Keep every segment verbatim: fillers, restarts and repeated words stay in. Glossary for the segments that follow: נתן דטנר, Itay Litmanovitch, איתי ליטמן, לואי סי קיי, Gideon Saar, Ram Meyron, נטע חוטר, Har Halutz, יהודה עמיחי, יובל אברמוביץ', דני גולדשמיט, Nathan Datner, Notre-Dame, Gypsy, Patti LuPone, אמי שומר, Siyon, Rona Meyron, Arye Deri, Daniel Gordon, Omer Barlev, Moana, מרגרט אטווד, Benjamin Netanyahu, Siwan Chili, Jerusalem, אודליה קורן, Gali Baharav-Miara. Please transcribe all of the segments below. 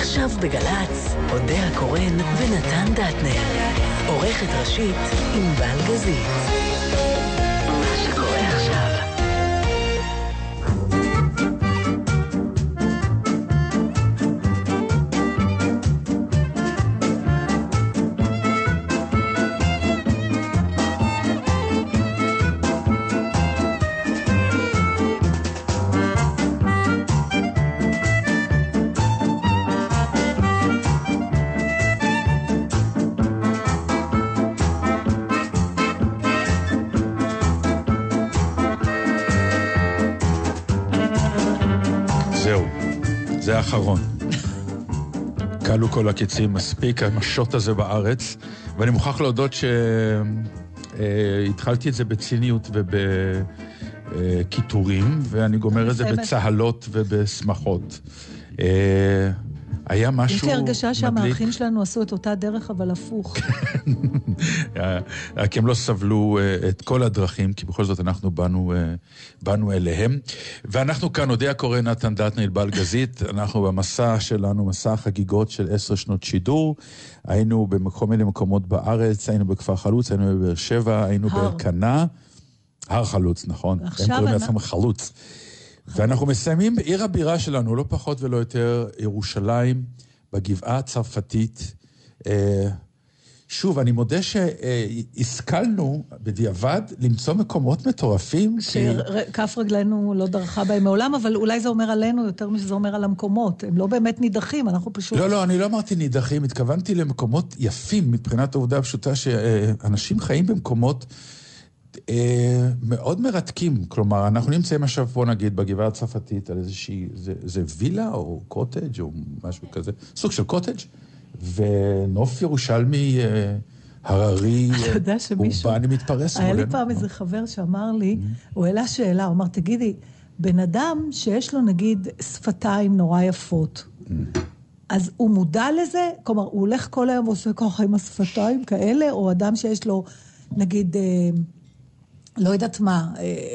עכשיו בגלץ, אודליה קורן ונתן דטנר. עורכת ראשית, אינבל גזית. מה שקורה עכשיו. אחרון. קלו כל הקיצים, מספיק, המשות הזה בארץ, ואני מוכרח להודות שהתחלתי את זה בציניות ובכיתורים, ואני גומר את זה בצהלות ובשמחות. היה משהו מדליק. יש לי הרגשה שהמאחים שלנו עשו את אותה דרך, אבל הפוך. כי הם לא סבלו את כל הדרכים, כי בכל זאת אנחנו באנו, באנו אליהם. ואנחנו כאן, אודיה קורן, נתן דטנר, אינבאל גזית, אנחנו במסע שלנו, מסע החגיגות של עשר שנות שידור, היינו בכל מיני מקומות בארץ, היינו בכפר חלוץ, היינו בבאר שבע, היינו בהרקנה, הר חלוץ, נכון? הם קוראים לעצמם חלוץ. ואנחנו מסיימים בעיר הבירה שלנו, לא פחות ולא יותר, ירושלים, בגבעה הצרפתית. שוב, אני מודה שהשכלנו בדיעבד למצוא מקומות מטורפים. שכף כי... רגלנו לא דרכה בהם מעולם, אבל אולי זה אומר עלינו יותר משזה אומר על המקומות. הם לא באמת נידחים, אנחנו פשוט... לא, לא, אני לא אמרתי נידחים, התכוונתי למקומות יפים, מבחינת העובדה הפשוטה שאנשים חיים במקומות... מאוד מרתקים, כלומר, אנחנו נמצאים עכשיו פה נגיד בגבעה הצרפתית על איזושהי, זה, זה וילה או קוטג' או משהו כזה, סוג של קוטג' ונוף ירושלמי הררי, אורבני מתפרס. היה לי פעם איזה חבר שאמר לי, הוא העלה שאלה, הוא אמר, תגידי, בן אדם שיש לו נגיד שפתיים נורא יפות, אז הוא מודע לזה, כלומר, הוא הולך כל היום ועושה ככה עם השפתיים כאלה, או אדם שיש לו נגיד... לא יודעת מה,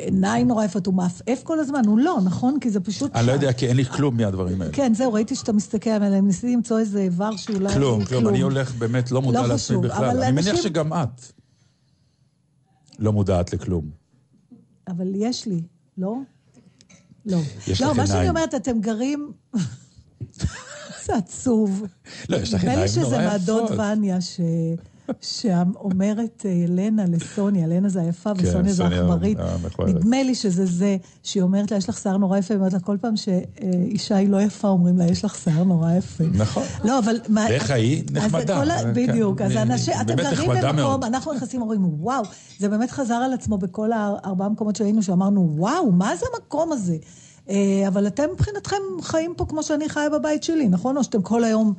עיניי נורא יפות, הוא מאפף כל הזמן, הוא לא, נכון? כי זה פשוט... אני לא יודע, כי אין לי כלום מהדברים האלה. כן, זהו, ראיתי שאתה מסתכל עליהם, ניסיתי למצוא איזה איבר שאולי... כלום, כלום, אני הולך באמת לא מודע לעצמי בכלל. אני מניח שגם את לא מודעת לכלום. אבל יש לי, לא? לא. יש לך עיניים. לא, מה שאני אומרת, אתם גרים... זה עצוב. לא, יש לך עיניים נורא יפות. נדמה לי שזה מהדוד וניה ש... שאומרת אלנה לסוניה, אלנה זה היפה וסוניה זה החברית, נדמה לי שזה זה, שהיא אומרת לה, יש לך שיער נורא יפה, ואומרת לה, כל פעם שאישה היא לא יפה, אומרים לה, יש לך שיער נורא יפה. נכון. לא, אבל... ואיך היא נחמדה. בדיוק, אז אנשים, אתם גרים במקום, אנחנו נכנסים ואומרים, וואו, זה באמת חזר על עצמו בכל הארבעה מקומות שהיינו, שאמרנו, וואו, מה זה המקום הזה? אבל אתם מבחינתכם חיים פה כמו שאני חיה בבית שלי, נכון? או שאתם כל היום...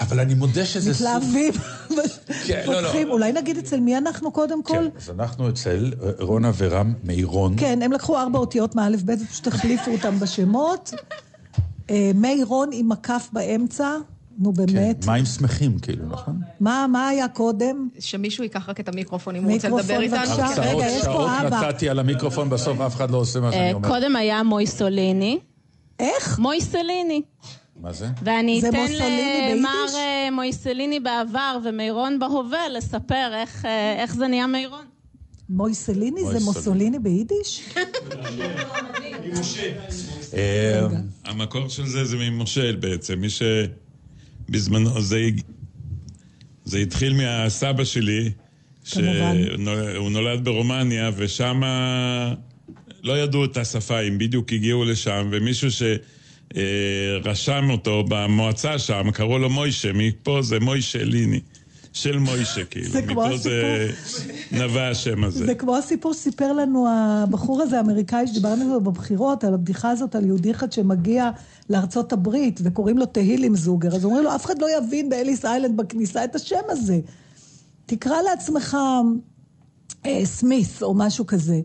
אבל אני מודה שזה... מתלהבים, פותחים, אולי נגיד אצל מי אנחנו קודם כל? אז אנחנו אצל רונה ורם מיירון. כן, הם לקחו ארבע אותיות מאלף ב' ופשוט החליפו אותם בשמות. מיירון עם מקף באמצע, נו באמת. מה הם שמחים כאילו, נכון? מה היה קודם? שמישהו ייקח רק את המיקרופון אם הוא רוצה לדבר איתנו. הרצאות, שעות נתתי על המיקרופון, בסוף אף אחד לא עושה מה שאני אומר. קודם היה מויסוליני. איך? מויסוליני. מה זה? ואני אתן למר מויסליני בעבר ומיירון בהווה לספר איך, איך זה נהיה מיירון. מויסליני זה מוסוליני ביידיש? המקור של זה זה ממושל בעצם, מי שבזמנו זה, זה התחיל מהסבא שלי, שהוא נולד ברומניה ושם לא ידעו את השפה, הם בדיוק הגיעו לשם ומישהו ש... רשם אותו במועצה שם, קראו לו מוישה, מפה זה מוישה ליני, של מוישה כאילו, מפה זה נבע השם הזה. זה כמו הסיפור שסיפר לנו הבחור הזה האמריקאי שדיברנו לו בבחירות, על הבדיחה הזאת, על יהודי אחד שמגיע לארצות הברית וקוראים לו תהילים זוגר, אז אומרים לו, אף אחד לא יבין באליס איילנד בכניסה את השם הזה, תקרא לעצמך סמיס או משהו כזה.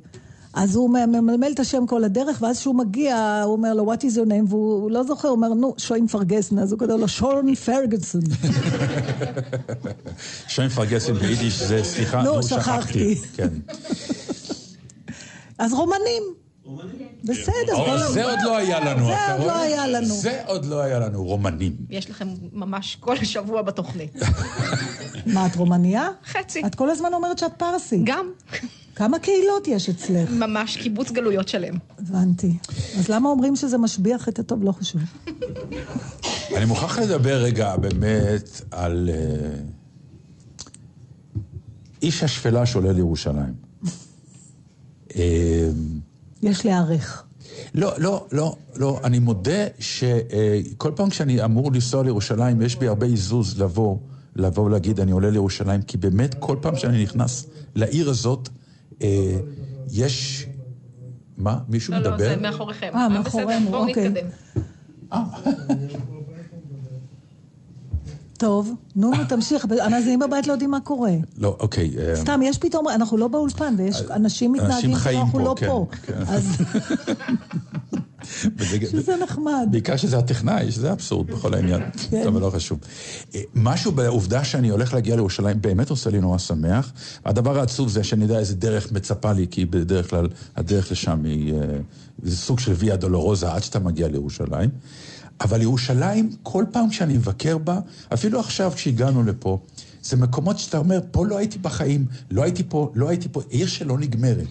אז הוא ממלמל את השם כל הדרך, ואז שהוא מגיע, הוא אומר לו, what is your name? והוא לא זוכר, הוא אומר, נו, שוין פרגסן. אז הוא קודם לו, שון פרגסן. שוין פרגסן ביידיש זה, סליחה, נו, שכחתי. אז רומנים. בסדר. זה עוד לא היה לנו. זה עוד לא היה לנו. זה עוד לא היה לנו, רומנים. יש לכם ממש כל השבוע בתוכנית. מה, את רומניה? חצי. את כל הזמן אומרת שאת פרסי. גם. כמה קהילות יש אצלך? ממש, קיבוץ גלויות שלם. הבנתי. אז למה אומרים שזה משביח את הטוב? לא חשוב. אני מוכרח לדבר רגע באמת על איש השפלה שעולה לירושלים. יש להערך. לא, לא, לא, לא. אני מודה שכל פעם כשאני אמור לנסוע לירושלים, יש בי הרבה עיזוז לבוא, לבוא ולהגיד, אני עולה לירושלים, כי באמת כל פעם שאני נכנס לעיר הזאת, יש... מה? מישהו מדבר? לא, לא, זה מאחוריכם. אה, מאחורינו, אוקיי. בואו נתקדם. אה. טוב, נו, תמשיך, המאזינים בבית לא יודעים מה קורה. לא, אוקיי. סתם, יש פתאום, אנחנו לא באולפן, ויש אנשים מתנהגים שאנחנו לא פה. אז... שזה נחמד. בעיקר שזה הטכנאי, שזה אבסורד בכל העניין. אבל לא חשוב. משהו בעובדה שאני הולך להגיע לירושלים, באמת עושה לי נורא שמח. הדבר העצוב זה שאני יודע איזה דרך מצפה לי, כי בדרך כלל הדרך לשם היא סוג של ויה דולורוזה, עד שאתה מגיע לירושלים. אבל ירושלים, כל פעם שאני מבקר בה, אפילו עכשיו כשהגענו לפה, זה מקומות שאתה אומר, פה לא הייתי בחיים, לא הייתי פה, לא הייתי פה, עיר שלא נגמרת.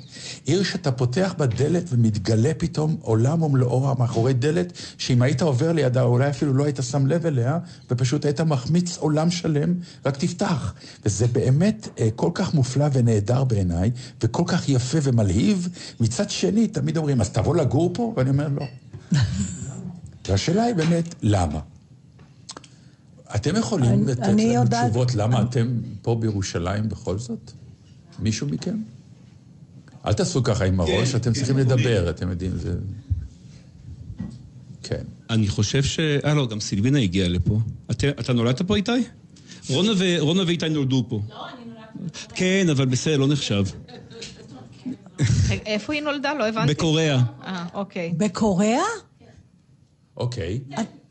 עיר שאתה פותח בדלת ומתגלה פתאום עולם ומלואו מאחורי דלת, שאם היית עובר לידה, אולי אפילו לא היית שם לב אליה, ופשוט היית מחמיץ עולם שלם, רק תפתח. וזה באמת כל כך מופלא ונהדר בעיניי, וכל כך יפה ומלהיב. מצד שני, תמיד אומרים, אז תבוא לגור פה? ואני אומר, לא. והשאלה היא באמת, למה? אתם יכולים לתת לנו תשובות למה אתם פה בירושלים בכל זאת? מישהו מכם? אל תעשו ככה עם הראש, אתם צריכים לדבר, אתם יודעים, זה... כן. אני חושב ש... אה, לא, גם סילבינה הגיעה לפה. אתה נולדת פה, איתי? רונה ואיתי נולדו פה. לא, אני נולדת פה. כן, אבל בסדר, לא נחשב. איפה היא נולדה? לא הבנתי. בקוריאה. אה, אוקיי. בקוריאה? אוקיי.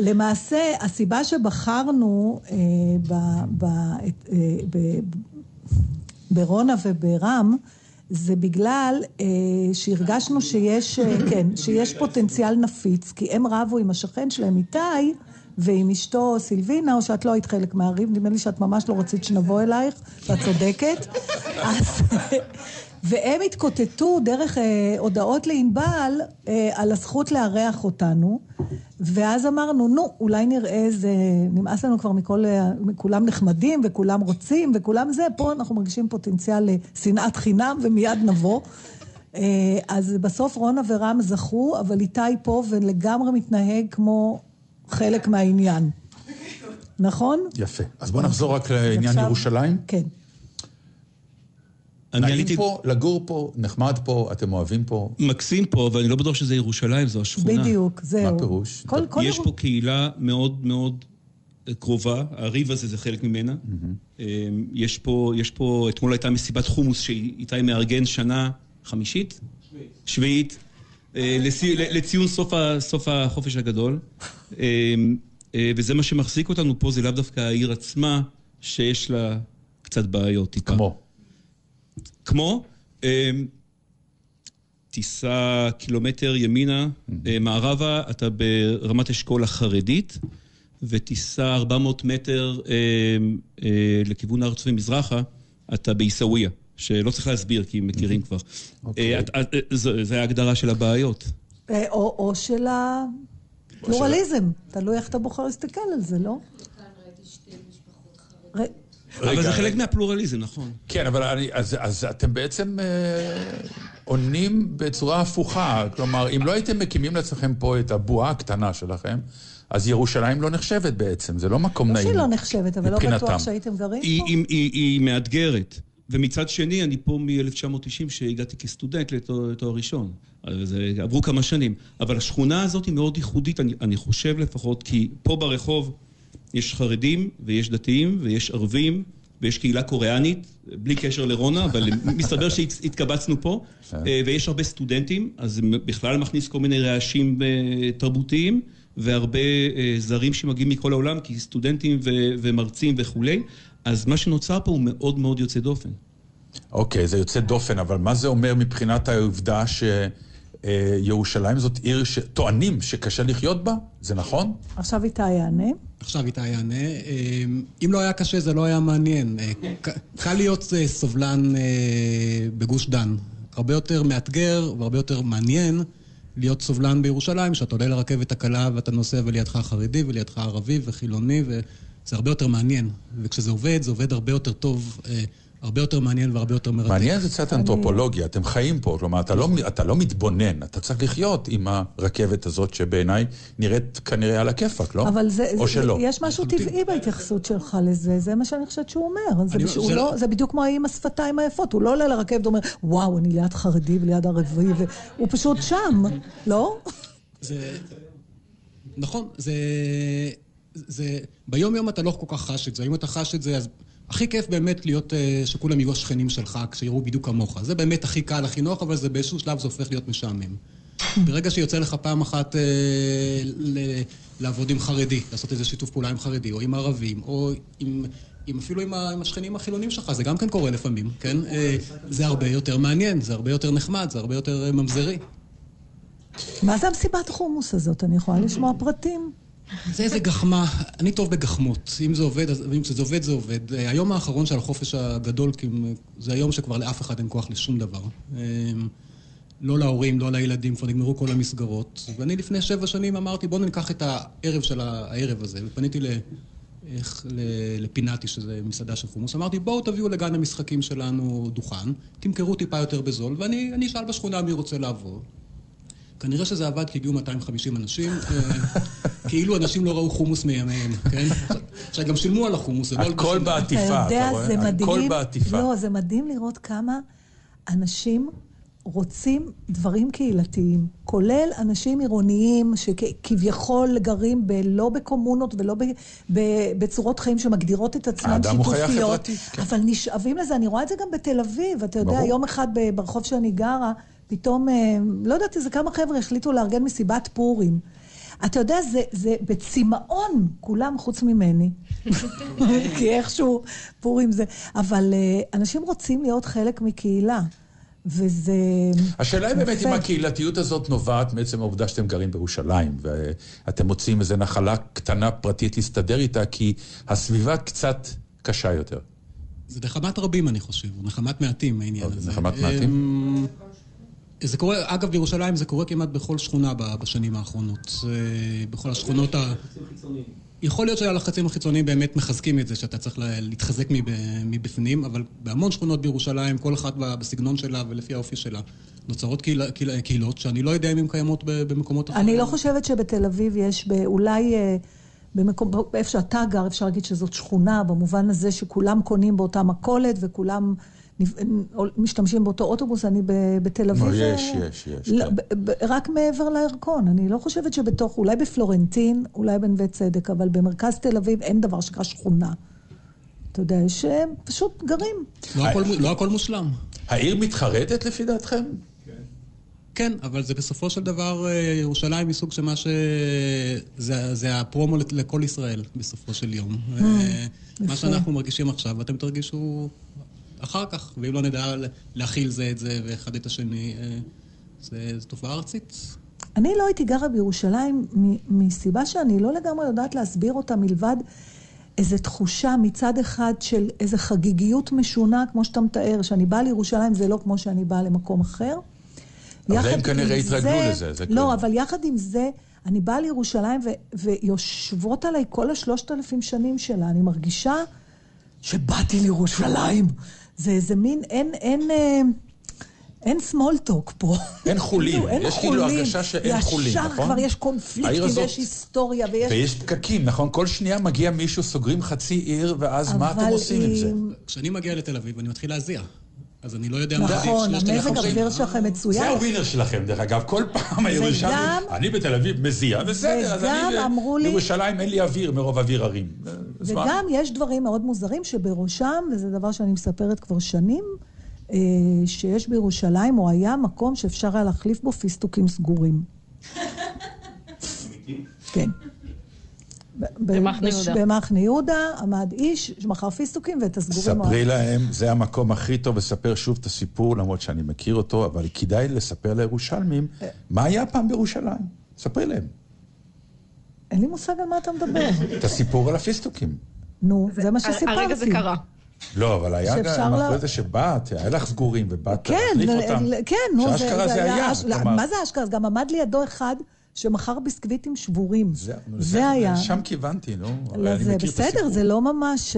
למעשה, הסיבה שבחרנו אה, ב, ב, אה, ב, ברונה וברם, זה בגלל אה, שהרגשנו שיש, כן, שיש פוטנציאל נפיץ, כי הם רבו עם השכן שלהם איתי, ועם אשתו סילבינה, או שאת לא היית חלק מהריב, נדמה לי שאת ממש לא רצית שנבוא אלייך, ואת צודקת. אז... והם התקוטטו דרך אה, הודעות לאינבל אה, על הזכות לארח אותנו, ואז אמרנו, נו, אולי נראה איזה, נמאס לנו כבר מכל, כולם נחמדים וכולם רוצים וכולם זה, פה אנחנו מרגישים פוטנציאל לשנאת חינם ומיד נבוא. אה, אז בסוף רונה ורם זכו, אבל איתי פה ולגמרי מתנהג כמו חלק מהעניין. נכון? יפה. אז בוא נחזור רק לעניין עכשיו... ירושלים. כן. נעים פה, לגור פה, נחמד פה, אתם אוהבים פה. מקסים פה, אבל אני לא בטוח שזה ירושלים, זו השכונה. בדיוק, זהו. מה פירוש? יש פה קהילה מאוד מאוד קרובה, הריב הזה זה חלק ממנה. יש פה, יש פה, אתמול הייתה מסיבת חומוס שאיתי מארגן שנה חמישית? שביעית. לציון סוף החופש הגדול. וזה מה שמחזיק אותנו פה, זה לאו דווקא העיר עצמה, שיש לה קצת בעיות טיפה. כמו? כמו טיסה קילומטר ימינה, מערבה, אתה ברמת אשכול החרדית, וטיסה ארבע מאות מטר לכיוון הר צופים מזרחה, אתה בעיסאוויה, שלא צריך להסביר, כי מכירים כבר. זו ההגדרה של הבעיות. או של הפלורליזם. תלוי איך אתה בוחר להסתכל על זה, לא? כאן ראיתי שתי משפחות חרדיות. אבל זה חלק מהפלורליזם, נכון. כן, אבל אז אתם בעצם עונים בצורה הפוכה. כלומר, אם לא הייתם מקימים לעצמכם פה את הבועה הקטנה שלכם, אז ירושלים לא נחשבת בעצם. זה לא מקום נעים. לא שהיא לא נחשבת, אבל לא בטוח שהייתם גרים פה. היא מאתגרת. ומצד שני, אני פה מ-אלף תשע מאות תשעים שהגעתי כסטודנט לתואר ראשון. אז עברו כמה שנים. אבל השכונה הזאת היא מאוד ייחודית, אני, אני חושב לפחות, כי פה ברחוב יש חרדים ויש דתיים ויש ערבים, ויש קהילה קוריאנית, בלי קשר לרונה, אבל מסתבר שהתקבצנו פה, ויש הרבה סטודנטים, אז בכלל מכניס כל מיני רעשים תרבותיים, והרבה זרים שמגיעים מכל העולם, כי סטודנטים ומרצים וכולי, אז מה שנוצר פה הוא מאוד מאוד יוצא דופן. אוקיי, זה יוצא דופן, אבל מה זה אומר מבחינת העובדה שירושלים זאת עיר שטוענים שקשה לחיות בה? זה נכון? עכשיו איתי יענה. עכשיו איתי יענה. אם לא היה קשה, זה לא היה מעניין. קל להיות סובלן בגוש דן. הרבה יותר מאתגר והרבה יותר מעניין להיות סובלן בירושלים, שאתה עולה לרכבת הקלה ואתה נוסע ולידך חרדי ולידך ערבי וחילוני, וזה הרבה יותר מעניין. וכשזה עובד, זה עובד הרבה יותר טוב, הרבה יותר מעניין והרבה יותר מרתק. מעניין זה קצת אנתרופולוגיה, אתם חיים פה, כלומר, אתה לא, אתה לא מתבונן, אתה צריך לחיות עם הרכבת הזאת שבעיניי נראית כנראה על הכיפק, לא? אבל זה, או זה, שלא. יש משהו טבעי בהתייחסות שלך לזה, זה מה שאני חושבת שהוא אומר. זה, בש... זה... לא, זה בדיוק כמו עם השפתיים היפות, הוא לא עולה לרכבת, הוא אומר, וואו, אני ליד חרדי וליד ערבי, והוא פשוט שם, לא? זה... נכון, זה... זה... ביום יום אתה לא כל כך חש את זה, אם אתה חש את זה, אז... הכי כיף באמת להיות שכולם יהיו השכנים שלך, כשיראו בדיוק כמוך. זה באמת הכי קל, הכי נוח, אבל זה באיזשהו שלב זה הופך להיות משעמם. ברגע שיוצא לך פעם אחת לעבוד עם חרדי, לעשות איזה שיתוף פעולה עם חרדי, או עם ערבים, או אפילו עם השכנים החילונים שלך, זה גם כן קורה לפעמים, כן? זה הרבה יותר מעניין, זה הרבה יותר נחמד, זה הרבה יותר ממזרי. מה זה המסיבת חומוס הזאת? אני יכולה לשמוע פרטים? זה איזה גחמה, אני טוב בגחמות, אם זה עובד, אז, אם זה עובד, זה עובד. היום האחרון של החופש הגדול, זה היום שכבר לאף אחד אין כוח לשום דבר. לא להורים, לא לילדים, כבר נגמרו כל המסגרות. ואני לפני שבע שנים אמרתי, בואו ניקח את הערב של הערב הזה, ופניתי לפינאטי, שזה מסעדה של חומוס, אמרתי, בואו תביאו לגן המשחקים שלנו דוכן, תמכרו טיפה יותר בזול, ואני אני אשאל בשכונה מי רוצה לעבור. כנראה שזה עבד, כי הגיעו מאתיים וחמישים אנשים, כאילו אנשים לא ראו חומוס מימיהם, כן? עכשיו, גם שילמו על החומוס, זה לא... הכל בעטיפה, אתה רואה? הכל בעטיפה. לא, זה מדהים לראות כמה אנשים רוצים דברים קהילתיים, כולל אנשים עירוניים שכביכול גרים לא בקומונות ולא בצורות חיים שמגדירות את עצמם שיתופיות, אבל נשאבים לזה, אני רואה את זה גם בתל אביב, אתה יודע, יום אחד ברחוב שאני גרה, פתאום, לא יודעת איזה כמה חבר'ה החליטו לארגן מסיבת פורים. אתה יודע, זה, זה בצמאון, כולם חוץ ממני. כי איכשהו פורים זה. אבל אנשים רוצים להיות חלק מקהילה. וזה... השאלה היא באמת אם הקהילתיות הזאת נובעת מעצם העובדה שאתם גרים בירושלים, ואתם מוצאים איזו נחלה קטנה פרטית להסתדר איתה, כי הסביבה קצת קשה יותר. זה נחמת רבים, אני חושב. נחמת מעטים, העניין הזה. נחמת מעטים? זה קורה, אגב, בירושלים זה קורה כמעט בכל שכונה בשנים האחרונות. בכל השכונות ה... יכול להיות שהלחצים החיצוניים באמת מחזקים את זה, שאתה צריך להתחזק מבפנים, אבל בהמון שכונות בירושלים, כל אחת בסגנון שלה ולפי האופי שלה, נוצרות קהילות שאני לא יודע אם הן קיימות במקומות אחרים. אני לא חושבת שבתל אביב יש אולי... במקום, איפה שאתה גר, אפשר להגיד שזאת שכונה, במובן הזה שכולם קונים באותה מכולת וכולם... משתמשים באותו אוטובוס, אני בתל אביב... יש, יש, יש. רק מעבר לירקון, אני לא חושבת שבתוך, אולי בפלורנטין, אולי בנווה צדק, אבל במרכז תל אביב אין דבר שקרה שכונה. אתה יודע, שפשוט גרים. לא הכל מושלם. העיר מתחרדת לפי דעתכם? כן, אבל זה בסופו של דבר, ירושלים מסוג שמה ש... זה הפרומו לכל ישראל, בסופו של יום. מה שאנחנו מרגישים עכשיו, אתם תרגישו... אחר כך, ואם לא נדע להכיל זה את זה ואחד את השני, זה תופעה ארצית. אני לא הייתי גרה בירושלים מסיבה שאני לא לגמרי יודעת להסביר אותה מלבד איזו תחושה מצד אחד של איזו חגיגיות משונה, כמו שאתה מתאר, שאני באה לירושלים זה לא כמו שאני באה למקום אחר. אבל הם כנראה התרגלו לזה. לא, אבל יחד עם זה, אני באה לירושלים ויושבות עליי כל השלושת אלפים שנים שלה. אני מרגישה שבאתי לירושלים. זה איזה מין, אין, אין, אין small talk פה. אין חולים. יש כאילו הרגשה שאין חולים, נכון? ישר כבר יש קונפליקטים ויש היסטוריה ויש... ויש פקקים, נכון? כל שנייה מגיע מישהו, סוגרים חצי עיר, ואז מה אתם עושים עם זה? כשאני מגיע לתל אביב, אני מתחיל להזיע. אז אני לא יודע... נכון, המזג האוויר שלכם מצוין. זה הווינר שלכם, דרך אגב. כל פעם הירושלים... אני בתל אביב מזיע, בסדר. וגם אמרו לי... לירושלים אין לי אוויר מרוב אוויר הרים. וגם יש דברים מאוד מוזרים שבראשם, וזה דבר שאני מספרת כבר שנים, שיש בירושלים או היה מקום שאפשר היה להחליף בו פיסטוקים סגורים. כן. במחנה יהודה עמד איש שמכר פיסטוקים ואת הסגורים. ספרי להם, זה המקום הכי טוב לספר שוב את הסיפור, למרות שאני מכיר אותו, אבל כדאי לספר לירושלמים מה היה פעם בירושלים. ספרי להם. אין לי מושג על מה אתה מדבר. את הסיפור על הפיסטוקים. נו, זה מה שסיפרתי. הרגע זה קרה. לא, אבל היה גם אחרי זה שבאת, היה לך סגורים ובאת להחליף אותם. כן, נו, שהאשכרה זה היה. מה זה האשכרה? גם עמד לידו אחד שמחר ביסקוויטים שבורים. זה היה. שם כיוונתי, לא? זה בסדר, זה לא ממש...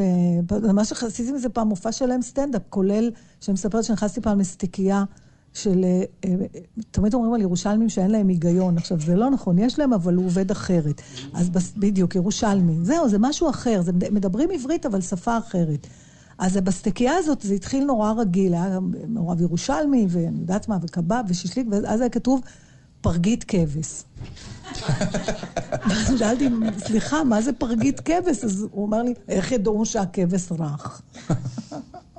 ממש עשיתי מזה פעם מופע שלהם סטנדאפ, כולל, שאני מספרת שנכנסתי פעם לסטיקייה של... תמיד אומרים על ירושלמים שאין להם היגיון. עכשיו, זה לא נכון, יש להם, אבל הוא עובד אחרת. אז בדיוק, ירושלמי. זהו, זה משהו אחר. מדברים עברית, אבל שפה אחרת. אז הבסטקייה הזאת, זה התחיל נורא רגיל, היה מעורב ירושלמי, ואני יודעת מה, וקבב, ושישליק, ואז היה כתוב, פרגית כבס. אז שאלתי, סליחה, מה זה פרגית כבס? אז הוא אומר לי, איך ידעו שהכבס רך?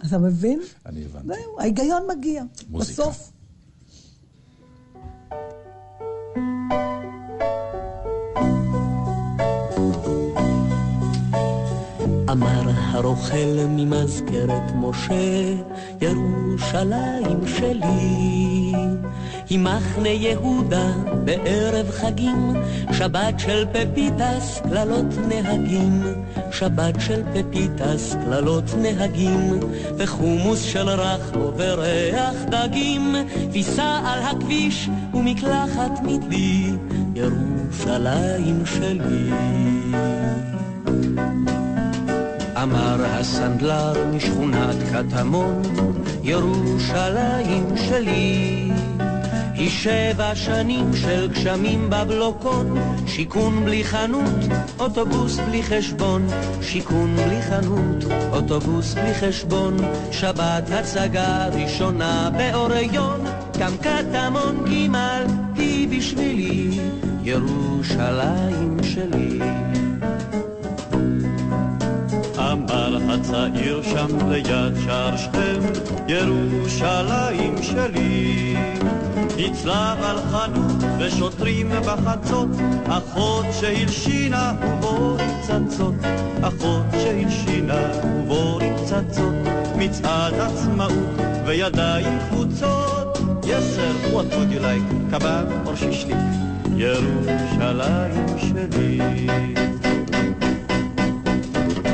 אתה מבין? אני הבנתי. זהו, ההיגיון מגיע. מוזיקה. בסוף. אמר הרוכל ממזכרת משה, ירושלים שלי. היא מחנה יהודה בערב חגים, שבת של פפיטס, כללות נהגים. שבת של פפיטס, כללות נהגים, וחומוס של רחלו וריח דגים, פיסה על הכביש ומקלחת מדלי, ירושלים שלי. אמר הסנדלר משכונת קטמון, ירושלים שלי. היא שבע שנים של גשמים בבלוקון, שיקון בלי חנות, אוטובוס בלי חשבון, שיקון בלי חנות, אוטובוס בלי חשבון. שבת הצגה ראשונה באוריון, גם קטמון גימל, היא בשבילי, ירושלים שלי. אמר הצעיר שם ליד שער שכם, ירושלים שלי. הצלב על חנות ושוטרים בחצות, אחות שהלשינה ובו רצצות, אחות שהלשינה ובו רצצות, מצעד עצמאות וידיים קבוצות. Yes sir, what would you like, kebab or shishlik? ירושלים שלי.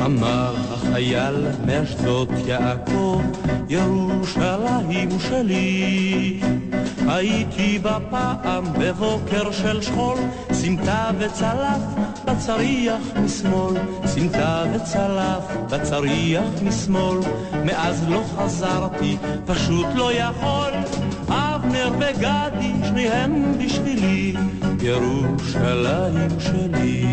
אמר החייל מאשדוד יעקב, ירושלים שלי. הייתי בפעם בבוקר של שכול, סמטה וצלף בצריח משמאל, סמטה וצלף בצריח משמאל. מאז לא חזרתי, פשוט לא יכול, אבנר וגדי שניהם בשבילי, ירושלים שלי.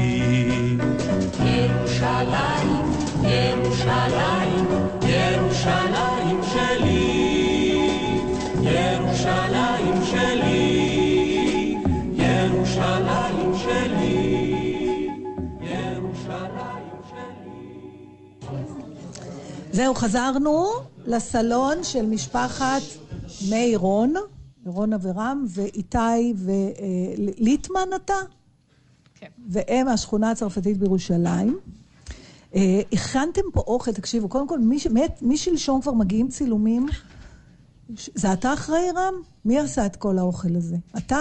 ירושלים, ירושלים, ירושלים שלי, ירושלים שלי, ירושלים שלי, ירושלים שלי. זהו, חזרנו לסלון של משפחת מיירון, רונה ורם, ואיתי וליטמן אתה? והם השכונה הצרפתית בירושלים. הכנתם פה אוכל, תקשיבו, קודם כל, מי שלשום כבר מגיעים צילומים, זה אתה אחראי רם? מי עשה את כל האוכל הזה? אתה?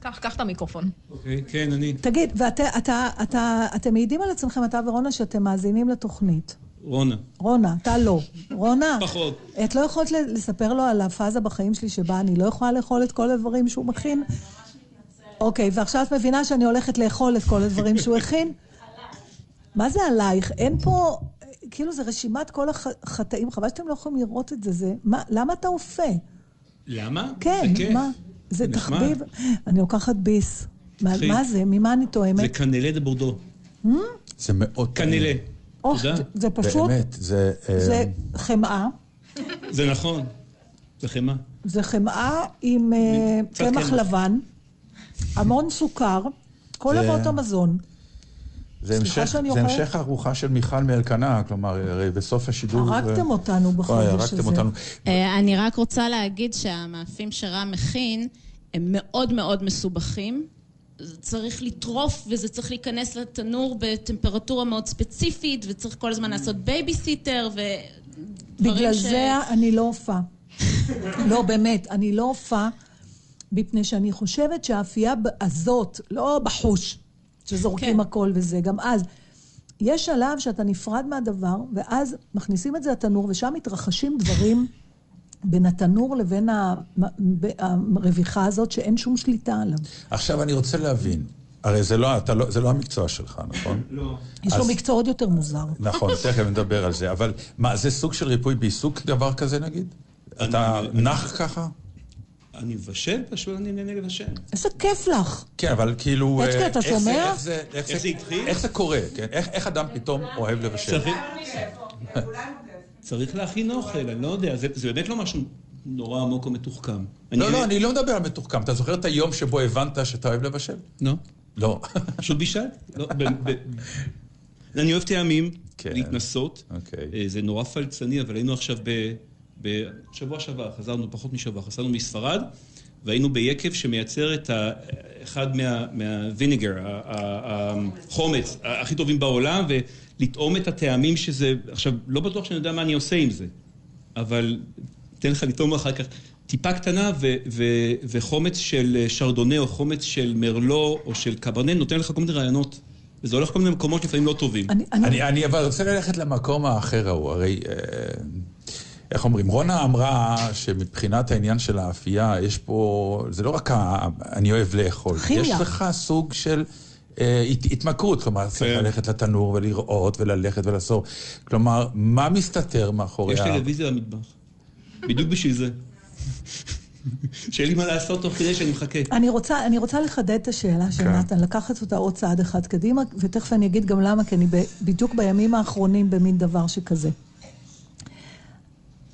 קח, קח את המיקרופון. אוקיי, כן, אני. תגיד, ואתם מעידים על עצמכם, אתה ורונה, שאתם מאזינים לתוכנית. רונה. רונה, אתה לא. רונה. פחות. את לא יכולת לספר לו על הפאזה בחיים שלי שבה אני לא יכולה לאכול את כל הדברים שהוא מכין? אוקיי, ועכשיו את מבינה שאני הולכת לאכול את כל הדברים שהוא הכין? מה זה עלייך? אין פה, כאילו זה רשימת כל החטאים, חבל שאתם לא יכולים לראות את זה, זה, למה אתה אופה? למה? כן, מה? זה תחביב. אני לוקחת ביס. מה זה? ממה אני תואמת? זה קנלה דה בורדו. זה מאוד... קנלה. זה פשוט... באמת, זה... זה חמאה. זה נכון. זה חמאה. זה חמאה עם קמח לבן, המון סוכר, כל אבות המזון. זה המשך ארוחה של מיכל מאלקנה, כלומר, בסוף השידור... הרגתם אותנו בחודש הזה. אני רק רוצה להגיד שהמאפים שרם מכין הם מאוד מאוד מסובכים. זה צריך לטרוף, וזה צריך להיכנס לתנור בטמפרטורה מאוד ספציפית, וצריך כל הזמן לעשות בייביסיטר, בגלל זה אני לא הופעה. לא, באמת, אני לא הופעה, בפני שאני חושבת שהאפייה הזאת, לא בחוש, שזורקים הכל וזה, גם אז. יש שלב שאתה נפרד מהדבר, ואז מכניסים את זה לתנור, ושם מתרחשים דברים בין התנור לבין הרוויחה הזאת, שאין שום שליטה עליו. עכשיו אני רוצה להבין, הרי זה לא, אתה לא, זה לא המקצוע שלך, נכון? לא. יש לו מקצוע עוד יותר מוזר. נכון, תכף נדבר על זה, אבל מה, זה סוג של ריפוי בעיסוק, דבר כזה נגיד? אתה נח ככה? אני מבשל, פשוט אני נהנה לבשל. איזה כיף לך. כן, אבל כאילו... פצקי, אתה שומע? איך זה התחיל? איך זה קורה, כן? איך אדם פתאום אוהב לבשל? צריך להכין אוכל, אני לא יודע. זה באמת לא משהו נורא עמוק או מתוחכם. לא, לא, אני לא מדבר על מתוחכם. אתה זוכר את היום שבו הבנת שאתה אוהב לבשל? לא. לא. פשוט בישל? לא. אני אוהב טעמים, להתנסות. זה נורא פלצני, אבל היינו עכשיו ב... בשבוע שבוע, חזרנו פחות משבוע, חזרנו מספרד, והיינו ביקב שמייצר את אחד מהוויניגר, החומץ, הכי טובים בעולם, ולטעום את הטעמים שזה... עכשיו, לא בטוח שאני יודע מה אני עושה עם זה, אבל אתן לך לטעום אחר כך טיפה קטנה, וחומץ של שרדונה, או חומץ של מרלו, או של קברנן, נותן לך כל מיני רעיונות. וזה הולך כל מיני מקומות לפעמים לא טובים. אני אבל רוצה ללכת למקום האחר ההוא, הרי... איך אומרים? רונה אמרה שמבחינת העניין של האפייה, יש פה, זה לא רק ה... אני אוהב לאכול. יש לך סוג של אה, הת, התמכרות, כלומר, צריך ללכת לתנור ולראות וללכת ולעשות. כלומר, מה מסתתר מאחורי... יש טלוויזיה במטבח. בדיוק בשביל זה. שאין לי מה לעשות תוך כדי שאני מחכה. אני רוצה, אני רוצה לחדד את השאלה של נתן, לקחת אותה עוד צעד אחד קדימה, ותכף אני אגיד גם למה, כי אני בדיוק בימים האחרונים במין דבר שכזה.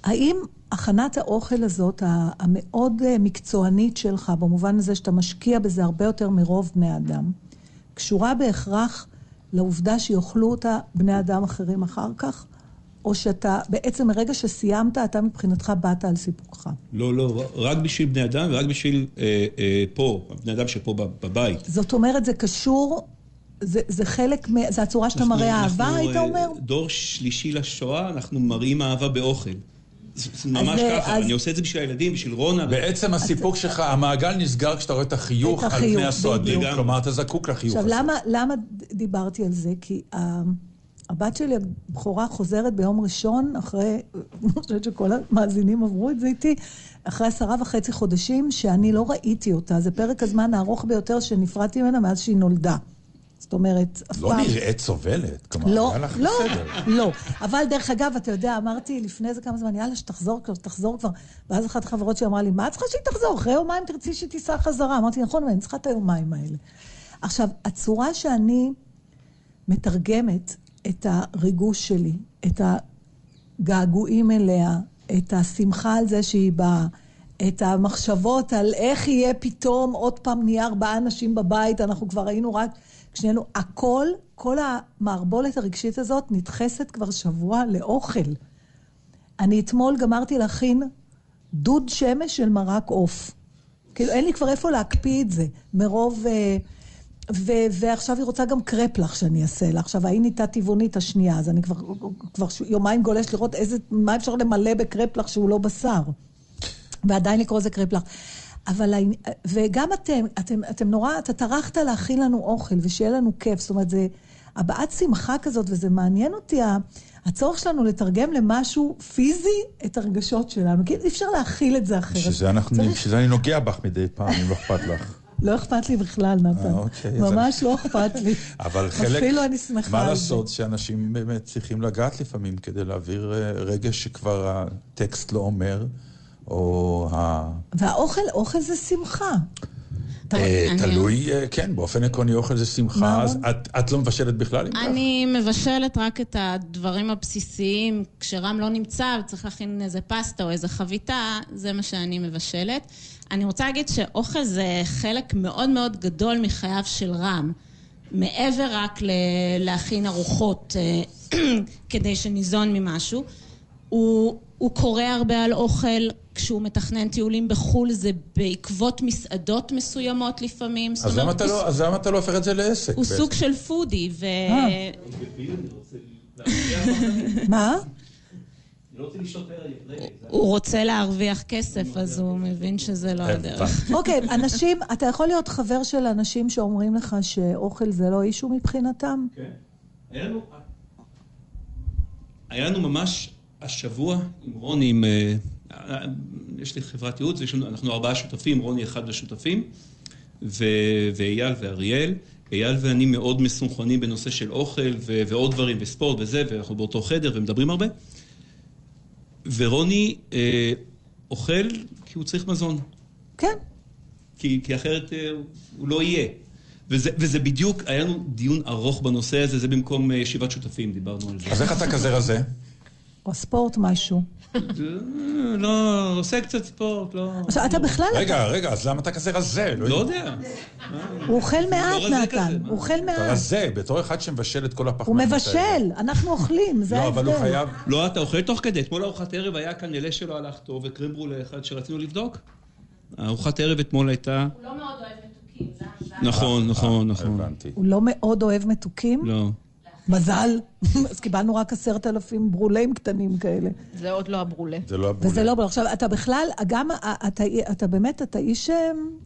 האם הכנת האוכל הזאת, המאוד מקצוענית שלך, במובן הזה שאתה משקיע בזה הרבה יותר מרוב בני אדם, קשורה בהכרח לעובדה שיאכלו אותה בני אדם אחרים אחר כך, או שאתה, בעצם מרגע שסיימת, אתה מבחינתך באת על סיפוקך? לא, לא, רק בשביל בני אדם ורק בשביל אה, אה, פה, בני אדם שפה בבית. זאת אומרת, זה קשור... זה, זה חלק, מה, זה הצורה שאתה מראה אהבה, היית אומר? דור שלישי לשואה, אנחנו מראים אהבה באוכל. ממש ככה, אני עושה את זה בשביל הילדים, בשביל רונה. בעצם הסיפוק שלך, המעגל נסגר כשאתה רואה את החיוך על פני הסועדים, כלומר אתה זקוק לחיוך הזה. עכשיו, למה דיברתי על זה? כי הבת שלי הבכורה חוזרת ביום ראשון, אחרי, אני חושבת שכל המאזינים עברו את זה איתי, אחרי עשרה וחצי חודשים שאני לא ראיתי אותה. זה פרק הזמן הארוך ביותר שנפרדתי ממנה מאז שהיא נולדה. זאת אומרת, אף פעם... לא נראית סובלת, כלומר, לא, היה לך לא, בסדר. לא, אבל דרך אגב, אתה יודע, אמרתי לפני זה כמה זמן, יאללה, שתחזור, שתחזור כבר. ואז אחת החברות שאמרה לי, מה צריכה שהיא תחזור? אחרי יומיים תרצי שתיסע חזרה. אמרתי, נכון, אני צריכה את היומיים האלה. עכשיו, הצורה שאני מתרגמת את הריגוש שלי, את הגעגועים אליה, את השמחה על זה שהיא באה, את המחשבות על איך יהיה פתאום, עוד פעם נהיה ארבעה אנשים בבית, אנחנו כבר ראינו רק... כשנינו, הכל, כל המערבולת הרגשית הזאת נדחסת כבר שבוע לאוכל. אני אתמול גמרתי להכין דוד שמש של מרק אוף. כאילו, אין לי כבר איפה להקפיא את זה, מרוב... ועכשיו היא רוצה גם קרפ לך שאני אעשה לה. עכשיו, ההיא ניתה טבעונית השנייה, אז אני כבר, כבר יומיים גולש לראות איזה, מה אפשר למלא בקרפ לך שהוא לא בשר. ועדיין לקרוא זה קרפ לך. אבל, וגם אתם, אתם, אתם נורא, אתה תרחת להכין לנו אוכל ושיהיה לנו כיף, זאת אומרת, זה הבעת שמחה כזאת, וזה מעניין אותי, הצורך שלנו לתרגם למשהו פיזי את הרגשות שלנו, כי אי אפשר להכיל את זה אחרת. שזה אנחנו, שזה אני נוגע בך מדי פעם, אם לא אכפת לך. לא אכפת לי בכלל, נתן. ממש לא אכפת לי. אבל חלק, מה לעשות שאנשים באמת צריכים לגעת לפעמים, כדי להעביר רגש שכבר הטקסט לא אומר, או ה... והאוכל, אוכל זה שמחה. תלוי, כן, באופן עקרוני אוכל זה שמחה, אז את לא מבשלת בכלל עם כך? אני מבשלת רק את הדברים הבסיסיים, כשרם לא נמצא וצריך להכין איזה פסטה או איזה חביתה, זה מה שאני מבשלת. אני רוצה להגיד שאוכל זה חלק מאוד מאוד גדול מחייו של רם, מעבר רק להכין ארוחות כדי שניזון ממשהו. הוא קורא הרבה על אוכל, כשהוא מתכנן טיולים בחול, זה בעקבות מסעדות מסוימות לפעמים. אז למה אתה לא הופך את זה לעסק? הוא סוג של פודי, ו... מה? הוא רוצה להרוויח כסף, אז הוא מבין שזה לא הדרך. אוקיי, אנשים, אתה יכול להיות חבר של אנשים שאומרים לך שאוכל זה לא אישו מבחינתם? כן. היה לנו ממש... השבוע עם רוני, עם, יש לי חברת ייעוץ, אנחנו ארבעה שותפים, רוני אחד לשותפים, ו, ואייל ואריאל. אייל ואני מאוד מסונכנים בנושא של אוכל ו, ועוד דברים, וספורט וזה, ואנחנו באותו חדר ומדברים הרבה. ורוני אה, אוכל כי הוא צריך מזון. כן. כי, כי אחרת אה, הוא לא יהיה. וזה, וזה בדיוק, היה לנו דיון ארוך בנושא הזה, זה במקום ישיבת שותפים, דיברנו על זה. אז איך אתה כזה רזה? או ספורט משהו. לא, עושה קצת ספורט, לא... עכשיו, אתה בכלל... רגע, רגע, אז למה אתה כזה רזה? לא יודע. הוא אוכל מעט, נתן. הוא אוכל מעט. אתה רזה, בתור אחד שמבשל את כל הפחמנות. הוא מבשל, אנחנו אוכלים, זה ההבדל. לא, אבל הוא חייב... לא, אתה אוכל תוך כדי. אתמול הארוחת ערב היה כנלה שלו הלך טוב, וקרימברו לאחד שרצינו לבדוק. הארוחת ערב אתמול הייתה... הוא לא מאוד אוהב מתוקים, זה... נכון, נכון, נכון. הוא לא מאוד אוהב מתוקים? לא. מזל, אז קיבלנו רק עשרת אלפים ברוליים קטנים כאלה. זה עוד לא הברולה. זה לא הברולה. וזה לא ברולה. עכשיו, אתה בכלל, גם, אתה, אתה באמת, אתה איש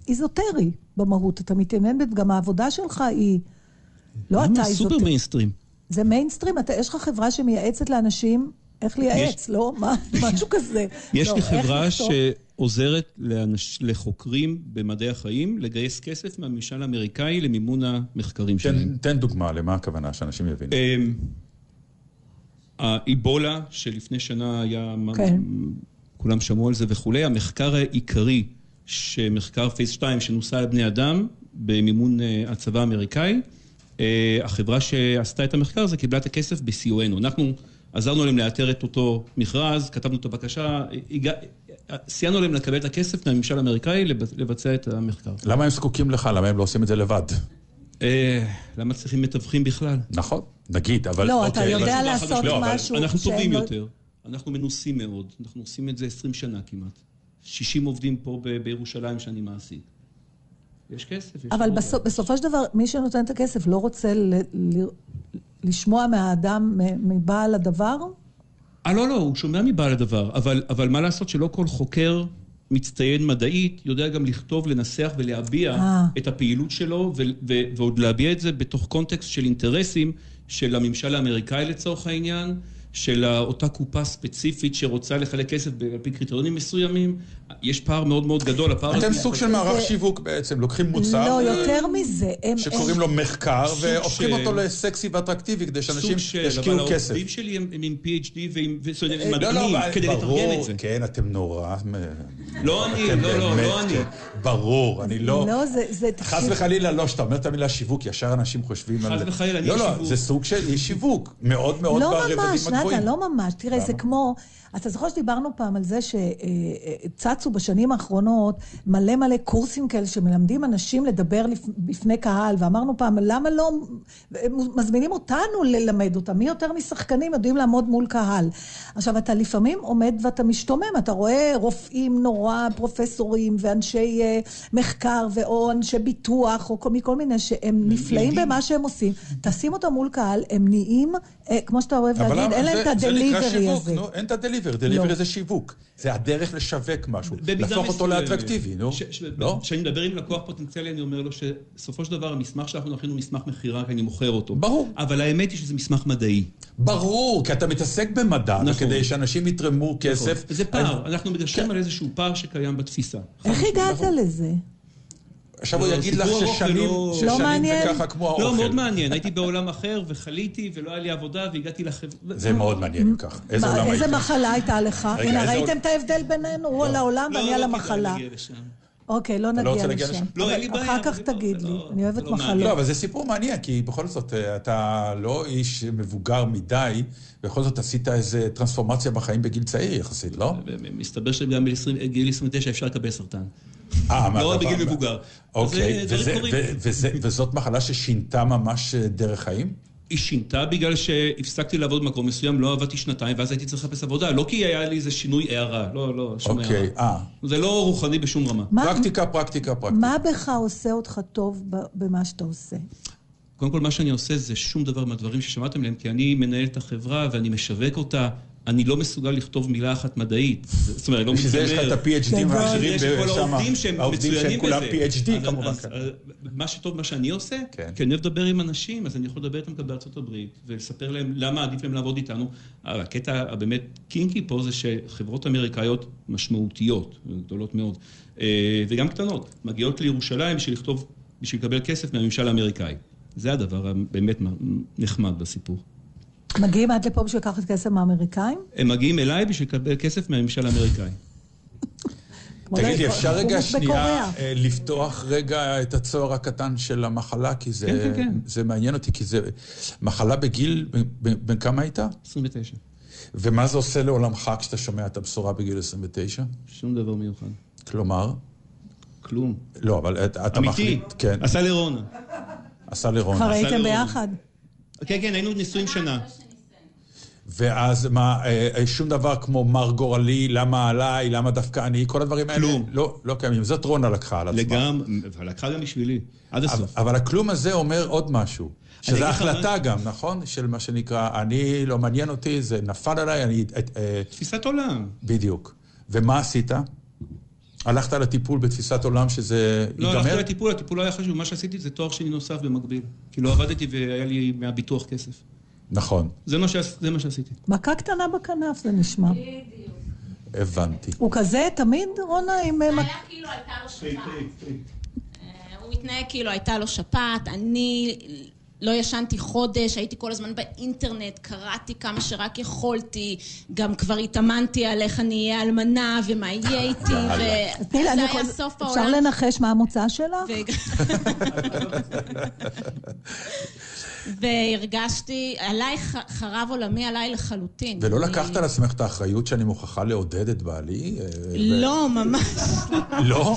איזוטרי במהות. אתה מתעניין בזה, גם העבודה שלך היא... לא אתה איזוטרי. סופר מיינסטרים. זה מיינסטרים? אתה, יש לך חברה שמייעצת לאנשים איך לייעץ, לא? משהו כזה. יש לי חברה שעוזרת לחוקרים במדעי החיים לגייס כסף מהממשל האמריקאי למימון המחקרים שלהם. תן דוגמה, למה הכוונה שאנשים יבינו? האיבולה, שלפני שנה היה... כולם שמעו על זה וכולי. המחקר העיקרי, שמחקר פייס שתיים, שנוסע על בני אדם, במימון הצבא האמריקאי, החברה שעשתה את המחקר הזה קיבלה את הכסף בסיוענו. אנחנו... עזרנו להם לאתר את אותו מכרז, כתבנו את הבקשה, סיינו להם לקבל את הכסף מהממשל האמריקאי לבצע את המחקר. למה הם זקוקים לך? למה הם לא עושים את זה לבד? למה צריכים מתווכים בכלל? נכון, נגיד, אבל... לא, אתה יודע לעשות משהו... אנחנו טובים יותר, אנחנו מנוסים מאוד, אנחנו עושים את זה עשרים שנה כמעט. שישים עובדים פה בירושלים שאני מעסיק. יש כסף, יש... אבל בסופו של דבר, מי שנותן את הכסף לא רוצה ל... לשמוע מהאדם, מבעל הדבר? אה, לא, לא, הוא שומע מבעל הדבר, אבל, אבל מה לעשות שלא כל חוקר מצטיין מדעית, יודע גם לכתוב, לנסח ולהביע 아. את הפעילות שלו, ו- ו- ועוד להביע את זה בתוך קונטקסט של אינטרסים של הממשל האמריקאי לצורך העניין, של אותה קופה ספציפית שרוצה לחלק כסף על פי קריטריונים מסוימים, יש פער מאוד מאוד גדול. אתם סוג של מערך שיווק בעצם, לוקחים מוצר... לא, יותר מזה. שקוראים לו מחקר, והופכים אותו לסקסי ואטרקטיבי, כדי שאנשים ישקיעו כסף. אבל העובדים שלי הם עם פי אייץ' די ועם מדענים, כדי לתרגם את זה. כן, אתם נורא... לא אני, לא, לא, לא אני. ברור, אני לא... לא, זה... חס וחלילה, לא, שאתה אומרת המילה שיווק, ישר אנשים חושבים על זה. חס וחלילה, אני שיווק. לא, לא, זה סוג של שיווק. מאוד מאוד ברבדים נתן, לא ממש. תראה, זה כמו... אתה זוכר שדיברנו פעם על זה שצצו בשנים האחרונות מלא מלא קורסים כאלה שמלמדים אנשים לדבר לפני קהל, ואמרנו פעם, למה לא... מזמינים אותנו ללמד אותם. מי יותר משחקנים יודעים לעמוד מול קהל. עכשיו, אתה לפעמים עומד ואתה משתומם. אתה רואה רופאים נורא, פרופסורים ואנשי מחקר ואו אנשי ביטוח, או מכל מיני שהם נפלאים במה שהם עושים. תשים אותם מול קהל, הם נהיים, כמו שאתה אוהב להגיד, אין להם את הדליברי הזה. אין את הדליבר, דליבר זה שיווק. זה הדרך לשווק משהו, להפוך אותו לאטרקטיבי, נו. כשאני מדבר עם לקוח פוטנציאלי, אני אומר לו שסופו של דבר, המסמך שאנחנו נכין הוא מסמך מכירה, כי אני מוכר אותו. ברור. אבל האמת היא שזה מסמך מדעי. ברור, כי אתה מתעסק במדע, כדי שאנשים יתרמו כסף. זה פער, אנחנו מדברים על איזשהו פער שקיים בתפיסה. איך הגעת לזה? עכשיו הוא יגיד לך ששנים, ששנים זה ככה כמו האוכל. לא, מאוד מעניין. הייתי בעולם אחר וחליתי ולא היה לי עבודה והגעתי לחברה. זה מאוד מעניין אם כך. איזה מחלה הייתה לך? ראיתם את ההבדל בינינו? הוא על העולם ואני על המחלה. אוקיי, לא נגיע לשם. אחר כך תגיד לי, אני אוהבת מחלות. לא, אבל זה סיפור מעניין, כי בכל זאת אתה לא איש מבוגר מדי, בכל זאת עשית איזו טרנספורמציה בחיים בגיל צעיר יחסית, לא? מסתבר שגם בגיל עשרים ותשע אפשר לקבל סרטן. לא בגיל מבוגר. אוקיי, וזאת מחלה ששינתה ממש דרך חיים? היא שינתה בגלל שהפסקתי לעבוד במקום מסוים, לא עבדתי שנתיים, ואז הייתי צריך לחפש עבודה. לא כי היה לי איזה שינוי הערה, לא, לא, שום הערה. אוקיי, אה. זה לא רוחני בשום רמה. פרקטיקה, פרקטיקה, פרקטיקה. מה בך עושה אותך טוב במה שאתה עושה? קודם כל, מה שאני עושה זה שום דבר מהדברים ששמעתם להם, כי אני מנהל את החברה ואני משווק אותה. אני לא מסוגל לכתוב מילה אחת מדעית. זאת אומרת, לא מתאמר. יש לך את ה-פי אייץ' די והאחרים ושמה. העובדים שהם כולם פי אייץ' די, כמובן. מה שטוב, מה שאני עושה, כי אני מדבר עם אנשים, אז אני יכול לדבר איתם בארצות הברית, ולספר להם למה עדיף להם לעבוד איתנו. הקטע הבאמת קינקי פה זה שחברות אמריקאיות משמעותיות, גדולות מאוד, וגם קטנות, מגיעות לירושלים בשביל לכתוב, בשביל לקבל כסף מהממשל האמריקאי. זה הדבר באמת נחמד בסיפור. מגיעים עד לפה בשביל לקחת כסף מהאמריקאים? הם מגיעים אליי בשביל לקבל כסף מהממשל האמריקאי. תגיד לי, אפשר רגע שנייה לפתוח רגע את הצוהר הקטן של המחלה, כי זה מעניין אותי, כי זה מחלה בגיל, בן כמה הייתה? עשרים ותשע. ומה זה עושה לעולמך כשאתה שומע את הבשורה בגיל עשרים ותשע? שום דבר מיוחד. כלומר? כלום. לא, אבל אתה מחליט. אמיתי, עשה לרונה. עשה לרונה. ראיתם ביחד. כן, כן, היינו נישואים שנה. ואז מה, שום דבר כמו מר גורלי, למה עליי, למה דווקא אני, כל הדברים האלה, לא, לא קיימים. זאת רונה לקחה על עצמה. לגמרי, ולקחה גם בשבילי, עד הסוף. אבל הכלום הזה אומר עוד משהו, שזו החלטה גם, נכון? של מה שנקרא, אני, לא מעניין אותי, זה נפל עליי, אני... תפיסת עולם. בדיוק. ומה עשית? הלכת לטיפול בתפיסת עולם שזה ייגמר? לא, הלכתי לטיפול, הטיפול לא היה חשוב. מה שעשיתי זה תואר שני נוסף במקביל. כי לא עבדתי והיה לי מהביטוח כסף. נכון. זה מה שעשיתי. מכה קטנה בכנף, זה נשמע. בדיוק. הבנתי. הוא כזה תמיד, רונה, עם... היה כאילו הייתה לו שפעת. הוא מתנהג כאילו הייתה לו שפעת. אני לא ישנתי חודש, הייתי כל הזמן באינטרנט, קראתי כמה שרק יכולתי, גם כבר התאמנתי על איך אני אהיה אלמנה, ומה יהיה איתי, וזה היה סוף העולם. אפשר לנחש מה המוצא שלך? והרגשתי, עליי חרב עולמי, עליי לחלוטין. ולא לקחת על עצמך את האחריות שאני מוכרחה לעודד את בעלי? לא, ממש. לא?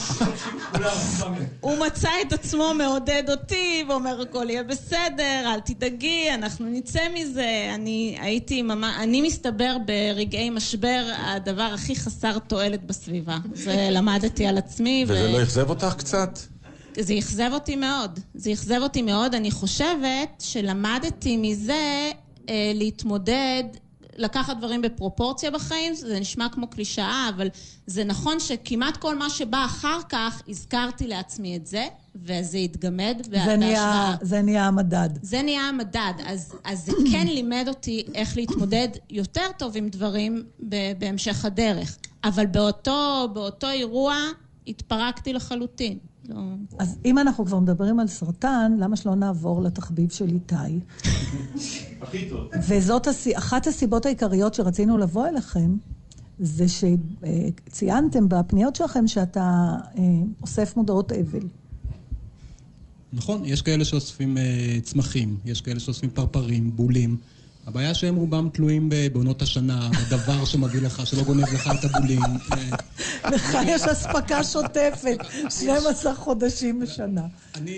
הוא מצא את עצמו מעודד אותי, ואומר, הכל יהיה בסדר, אל תדאגי, אנחנו נצא מזה. אני הייתי, אני מסתבר ברגעי משבר, הדבר הכי חסר תועלת בסביבה. זה למדתי על עצמי. וזה לא יחזב אותך קצת? זה יחזב אותי מאוד, זה יחזב אותי מאוד, אני חושבת שלמדתי מזה אה, להתמודד, לקחת דברים בפרופורציה בחיים, זה נשמע כמו קלישאה, אבל זה נכון שכמעט כל מה שבא אחר כך, הזכרתי לעצמי את זה, וזה התגמד. זה נהיה, זה נהיה המדד. זה נהיה המדד, אז, אז זה כן לימד אותי איך להתמודד יותר טוב עם דברים ב- בהמשך הדרך, אבל באותו, באותו אירוע התפרקתי לחלוטין. אז אם אנחנו כבר מדברים על סרטן, למה שלא נעבור לתחביב של איתי? הכי טוב. וזאת אחת הסיבות העיקריות שרצינו לבוא אליכם, זה שציינתם בפניות שלכם שאתה אוסף מודעות אבל. נכון, יש כאלה שאוספים צמחים, יש כאלה שאוספים פרפרים, בולים. הבעיה שהם רובם תלויים בעונות השנה, הדבר שמביא לך, שלא גונב לך את הבולים. לך יש הספקה שוטפת, שנים עשר חודשים בשנה. אני,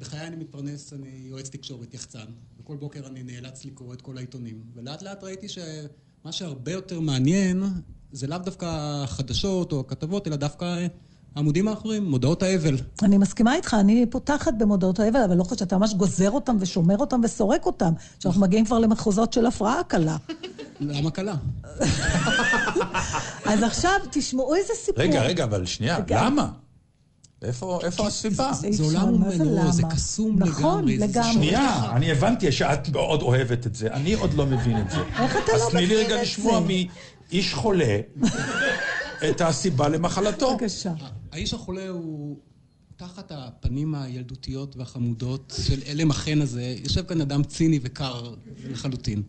בחיי אני מתפרנס, אני יועץ תקשורת, יחצן. וכל בוקר אני נאלץ לקרוא את כל העיתונים. ולאט לאט ראיתי שמה שהרבה יותר מעניין, זה לאו דווקא החדשות או הכתבות, אלא דווקא העמודים האחרים, מודעות האבל. אני מסכימה איתך, אני פותחת במודעות האבל, אבל לא חושב שאתה ממש גוזר אותם ושומר אותם וסורק אותם, שאנחנו מגיעים כבר למחוזות של הפרעה קלה. למה קלה? אז עכשיו תשמעו איזה סיפור. רגע, רגע, אבל שנייה, למה? איפה הסיבה? זה עולם ממנו, זה קסום לגמרי. שנייה, אני הבנתי שאת מאוד אוהבת את זה, אני עוד לא מבין את זה. איך אתה לא מבין את זה? אז תני לי רגע לשמוע מאיש חולה את הסיבה למחלתו. בבקשה. האיש החולה הוא תחת הפנים הילדותיות והחמודות של אלם החן הזה, יושב כאן אדם ציני וקר לחלוטין.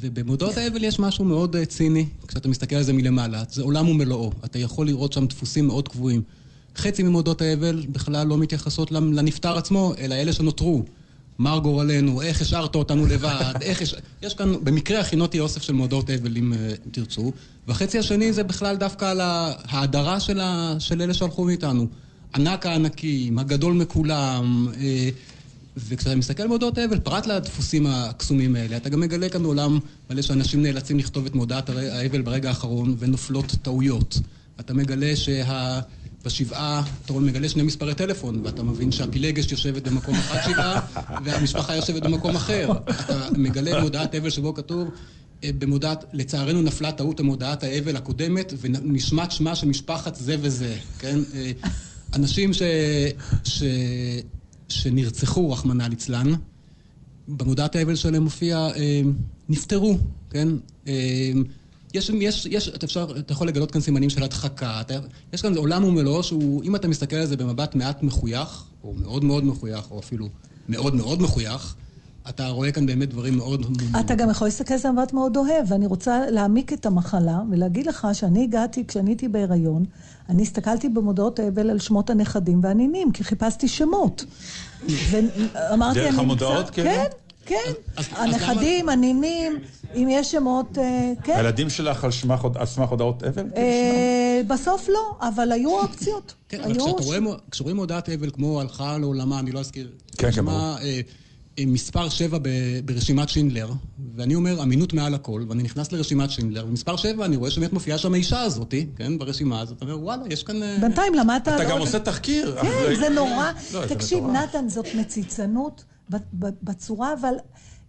ובמודעות האבל יש משהו מאוד ציני, כשאתה מסתכל על זה מלמעלה, זה עולם ומלואו, אתה יכול לראות שם דפוסים מאוד קבועים. חצי ממודעות האבל בכלל לא מתייחסות לנפטר עצמו, אלא אלה שנותרו. מר גורלנו, איך השארת אותנו לבד, איך הש... יש כאן, במקרה הכינותי אוסף של מודעות אבל, אם תרצו, והחצי השני זה בכלל דווקא על ההדרה של, ה... של אלה שהלכו מאיתנו. ענק הענקים, הגדול מכולם, אה... וכשאתה מסתכל על מודעות אבל, פרט לדפוסים הקסומים האלה, אתה גם מגלה כאן עולם מלא שאנשים נאלצים לכתוב את מודעת האבל ברגע האחרון, ונופלות טעויות. אתה מגלה שה... בשבעה, אתה מגלה שני מספרי טלפון, ואתה מבין שהפילגש יושבת במקום אחד שבעה, והמשפחה יושבת במקום אחר. אתה מגלה מודעת אבל שבו כתוב, במודעת, לצערנו נפלה טעות המודעת האבל הקודמת, ונשמט שמה שמשפחת זה וזה, כן? אנשים ש... ש... שנרצחו, רחמנא ליצלן, במודעת האבל שלהם מופיע, נפטרו, כן? יש, יש, יש, אתה אפשר, אתה יכול לגלות כאן סימנים של הדחקה, אתה, יש כאן עולם ומלואו שהוא, אם אתה מסתכל על זה במבט מעט מחוייך, או מאוד מאוד מחוייך, או אפילו מאוד מאוד מחוייך, אתה רואה כאן באמת דברים מאוד... אתה גם יכול להסתכל על זה במבט מאוד אוהב, ואני רוצה להעמיק את המחלה, ולהגיד לך שאני הגעתי, כשאני הייתי בהיריון, אני הסתכלתי במודעות האבל על שמות הנכדים והנינים, כי חיפשתי שמות. ואמרתי, דרך המודעות, כן? כן. כן, הנכדים, הנינים, אם יש שמות, כן. הילדים שלך על סמך הודעות אבל? בסוף לא, אבל היו אופציות. כן, אבל כשרואים הודעת אבל כמו הלכה לעולמה, אני לא אזכיר, נשמע מספר שבע ברשימת שינדלר, ואני אומר אמינות מעל הכל, ואני נכנס לרשימת שינדלר, ומספר שבע אני רואה שבאמת מופיעה שם האישה הזאת, כן, ברשימה הזאת, אתה אומר, וואלה, יש כאן... בינתיים למדת... אתה גם עושה תחקיר. כן, זה נורא. תקשיב, נתן, זאת מציצנות. בצורה, אבל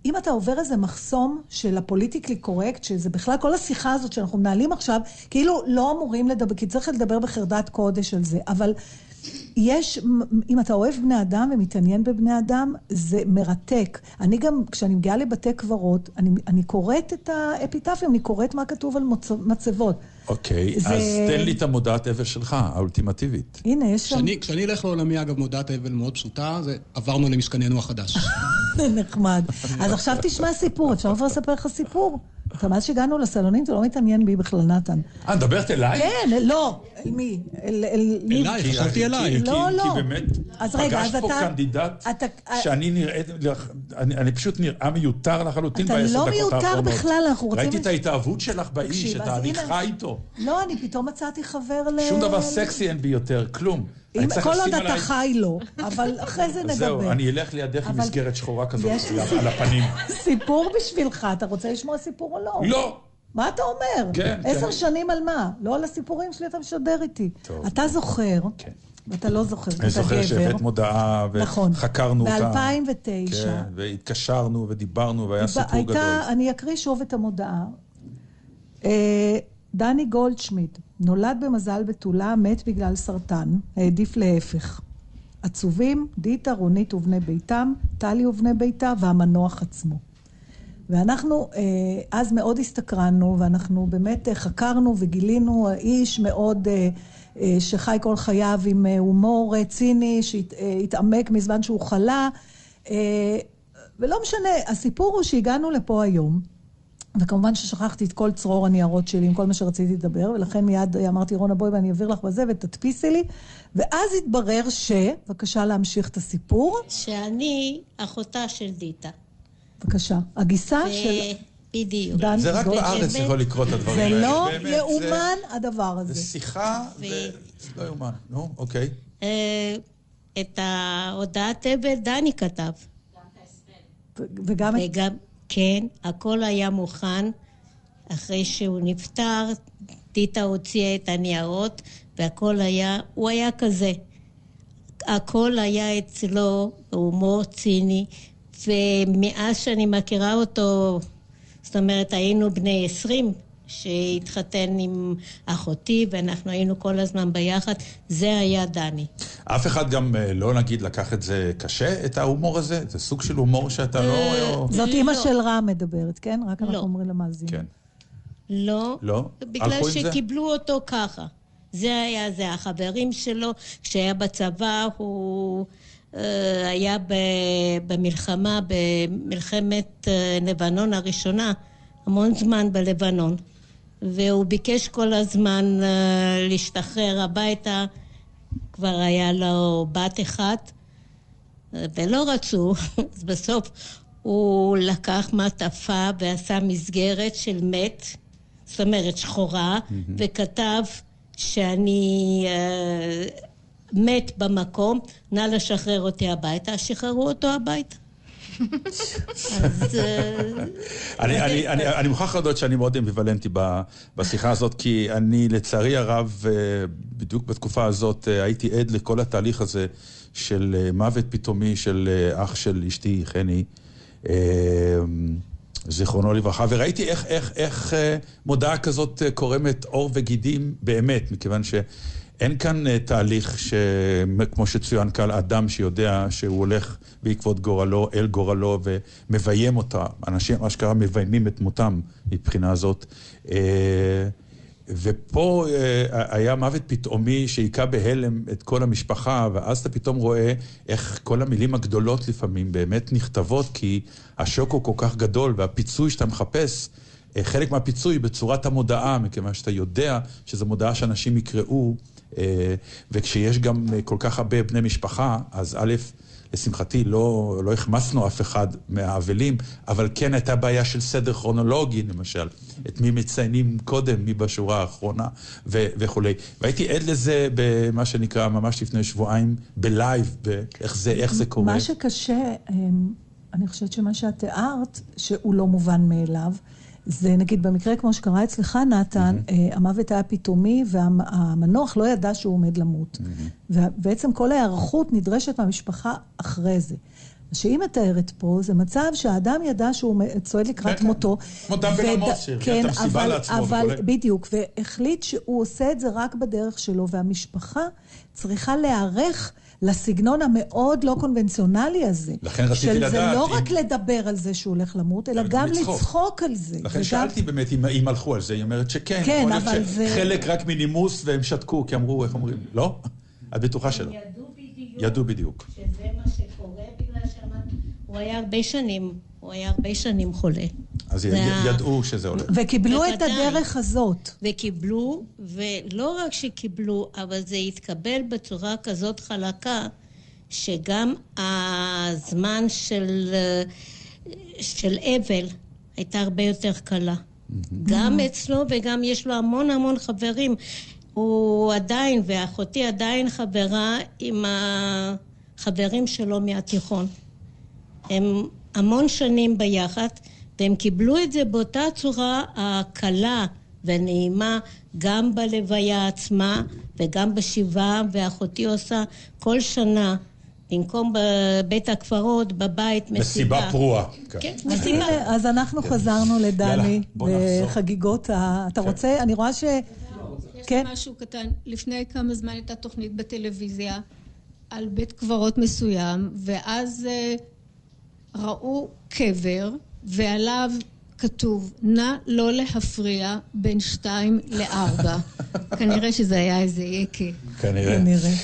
אם אתה עובר איזה מחסום של הפוליטיקלי קורקט, שזה בכלל כל השיחה הזאת שאנחנו מנהלים עכשיו, כאילו לא אמורים לדבר, כי צריך לדבר בחרדת קודש על זה, אבל יש, אם אתה אוהב בני אדם ומתעניין בבני אדם, זה מרתק. אני גם, כשאני מגיעה לבתי קברות, אני, אני קוראת את האפיטפיה, אני קוראת מה כתוב על מצבות. אוקיי, זה... אז תן לי את המודעת אבל שלך, האולטימטיבית. הנה, יש שם... כשאני, כשאני אלך לעולמי, אגב, מודעת אבל מאוד פשוטה, זה עברנו למשכננו החדש. זה נחמד. אז עכשיו תשמע סיפור, אפשר כבר לספר לך סיפור. אתה מאז שהגענו לסלונים, אתה לא מתעניין בי בכלל, נתן. אה, מדברת אליי? כן, לא. אל מי? אליי, חשבתי אליי. לא, לא. כי באמת, פגש פה קנדידט שאני נראה, אני פשוט נראה מיותר לחלוטין בעשר דקות האחרונות. אתה לא מיותר בכלל, אנחנו רוצים... ראיתי את ההתאהבות שלך באיש, את ההליכה איתו. לא, אני פתאום מצאתי חבר ל... שום דבר סקסי אין בי יותר, כלום. כל עוד אתה חי לו, אבל אחרי זה נדבר. זהו, אני אלך לידך עם מסגרת שחורה כזאת על הפנים. סיפור בשבילך, אתה רוצה לשמוע סיפור או לא? לא. מה אתה אומר? עשר שנים על מה? לא על הסיפורים שלי אתה משדר איתי. אתה זוכר, ואתה לא זוכר, אתה גבר. אני זוכר שהבאת מודעה וחקרנו אותה. ב-אלפיים ותשע. כן, והתקשרנו ודיברנו והיה סיפור גדול. אני אקריא שוב את המודעה. דני גולדשמיט, נולד במזל בתולה, מת בגלל סרטן, העדיף להפך. עצובים, דיטה, רונית ובני ביתם, טלי ובני ביתה והמנוח עצמו. ואנחנו אז מאוד הסתקרנו, ואנחנו באמת חקרנו וגילינו איש מאוד שחי כל חייו עם הומור ציני, שהתעמק מזמן שהוא חלה. ולא משנה, הסיפור הוא שהגענו לפה היום, וכמובן ששכחתי את כל צרור הניירות שלי, עם כל מה שרציתי לדבר, ולכן מיד אמרתי, רונה בואי, ואני אעביר לך בזה, ותדפיסי לי, ואז התברר ש... בבקשה להמשיך את הסיפור. שאני אחותה של דיטה. בבקשה. הגיסה ו... של... בדיוק. זה רק בארץ יכול לקרות את הדברים האלה. זה לא יאומן הדבר הזה. זה שיחה, זה לא יאומן. נו, אוקיי. את ההודעת אבל דני כתב. וגם את... כן, הכל היה מוכן. אחרי שהוא נפטר, דיטה הוציאה את הניירות, והכל היה, הוא היה כזה. הכל היה אצלו, הומור ציני, ומאז שאני מכירה אותו, זאת אומרת, היינו בני עשרים, שהתחתן עם אחותי, ואנחנו היינו כל הזמן ביחד, זה היה דני. אף אחד גם, לא נגיד, לקח את זה קשה, את ההומור הזה? זה סוג של הומור שאתה לא... זאת אמא של רם מדברת, כן? רק אנחנו אומרים למאזינים. כן. לא, בגלל שקיבלו אותו ככה. זה היה זה, החברים שלו, כשהיה בצבא, הוא היה במלחמה, במלחמת לבנון הראשונה, המון זמן בלבנון. והוא ביקש כל הזמן להשתחרר הביתה, כבר היה לו בת אחת, ולא רצו, אז בסוף הוא לקח מעטפה ועשה מסגרת של מת, זאת אומרת שחורה, mm-hmm. וכתב שאני uh, מת במקום, נא לשחרר אותי הביתה, שחררו אותו הביתה. אני אני אני מוכרח להודות שאני מאוד אמביוולנטי בשיחה הזאת, כי אני לצערי הרב בדיוק בתקופה הזאת הייתי עד לכל התהליך הזה של מוות פתאומי של אח של אשתי חני זיכרונו לברכה, וראיתי איך איך איך מודעה כזאת קורמת אור וגידים באמת, מכיוון ש אין כאן תהליך שכמו שצוין כאן, אדם שיודע שהוא הולך בעקבות גורלו אל גורלו ומביים אותה. אנשים, מה שקרה, מביימים את מותם מבחינה הזאת. ופה היה מוות פתאומי שהיכה בהלם את כל המשפחה, ואז אתה פתאום רואה איך כל המילים הגדולות לפעמים באמת נכתבות, כי השוק הוא כל כך גדול והפיצוי שאתה מחפש, חלק מהפיצוי בצורת המודעה, מכיוון שאתה יודע שזו מודעה שאנשים יקראו, וכשיש גם כל כך הרבה בני משפחה, אז א', לשמחתי, לא, לא החמסנו אף אחד מהאבלים, אבל כן הייתה בעיה של סדר כרונולוגי, למשל, את מי מציינים קודם, מי בשורה האחרונה, ו- וכולי. והייתי עד לזה במה שנקרא ממש לפני שבועיים, בלייב, באיך זה, איך זה קורה. מה שקשה, אני חושבת שמה שאת תיארת, שהוא לא מובן מאליו, זה נגיד במקרה כמו שקרה אצלך נתן, mm-hmm. המוות היה פתאומי והמנוח לא ידע שהוא עומד למות. Mm-hmm. ובעצם כל ההיערכות נדרשת מהמשפחה אחרי זה. מה שהיא מתארת פה זה מצב שהאדם ידע שהוא צועד לקראת כן, מותו. מותם וד... בלמות שיר, כן, אתה מסיבה לעצמו. אבל וכולי. בדיוק, והחליט שהוא עושה את זה רק בדרך שלו, והמשפחה צריכה להיערך לסגנון המאוד לא קונבנציונלי הזה. לכן רציתי לדעת. שזה לא רק לדבר על זה שהוא הולך למות, אלא גם לצחוק על זה. לכן שאלתי באמת אם הלכו על זה, היא אומרת שכן. כן, אבל זה... חלק רק מנימוס והם שתקו, כי אמרו, איך אומרים? לא? את בטוחה שלא. ידעו בדיוק. שזה מה שקורה בגלל שאמרת, הוא היה הרבה שנים, הוא היה הרבה שנים חולה. אז ידעו שזה עולה. וקיבלו את הדרך הזאת. וקיבלו, ולא רק שקיבלו, אבל זה התקבל בצורה כזאת חלקה, שגם הזמן של, של אבל הייתה הרבה יותר קלה. גם אצלו וגם יש לו המון המון חברים. הוא עדיין, ואחותי עדיין חברה עם החברים שלו מהתיכון. הם המון שנים ביחד, והם קיבלו את זה באותה צורה הקלה ונעימה, גם בלוויה עצמה וגם בשבעה, ואחותי עושה כל שנה, במקום בבית הכפרות, בבית, מסיבה. מסיבה פרועה. כן, מסיבה. אז אנחנו חזרנו לדני בחגיגות ה... אתה רוצה? אני רואה ש... יש משהו קטן. לפני כמה זמן הייתה תוכנית בטלוויזיה על בית כברות מסוים, ואז ראו קבר, ועליו כתוב, נא לא להפריע בין שתיים לארבע. כנראה שזה היה איזה יקי. כנראה.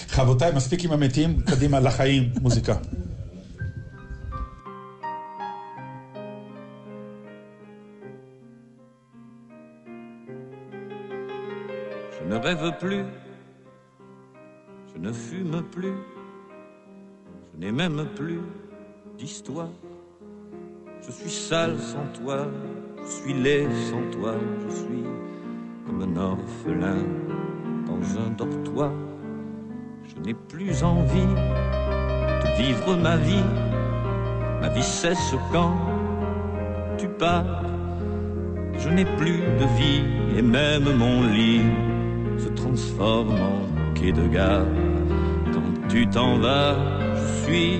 חברותיי, מספיק עם המתים, קדימה לחיים, מוזיקה. Je ne rêve plus, je ne fume plus, je n'ai même plus d'histoire. Je suis sale sans toi, je suis laid sans toi, je suis comme un orphelin dans un dortoir. Je n'ai plus envie de vivre ma vie, ma vie cesse quand tu pars. Je n'ai plus de vie et même mon lit se transforme en quai de gare. Quand tu t'en vas, je suis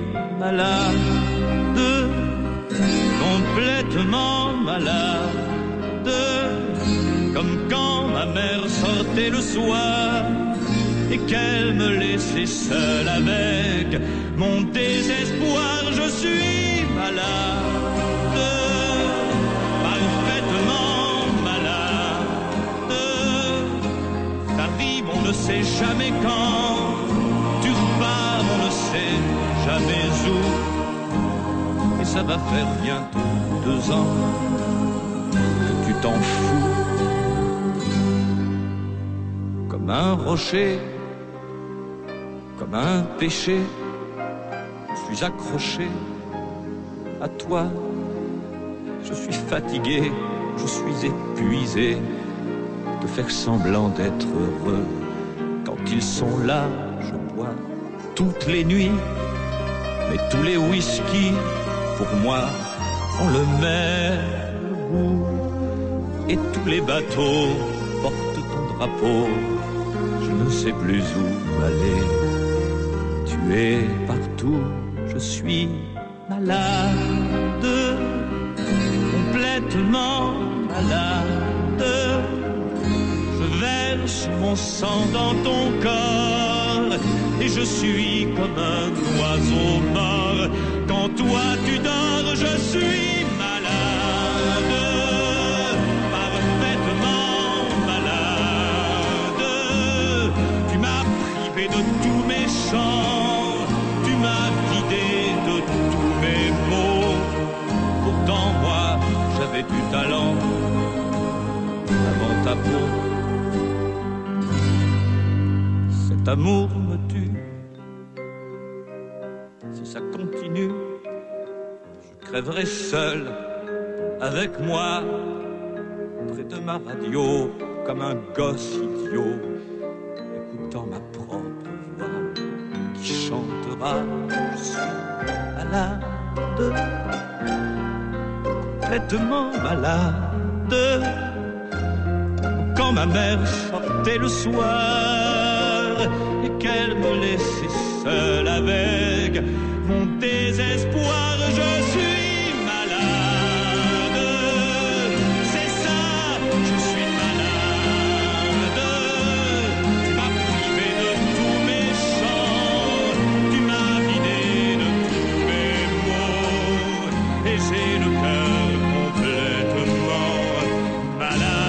malade, complètement malade, comme quand ma mère sortait le soir et qu'elle me laissait seule avec mon désespoir. Je suis malade, parfaitement malade. T'arrives, on le ne sait jamais quand, tu repars, on ne sait jamais où, et ça va faire bientôt deux ans que tu t'en fous. Comme un rocher, comme un péché, je suis accroché à toi, je suis fatigué, je suis épuisé de faire semblant d'être heureux. Quand ils sont là, je bois toutes les nuits, mais tous les whisky, pour moi, ont le même goût. Et tous les bateaux portent ton drapeau, je ne sais plus où aller. Tu es partout, je suis malade, complètement malade. Je verse mon sang dans ton corps et je suis comme un oiseau mort. Quand toi tu dors, je suis malade, parfaitement malade. Tu m'as privé de tous mes chants, tu m'as vidé de tous mes mots. Pourtant moi j'avais du talent avant ta peau. Cet amour me tue, si ça continue, je crèverai seul, avec moi, près de ma radio, comme un gosse idiot, écoutant ma propre voix qui chantera. Je suis malade, complètement malade. Quand ma mère sortait le soir et qu'elle me laissait seule avec mon désespoir, je suis malade, c'est ça, je suis malade. Tu m'as privé de tous mes chants, tu m'as vidé de tous mes mots, et j'ai le cœur complètement malade.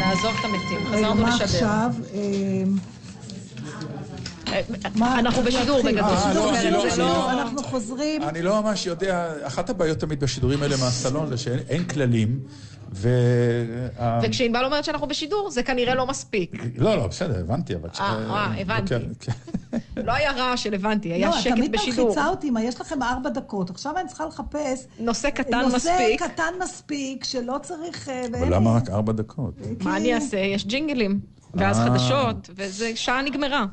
נעזוב את המתים, חזרנו לשדר. מה עכשיו? אנחנו בשידור, אנחנו חוזרים. אני לא ממש יודע, אחת הבעיות תמיד בשידורים האלה מהסלון זה שאין כללים, וכשאינבל אומרת שאנחנו בשידור, זה כנראה לא מספיק. לא, לא, בסדר, הבנתי. אה, הבנתי. לא היה רע של הבנתי, היה שקט בשידור. לא, תמיד מלחיצה אותי, מה יש לכם ארבע דקות, עכשיו אני צריכה לחפש נושא קטן מספיק. נושא קטן מספיק, שלא צריך... למה רק ארבע דקות? מה אני אעשה? יש ג'ינגלים, ואז חדשות, וזה שעה נגמרה.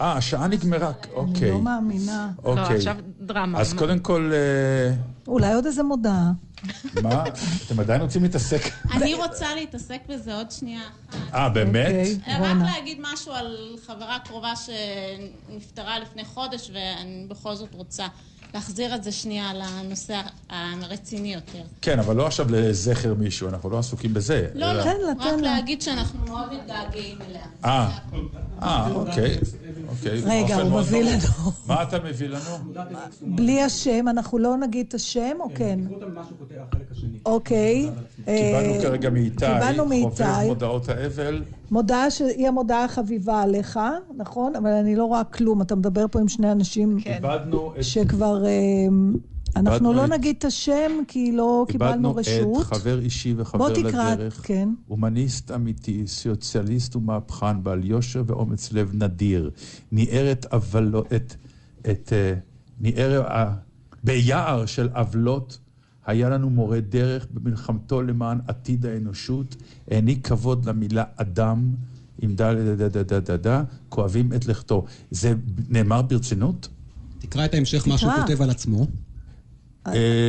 אה, שעה נגמרה, אוקיי. אני לא מאמינה. לא, עכשיו דרמה. אז קודם כל... אולי עוד איזה מודעה. מה? אתם עדיין רוצים להתעסק? אני רוצה להתעסק בזה עוד שנייה אחת. אה, באמת? רק להגיד משהו על חברה קרובה שנפטרה לפני חודש, ואני בכל זאת רוצה להחזיר את זה שנייה לנושא הרציני יותר. כן, אבל לא עכשיו לזכר מישהו, אנחנו לא עסוקים בזה. לא, לא, רק להגיד שאנחנו מאוד מתגעגעים אליה. אה, אה, אוקיי. רגע, הוא מביא לנו. מה אתה מביא לנו? בלי השם, אנחנו לא נגיד את השם, או כן? נקרות על מה שכותב החלק השני. אוקיי. קיבלנו כרגע מאיתי, חובב מודעות האבל. מודעה שהיא המודעה החביבה עליך, נכון? אבל אני לא רואה כלום, אתה מדבר פה עם שני אנשים שכבר... אנחנו לא נגיד את השם, כי לא קיבלנו רשות. איבדנו את חבר אישי וחבר לדרך, אומניסט אמיתי, סוציאליסט ומהפכן, בעל יושר ואומץ לב נדיר. ניערת אבלות, ניער ביער של אבלות, היה לנו מורה דרך במלחמתו למען עתיד האנושות, העניק כבוד למילה אדם, עם דה דה דה דה דה דה, כואבים את לכתו. זה נאמר ברצינות? תקרא את ההמשך מה שהוא כותב על עצמו.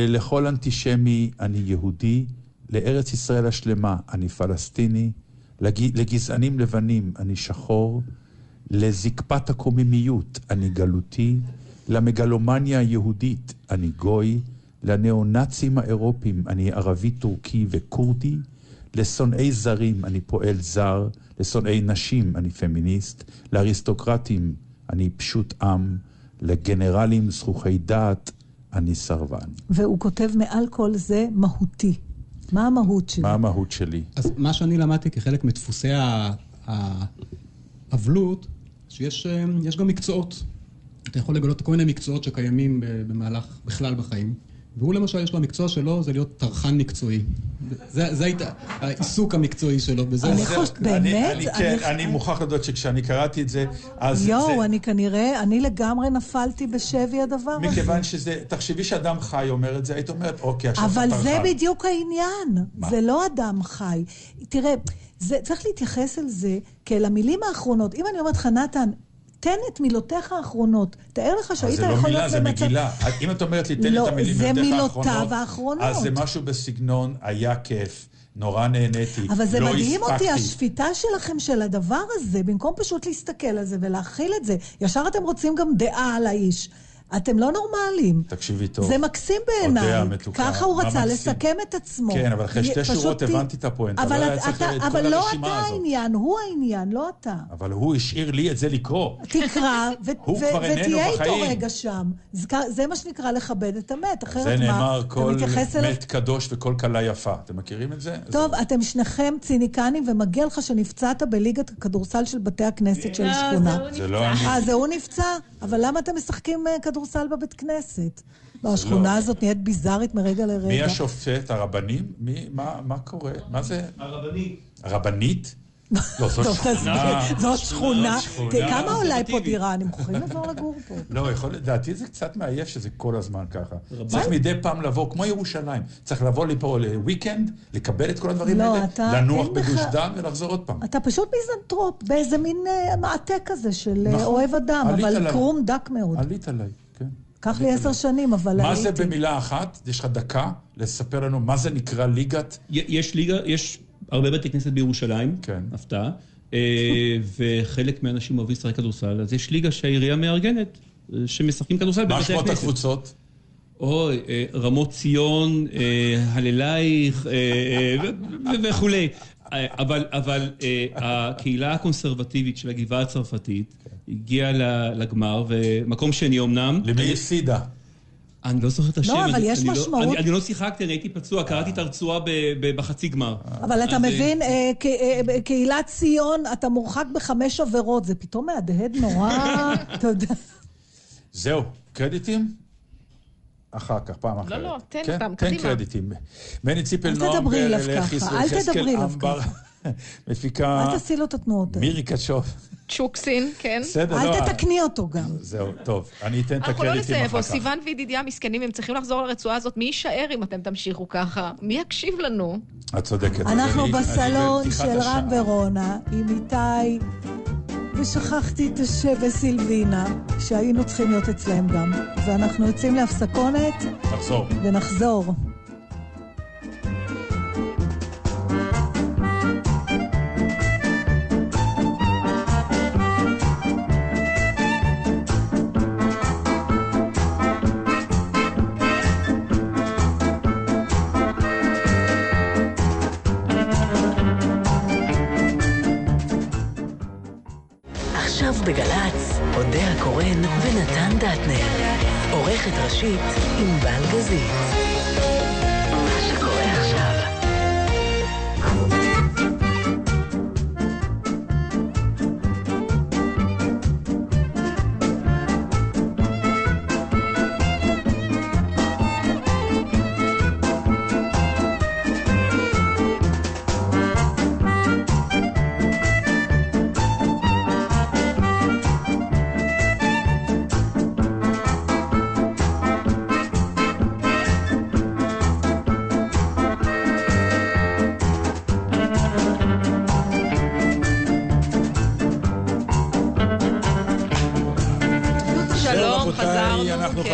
לכל אנטישמי אני יהודי, לארץ ישראל השלמה אני פלסטיני, לגזענים לבנים אני שחור, לזקפת הקוממיות אני גלותי, למגלומניה היהודית אני גוי, לנאונאצים האירופים אני ערבי, טורקי וקורדי, לשונאי זרים אני פועל זר, לשונאי נשים אני פמיניסט, לאריסטוקרטים אני פשוט עם, לגנרלים זכוכי דעת אני סרבן. והוא כותב מעל כל זה מהותי. מה המהות שלי? מה המהות שלי? אז מה שאני למדתי כחלק מדפוסי העבלות, שיש יש גם מקצועות. אתה יכול לגלות כל מיני מקצועות שקיימים במהלך בכלל בחיים. והוא למשל, יש לו המקצוע שלו, זה להיות תרחן מקצועי. זה, זה העיסוק המקצועי שלו. בזה אני חושבת, באמת? אני, אני, אני, אני מוכרח לדעת שכשאני קראתי את זה, אז יו, זה... אני כנראה, אני לגמרי נפלתי בשבי הדבר הזה. מכיוון שזה, תחשבי שאדם חי אומר את זה, היית אומרת, אוקיי, עכשיו אתה תרחן. אבל זה בדיוק העניין. מה? זה לא אדם חי. תראה, זה, צריך להתייחס אל זה, כאל המילים האחרונות. אם אני אומרת לך, נתן, תן את מילותיך האחרונות. תאר לך שהיית יכול... אז זה לא מילה, זה מגילה. אם את אומרת לי, תן לי את המילותיך האחרונות, אז זה משהו בסגנון, היה כיף, נורא נהניתי, אבל זה מדהים אותי, השפיטה שלכם של הדבר הזה, במקום פשוט להסתכל על זה ולהכיל את זה. ישר אתם רוצים גם דעה על האיש. אתם לא נורמליים. תקשיבי טוב. זה מקסים בעיניי. ככה הוא רצה לסכם את עצמו. כן, אבל אחרי שתי שורות הבנתי את הפואנטה. אבל לא אתה העניין, הוא העניין, לא אתה. אבל הוא השאיר לי את זה לקרוא. תקרא, ותהיה איתו רגע שם. זה מה שנקרא לכבד את המת. זה נאמר כל מת קדוש וכל קלה יפה. אתם מכירים את זה? טוב, אתם שניכם ציניקנים, ומגיע לך שנפצעת בליגת הכדורסל של בתי הכנסת של השכונה. זה לא אני. זה הוא נפצע, אבל למה אתם משחקים כדורסל? סל בבית כנסת. השכונה הזאת נהיית ביזארית מרגע לרגע. מי השופט? הרבנים? מה קורה? מה זה? הרבנית. הרבנית? לא, זאת שכונה. כמה אולי פה דירה? אני מוכרחים לבוא לגור פה. לא, דעתי זה קצת מעייף שזה כל הזמן ככה. צריך מדי פעם לבוא, כמו ירושלים, צריך לבוא לפה לוויקנד, לקבל את כל הדברים האלה, לנוח בגוש דם ולחזור עוד פעם. אתה פשוט מיזנטרופ, באיזה מין מעטה כזה של אוהב אדם, אבל קרום דק מאוד. עלית עליי. קח לי עשר שנים, אבל... מה זה במילה אחת? יש לך דקה לספר לנו מה זה נקרא ליגת? יש ליגה, יש הרבה בתי כנסת בירושלים, הפתעה, וחלק מהאנשים אוהבים לשחק כדורסל, אז יש ליגה שהעירייה מארגנת, שמשחקים כדורסל בבתי הכנסת. מה שמות הקבוצות? או רמות ציון, הללייך, וכו'. אבל הקהילה הקונסרבטיבית של הגבעה הצרפתית, הגיע לגמר, ומקום שני אומנם... למי הסידה? אני לא זוכר את השם. לא, אבל יש משמעות. אני לא שיחקתי, אני הייתי פצוע, קראתי את הרצועה בחצי גמר. אבל אתה מבין, קהילת ציון, אתה מורחק בחמש עבירות, זה פתאום מהדהד נורא, אתה יודע. זהו, קרדיטים? אחר כך, פעם אחרת. לא, לא, תן אותם, קדימה. תן קרדיטים. מני ציפל נועם ולחיסר, חזקל אמבר, מפיקה... אל תעשי לו את התנועות. מירי קצ'וקסין, כן. אל תתקני אותו גם. זהו, טוב, אני אתן את הקרדיטים אחר כך. אנחנו לא נסיים פה, סיוון וידידיה מסכנים, הם צריכים לחזור לרצועה הזאת, מי יישאר אם אתם תמשיכו ככה? מי יקשיב לנו? את צודקת. אנחנו בסלון של רם ורונה, עם איתי, ושכחתי את השם וסילבינה, שהיינו צריכים להיות אצלהם גם. ואנחנו יוצאים להפסקונת. נחזור. ונחזור. בגלץ, אודליה קורן ונתן דטנר. עורכת ראשית, אינבל גזית. מה שקורה עכשיו.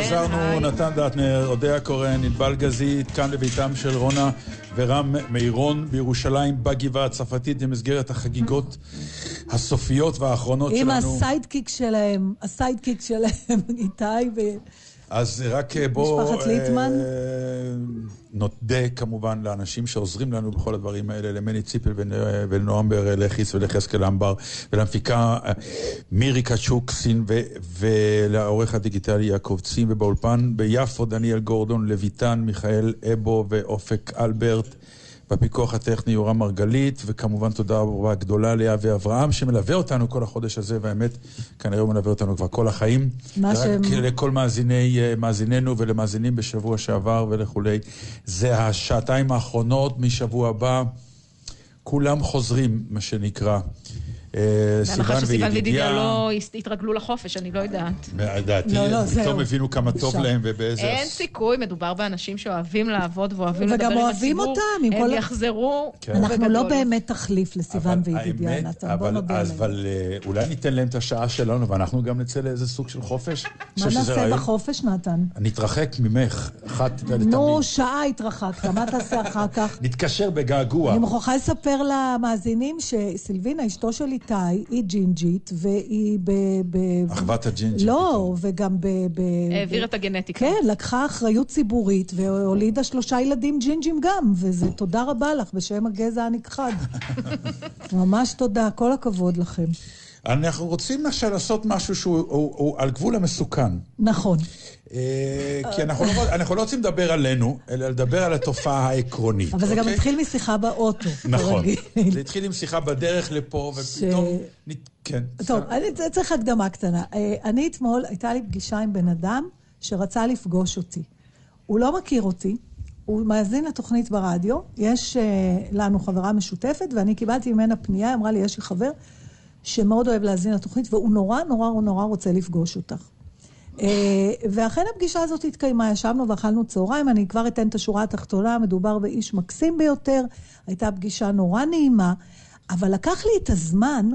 חזרנו, נתן דטנר, אודיה קורן, אינבל גזית, כאן לביתם של רונה ורם מיירון בירושלים, בגבעה הצרפתית, במסגרת החגיגות הסופיות והאחרונות שלנו. עם הסיידקיק שלהם, הסיידקיק שלהם, איתי ו... אז רק בוא נודה כמובן לאנשים שעוזרים לנו בכל הדברים האלה, למני ציפל ולנועם ברלכיס ולחזקאל אמבר ולמפיקה מירי קצ'וקסין ולעורך הדיגיטלי יעקב צים, ובאולפן ביפו דניאל גורדון, לויטן, מיכאל אבו ואופק אלברט, בפיקוח הטכני יורם מרגלית, וכמובן תודה רבה גדולה ליאבי אברהם, שמלווה אותנו כל החודש הזה, והאמת, כנראה הוא מלווה אותנו כבר כל החיים, רק ש... לכל מאזיני, מאזיננו ולמאזינים בשבוע שעבר ולכולי. זה השעתיים האחרונות, משבוע הבא, כולם חוזרים, מה שנקרא. סיוון וידידיה לא התרגלו לחופש, אני לא יודעת. דעתי, פתאום הבינו כמה טוב להם ובאיזה... אין סיכוי, מדובר באנשים שאוהבים לעבוד ואוהבים לדבר עם הציבור. וגם אוהבים אותם. הם יחזרו. אנחנו לא באמת תחליף לסיוון וידידיה. אבל אולי ניתן להם את השעה שלנו, ואנחנו גם נצא לאיזה סוג של חופש. מה נעשה בחופש, נתן? נתרחק ממך, אחת לתמיד. נו, שעה התרחקת, מה תעשה אחר כך? נתקשר בגעגוע. אני מוכרחה לספר למאזינים שסילבינה, אשתו שלי איתי, היא ג'ינג'ית, והיא ב... ב אחוות הג'ינג'ית. לא, וגם ב... ב העביר את הגנטיקה. כן, לקחה אחריות ציבורית, והולידה שלושה ילדים ג'ינג'ים גם, וזה תודה רבה לך, בשם הגזע הנכחד. ממש תודה, כל הכבוד לכם. אנחנו רוצים לעשות משהו שהוא על גבול המסוכן. נכון. כי אנחנו לא רוצים לדבר עלינו, אלא לדבר על התופעה העקרונית. אבל זה גם התחיל משיחה באוטו. נכון. זה התחיל עם שיחה בדרך לפה, ופתאום... טוב, אני צריך הקדמה קטנה. אני אתמול, הייתה לי פגישה עם בן אדם שרצה לפגוש אותי. הוא לא מכיר אותי, הוא מאזין לתוכנית ברדיו, יש לנו חברה משותפת, ואני קיבלתי ממנה פנייה, אמרה לי, יש לי חבר... שמאוד אוהב להזין לתוכנית, והוא נורא נורא נורא רוצה לפגוש אותך. ואכן הפגישה הזאת התקיימה, ישבנו ואכלנו צהריים, אני כבר אתן את השורה התחתונה, מדובר באיש מקסים ביותר, הייתה פגישה נורא נעימה, אבל לקח לי את הזמן,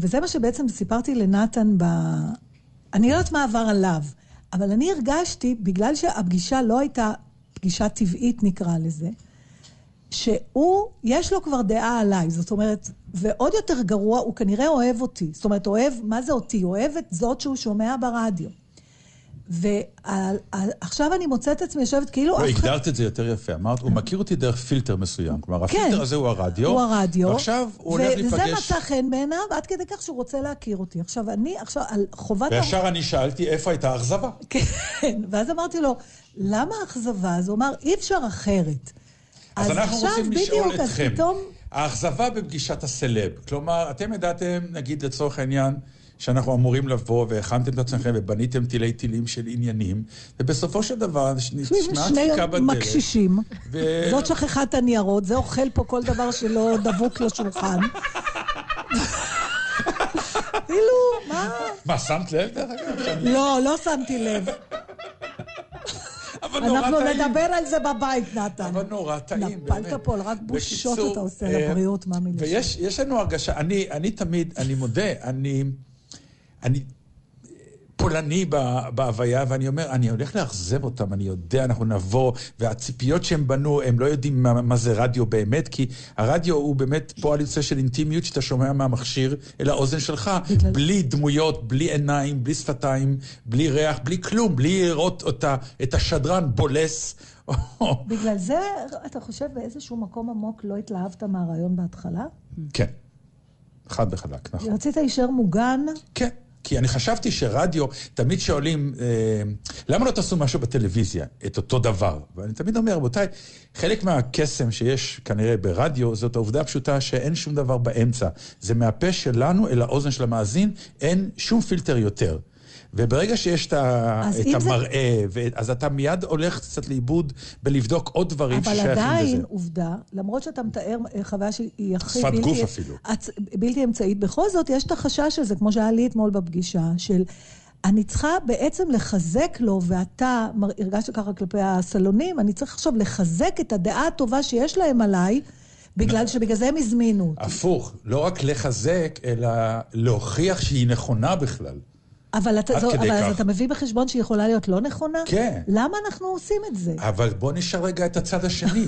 וזה מה שבעצם סיפרתי לנתן, ב... אני לא יודעת מה עבר עליו, אבל אני הרגשתי, בגלל שהפגישה לא הייתה פגישה טבעית נקרא לזה, שהוא, יש לו כבר דעה עליי, זאת אומרת, ועוד יותר גרוע, הוא כנראה אוהב אותי, זאת אומרת, אוהב, מה זה אותי? אוהב את זאת שהוא שומע ברדיו. ועכשיו אני מוצאת עצמי, יושבת כאילו... הוא הגדרת את זה יותר יפה, אמרת, הוא מכיר אותי דרך פילטר מסוים, כלומר, הפילטר הזה הוא הרדיו, הוא הרדיו, ועכשיו הוא הולך להיפגש... וזה מצא חן בעיניו, עד כדי כך שהוא רוצה להכיר אותי. עכשיו, אני, עכשיו, על חובת... וישר אני שאלתי, איפה הייתה האכזבה? כן, ואז אמרתי לו, למה האכזבה? אז הוא אמר, אי אפשר אחרת. אז, אז אנחנו רוצים לשאול אתכם, פתאום... האכזבה בפגישת הסלב, כלומר, אתם ידעתם, נגיד לצורך העניין, שאנחנו אמורים לבוא, והכנתם את עצמכם, ובניתם תילי תילים של עניינים, ובסופו של דבר, נשמע דפיקה בדלת. שני מקשישים, ו... זאת שכחת הניירות, זה אוכל פה כל דבר שלא דבוק לשולחן. אילו, מה? מה, שמת לב? לא, לא שמתי לב. אנחנו נדבר על זה בבית, נתן. אבל נורא טעים, באמת. נפלת פה, רק בושות אתה עושה לבריאות, מה מילה. ויש לנו הרגשה, אני תמיד, אני מודה, אני פולני בהוויה, ואני אומר, אני הולך לאכזב אותם, אני יודע, אנחנו נבוא, והציפיות שהם בנו, הם לא יודעים מה זה רדיו באמת, כי הרדיו הוא באמת פועל יוצא של אינטימיות, שאתה שומע מהמכשיר אל האוזן שלך, בלי דמויות, בלי עיניים, בלי שפתיים, בלי ריח, בלי כלום, בלי לראות אותה, את השדרן בולס. בגלל זה, אתה חושב, באיזשהו מקום עמוק לא התלהבת מהרעיון בהתחלה? כן. חד וחלק, נכון. רצית להישאר מוגן? כן. כי אני חשבתי שרדיו, תמיד שואלים, אה, למה לא תעשו משהו בטלוויזיה, את אותו דבר? ואני תמיד אומר, רבותיי, חלק מהקסם שיש כנראה ברדיו, זאת העובדה הפשוטה שאין שום דבר באמצע. זה מהפה שלנו אל האוזן של המאזין, אין שום פילטר יותר. וברגע שיש את המראה, אז אתה מיד הולך קצת לאיבוד בלבדוק עוד דברים ששייכים לזה. אבל עדיין עובדה, למרות שאתה מתאר חוויה שהיא הכי בלתי אמצעית, בכל זאת יש את החשש הזה, כמו שהיה לי אתמול בפגישה, של אני צריכה בעצם לחזק לו, ואתה הרגשת ככה כלפי הסלונים, אני צריך עכשיו לחזק את הדעה הטובה שיש להם עליי, בגלל שבגלל זה הם הזמינו אותי. הפוך, לא רק לחזק, אלא להוכיח שהיא נכונה בכלל. אבל אתה, זו, אבל אז אתה מביא בחשבון שהיא יכולה להיות לא נכונה? כן. למה אנחנו עושים את זה? אבל בוא נשאר רגע את הצד השני.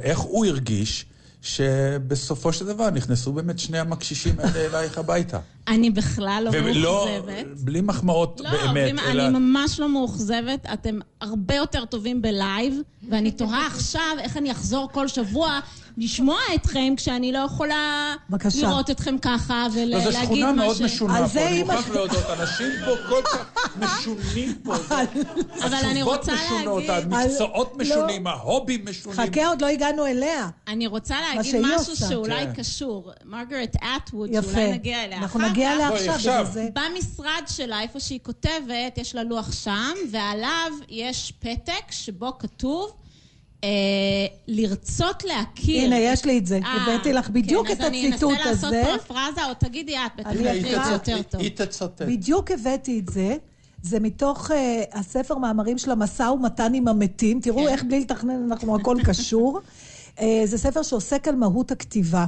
איך הוא הרגיש שבסופו של דבר נכנסו באמת שני המקשישים האלה אלייך הביתה. אני בכלל לא מאוכזבת. בלי מחמאות באמת. אני ממש לא מאוכזבת, אתם הרבה יותר טובים בלייב, ואני תוהה עכשיו איך אני אחזור כל שבוע לשמוע אתכם כשאני לא יכולה לראות אתכם ככה ולהגיד משהו. זו שכונה מאוד משונה פה, אני מוכרח להודות, אנשים פה כל כך משונים פה. אבל אני רוצה להגיד... המקצועות משונים, ההובים משונים. חכה, עוד לא הגענו אליה. אני רוצה להגיד משהו שאולי קשור. מרגרט אטווד, שאולי נגיע אליה. אנחנו נגיע אליה עכשיו. במשרד שלה, איפה שהיא כותבת, יש לה לוח שם, ועליו יש פתק שבו כתוב לרצות להכיר. הנה, יש לי את זה. הבאתי לך בדיוק את הציטוט הזה. אז אני אנסה לעשות פרפרזה, או תגידי את, בטח להכיר יותר טוב. היא תצטט. בדיוק הבאתי את זה. זה מתוך הספר מאמרים של המסע ומתן עם המתים. תראו איך בלי לתכנן אנחנו הכל קשור. זה ספר שעוסק על מהות הכתיבה.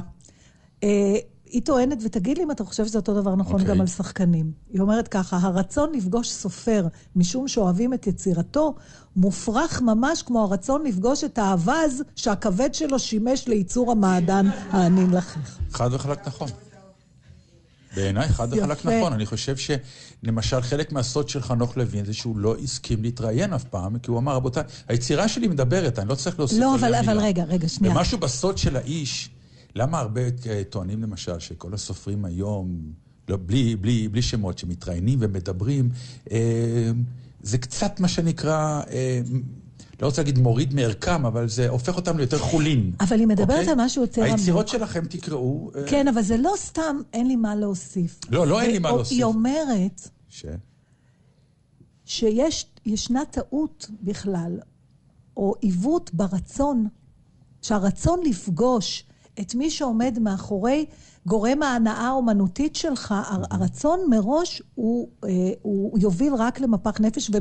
היא טוענת, ותגיד לי אם אתה חושב שזה אותו דבר נכון okay. גם על שחקנים. היא אומרת ככה, הרצון לפגוש סופר משום שאוהבים את יצירתו, מופרך ממש כמו הרצון לפגוש את האבז שהכבד שלו שימש לייצור המעדן הענין לכך. חד וחלק נכון. בעיניי חד וחלק נכון. אני חושב שלמשל חלק מהסוד של חנוך לוין זה שהוא לא הסכים להתראיין אף פעם, כי הוא אמר, רבותיי, היצירה שלי מדברת, אני לא צריך להוסיף לא, עליה. לא, אבל, אבל רגע, רגע, שנייה. ומשהו בסוד של האיש... למה הרבה טוענים למשל שכל הסופרים היום, לא, בלי, בלי, בלי שמות, שמתראיינים ומדברים, אה, זה קצת מה שנקרא, אה, לא רוצה להגיד מוריד מערכם, אבל זה הופך אותם ליותר חולין. אבל היא מדברת אוקיי? על משהו יותר... היצירות עמוק. שלכם תקראו... אה... כן, אבל זה לא סתם, אין לי מה להוסיף. לא, לא ו- אין לי מה להוסיף. היא אומרת ש... שיש ישנה טעות בכלל, או עיוות ברצון, שהרצון לפגוש... את מי שעומד מאחורי גורם ההנאה האומנותית שלך, הרצון מראש הוא, הוא יוביל רק למפח נפש,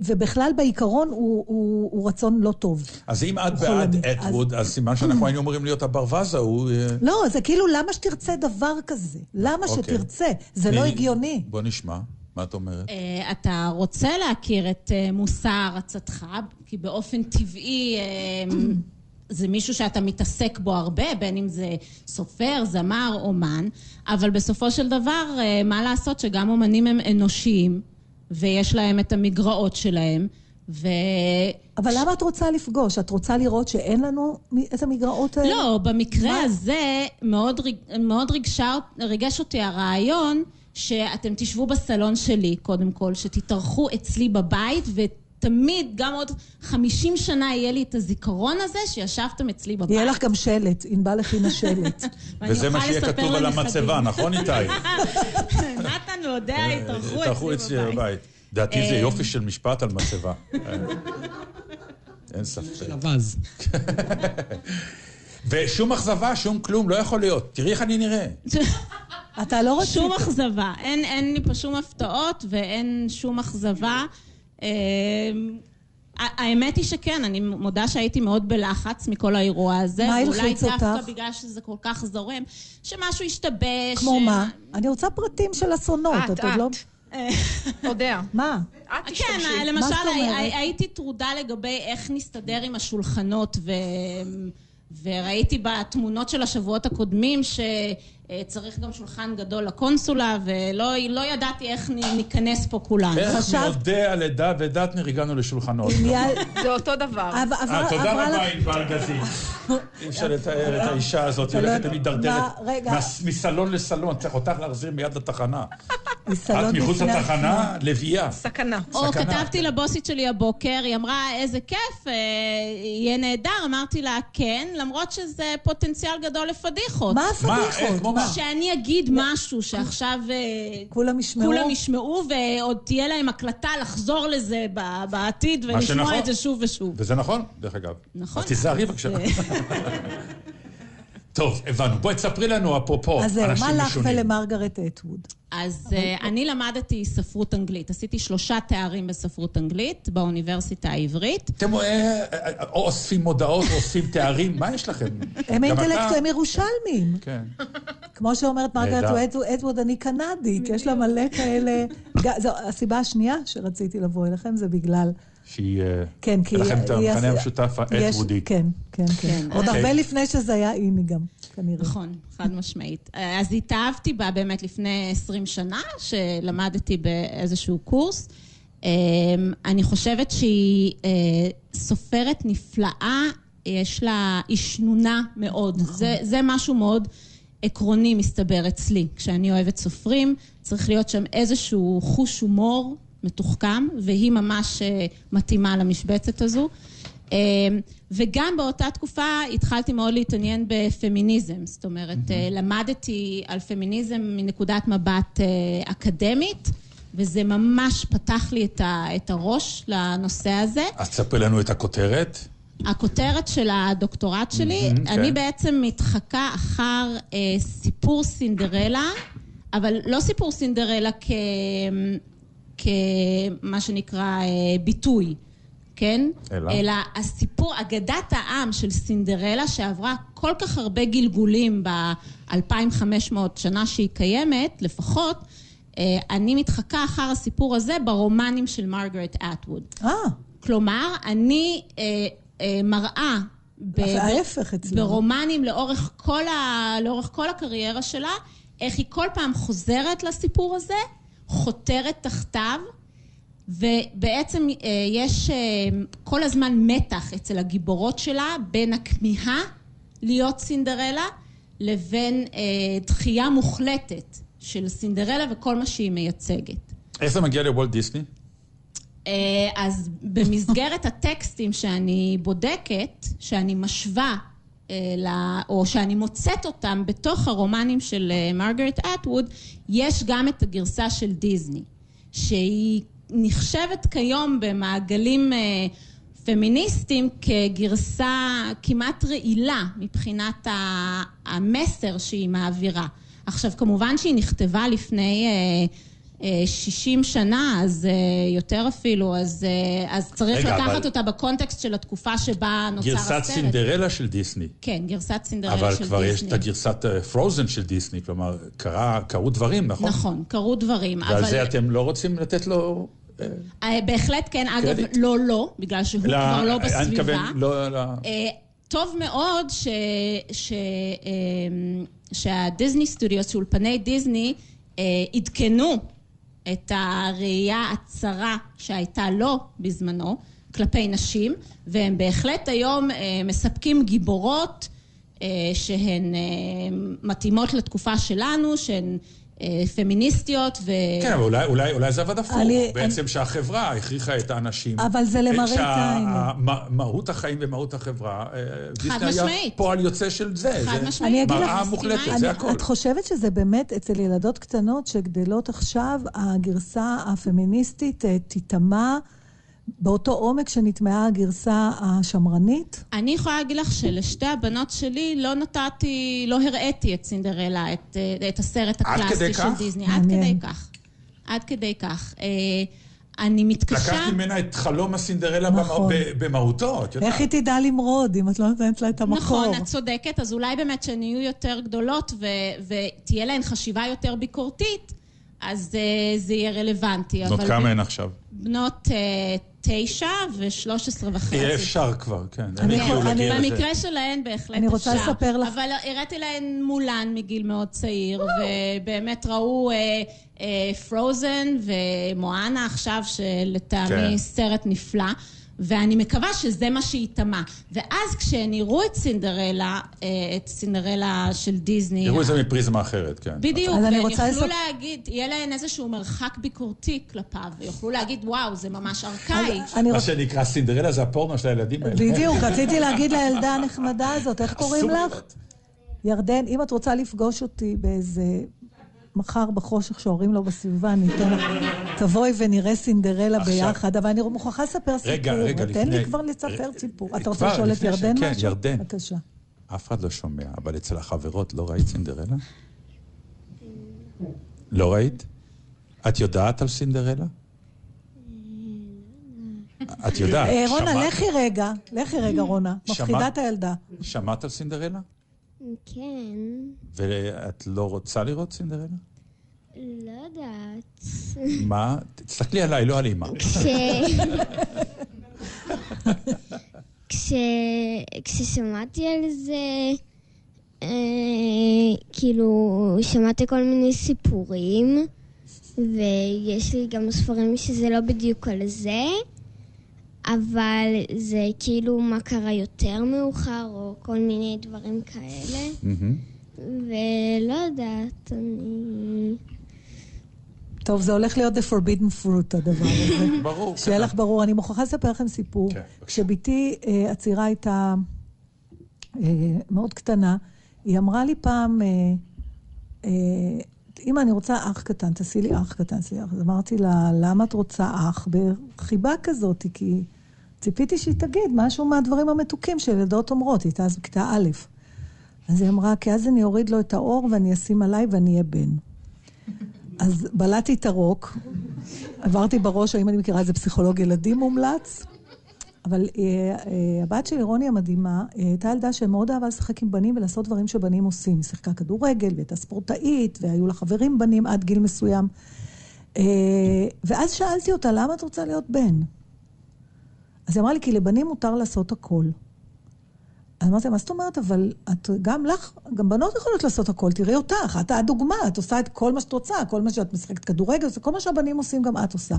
ובכלל בעיקרון הוא, הוא, הוא רצון לא טוב. אז אם את בעד אטווד, אז סימן שאנחנו היינו אומרים להיות הברווז ההוא... לא, זה כאילו למה שתרצה דבר כזה? למה שתרצה? זה לא הגיוני. בוא נשמע. מה את אומרת? Uh, אתה רוצה להכיר את uh, מושא הרצתך, כי באופן טבעי... Uh, זה מישהו שאתה מתעסק בו הרבה, בין אם זה סופר, זמר, אומן, אבל בסופו של דבר, מה לעשות שגם אומנים הם אנושיים, ויש להם את המגרעות שלהם, ו... אבל למה את רוצה לפגוש? את רוצה לראות שאין לנו את המגרעות האלה? לא, במקרה הזה מאוד, מאוד רגשה, רגש אותי הרעיון, שאתם תשבו בסלון שלי, קודם כל, שתתארחו אצלי בבית ותתארחו, תמיד, גם עוד חמישים שנה יהיה לי את הזיכרון הזה שישבתם אצלי בבית. יהיה לך גם שלט, אינבל הכינה שלט. וזה מה שיהיה כתוב על המצבה, נכון איתי? נתן יודע, התארחו אצלי בבית. דעתי זה יופי של משפט על מצבה. אין ספק. שלבז. ושום אכזבה, שום כלום, לא יכול להיות. תראי איך אני נראה. אתה לא רוצה... שום אכזבה. אין לי פה שום הפתעות ואין שום אכזבה. האמת היא שכן, אני מודה שהייתי מאוד בלחץ מכל האירוע הזה, ואולי דווקא בגלל שזה כל כך זורם, שמשהו ישתבש. כמו מה? אני רוצה פרטים של אסונות, את עוד לא... יודע. מה? את תשתמשי. כן, למשל, הייתי טרודה לגבי איך נסתדר עם השולחנות ו... וראיתי בתמונות של השבועות הקודמים שצריך גם שולחן גדול לקונסולה, ולא לא ידעתי איך ניכנס פה כולנו. איך נודע לדע ודתנר הגענו לשולחנות. זה אותו דבר. תודה רבה, אינבאל גזית. אי אפשר לתאר את האישה הזאת, היא הולכת ומתדרדרת מסלון לסלון, צריך אותך להחזיר מיד לתחנה. את מחוץ לתחנה, לביאה. סכנה. או כתבתי לבוסית שלי הבוקר, היא אמרה, איזה כיף, יהיה נהדר, אמרתי לה, כן, למרות שזה פוטנציאל גדול לפדיחות. מה הפדיחות? שאני אגיד משהו שעכשיו כולם ישמעו, ועוד תהיה להם הקלטה לחזור לזה בעתיד, ולשמוע את זה שוב ושוב. וזה נכון, דרך אגב. נכון. אז תיזהרי בבקשה. טוב, הבנו. בואי תספרי לנו, אפרופו, אנשים משונים. אז מה לך ולמרגרט אטווד? אז אני למדתי ספרות אנגלית. עשיתי שלושה תארים בספרות אנגלית, באוניברסיטה העברית. אתם אוספים מודעות, אוספים תארים, מה יש לכם? הם אינטלקטואלים, הם ירושלמים. כן. כמו שאומרת מרגרט אטווד, אני קנדית, יש לה מלא כאלה... הסיבה השנייה שרציתי לבוא אליכם זה בגלל שהיא... כן, כי... לכם את המכנה המשותף האתוודי. כן, כן, כן. עוד הרבה לפני שזה היה אימי גם, כנראה. נכון, חד משמעית. אז התאהבתי בה באמת לפני עשרים שנה, שלמדתי באיזשהו קורס. אני חושבת שהיא סופרת נפלאה, יש לה ישנונה מאוד. זה, זה משהו מאוד עקרוני מסתבר אצלי. כשאני אוהבת סופרים, צריך להיות שם איזשהו חוש הומור, מתוחכם, והיא ממש מתאימה למשבצת הזו. וגם באותה תקופה התחלתי מאוד להתעניין בפמיניזם, זאת אומרת, למדתי על פמיניזם מנקודת מבט אקדמית, וזה ממש פתח לי את הראש לנושא הזה. אז תספר לנו את הכותרת. הכותרת של הדוקטורט שלי, אני בעצם מתחקה אחר סיפור סינדרלה, אבל לא סיפור סינדרלה כ... כמה שנקרא ביטוי, כן? אלא. אלא הסיפור, אגדת העם של סינדרלה שעברה כל כך הרבה גלגולים ב-אלפיים וחמש מאות שנה שהיא קיימת, לפחות, אני מתחקה אחר הסיפור הזה ברומנים של מרגרט אטווד. אה. כלומר, אני אה, אה, מראה ב- ב- ברומנים לאורך כל, ה- לאורך כל הקריירה שלה, איך היא כל פעם חוזרת לסיפור הזה, חותרת תחתיו, ובעצם יש כל הזמן מתח אצל הגיבורות שלה, בין הכמיהה להיות סינדרלה, לבין דחייה מוחלטת של סינדרלה וכל מה שהיא מייצגת. איך זה מגיע לוולט דיסני? אז במסגרת הטקסטים שאני בודקת, שאני משווה, או שאני מוצאת אותם בתוך הרומנים של מרגרט אטווד, יש גם את הגרסה של דיזני, שהיא נחשבת כיום במעגלים פמיניסטיים כגרסה כמעט רעילה מבחינת המסר שהיא מעבירה. עכשיו, כמובן שהיא נכתבה לפני שישים שנה, אז יותר אפילו, אז, אז צריך רגע, לקחת אבל... אותה בקונטקסט של התקופה שבה נוצר הסרט. גרסת סינדרלה של דיסני. כן, גרסת סינדרלה של דיסני. אבל כבר יש את הגרסת פרוזן של דיסני, כלומר, קרה, קרו דברים, נכון? נכון, קרו דברים. ועל אבל... זה אתם לא רוצים לתת לו... בהחלט כן, אגב, קרדיט. לא, לא, בגלל שהוא לא, כבר לא בסביבה. אני מכוון, לא, לא... טוב מאוד ש... ש... שהדיסני סטודיוס, שאולפני דיסני, עדכנו את הראייה הצרה שהייתה לו בזמנו כלפי נשים, והם בהחלט היום מספקים גיבורות שהן מתאימות לתקופה שלנו, שהן פמיניסטיות ו... כן, אבל אולי, אולי, אולי זה עבד אפור. בעצם אני... שהחברה הכריחה את האנשים. אבל זה למראית עין. שהמהות החיים ומהות החברה, חד משמעית. פועל יוצא של זה. חד זה משמעית. מראה מוחלטת, אני... זה הכל. את חושבת שזה באמת אצל ילדות קטנות שגדלות עכשיו, הגרסה הפמיניסטית תיתמה באותו עומק שנטמעה הגרסה השמרנית? אני יכולה להגיד לך שלשתי הבנות שלי לא נתתי, לא הראיתי את סינדרלה, את, את הסרט הקלאסי של דיזני. עד כדי כך? עד כדי כך. אני מתקשה... לקחת ממנה את חלום הסינדרלה נכון. במהותו, את יודעת. איך היא תדע למרוד, אם את לא נתנת לה את המחור? נכון, את צודקת, אז אולי באמת שהן יהיו יותר גדולות ו... ותהיה להן חשיבה יותר ביקורתית, אז זה יהיה רלוונטי. בנות אבל... כמה הן עכשיו? בנות... תשע ושלוש עשרה וחצי. יהיה אפשר כבר, כן. במקרה שלהן בהחלט אפשר. אבל הראיתי להן מולן מגיל מאוד צעיר, ובאמת ראו פרוזן ומואנה עכשיו, שלטעמי סרט נפלא, ואני מקווה שזה מה שהיא תמה. ואז כשהן יראו את סינדרלה, את סינדרלה של דיזני... יראו את זה מפריזמה אחרת, כן. בדיוק, ויוכלו להגיד, יהיה להן איזשהו מרחק ביקורתי כלפיו, ויוכלו להגיד, וואו, זה ממש ארכאי. מה שנקרא סינדרלה זה הפורנו של הילדים האלה. בדיוק, רציתי להגיד לילדה הנחמדה הזאת, איך קוראים לך? ירדן, אם את רוצה לפגוש אותי באיזה... מחר בחושך שהורים לו בסביבה, ניתן לך, תבואי ונראה סינדרלה ביחד, אבל אני מוכרחה לספר סיפור, תן לי כבר לספר סיפור. אתה רוצה לשאול את ירדן משהו? כן, ירדן. בבקשה. אף אחד לא שומע, אבל אצל החברות לא ראית סינדרלה? לא ראית? את יודעת על סינדרלה? את יודעת. רונה, לכי רגע, לכי רגע רונה, מפחידת הילדה. שמעת על סינדרלה? כן. ואת לא רוצה לראות סינדרלה? לא יודעת. מה? תסתכלי עליי, לא על אימא. כן. כששמעתי על זה, כאילו, שמעתי כל מיני סיפורים, ויש לי גם ספרים שזה לא בדיוק על זה, אבל זה כאילו מה קרה יותר מאוחר, או כל מיני דברים כאלה. ולא יודעת, אני... טוב, זה הולך להיות the forbidden fruit, הדבר הזה. ברור. שיהיה לך ברור. אני מוכרחה לספר לכם סיפור. כשביתי הצעירה הייתה מאוד קטנה, היא אמרה לי פעם, אמא, אני רוצה אח קטן, תעשי לי אח קטן. אז אמרתי לה, למה את רוצה אח? בחיבה כזאת, כי ציפיתי שהיא תגיד משהו מהדברים המתוקים שילדות אומרות. היא הייתה אז בכיתה א'. אז היא אמרה, כי אז אני אוריד לו את האור ואני אשים עליי ואני אהיה בן. אז בלעתי את הרוק, עברתי בראש, האם אני מכירה איזה פסיכולוג ילדים מומלץ, אבל אה, אה, הבת שלי, רוני המדהימה, אה, הייתה ילדה שמאוד אהבה לשחק עם בנים ולעשות דברים שבנים עושים. היא שיחקה כדורגל והייתה ספורטאית, והיו לה חברים בנים עד גיל מסוים. אה, ואז שאלתי אותה, למה את רוצה להיות בן? אז היא אמרה לי, כי לבנים מותר לעשות הכל. אז אמרתי, מה זאת אומרת? אבל את, גם לך, גם בנות יכולות לעשות הכל, תראי אותך, את הדוגמה, את עושה את כל מה שאת רוצה, כל מה שאת משחקת כדורגל, כל מה שהבנים עושים גם את עושה.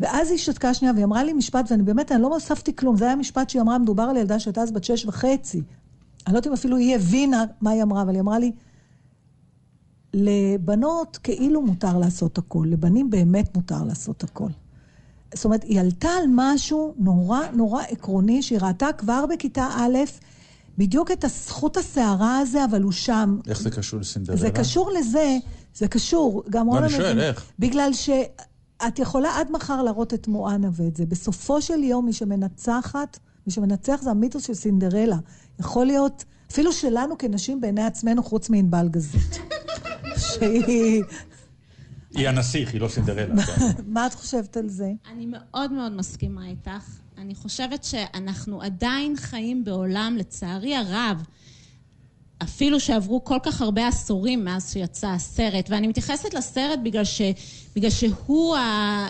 ואז היא שתקה שנייה, והיא אמרה לי משפט, ואני באמת, אני לא מוספתי כלום, זה היה משפט שהיא אמרה, מדובר על ילדה שהייתה אז בת שש וחצי, אני לא יודעת אם אפילו היא הבינה מה היא אמרה, אבל היא אמרה לי, לבנות כאילו מותר לעשות הכל, לבנים באמת מותר לעשות הכל. זאת אומרת, היא עלתה על משהו נורא נורא עקרוני, שהיא ראתה כבר בכיתה א', בדיוק את הזכות השערה הזה, אבל הוא שם. איך זה קשור לסינדרלה? זה קשור לזה, זה קשור. גם רונה מבין, בגלל שאת יכולה עד מחר להראות את מואנה ואת זה. בסופו של יום, מי שמנצחת, מי שמנצח זה המיתוס של סינדרלה. יכול להיות, אפילו שלנו כנשים בעיני עצמנו, חוץ מאינבל גזית. שהיא... היא הנסיך, היא לא סינדרלה. מה את חושבת על זה? אני מאוד מאוד מסכימה איתך. אני חושבת שאנחנו עדיין חיים בעולם, לצערי הרב, אפילו שעברו כל כך הרבה עשורים מאז שיצא הסרט, ואני מתייחסת לסרט בגלל, ש, בגלל שהוא ה,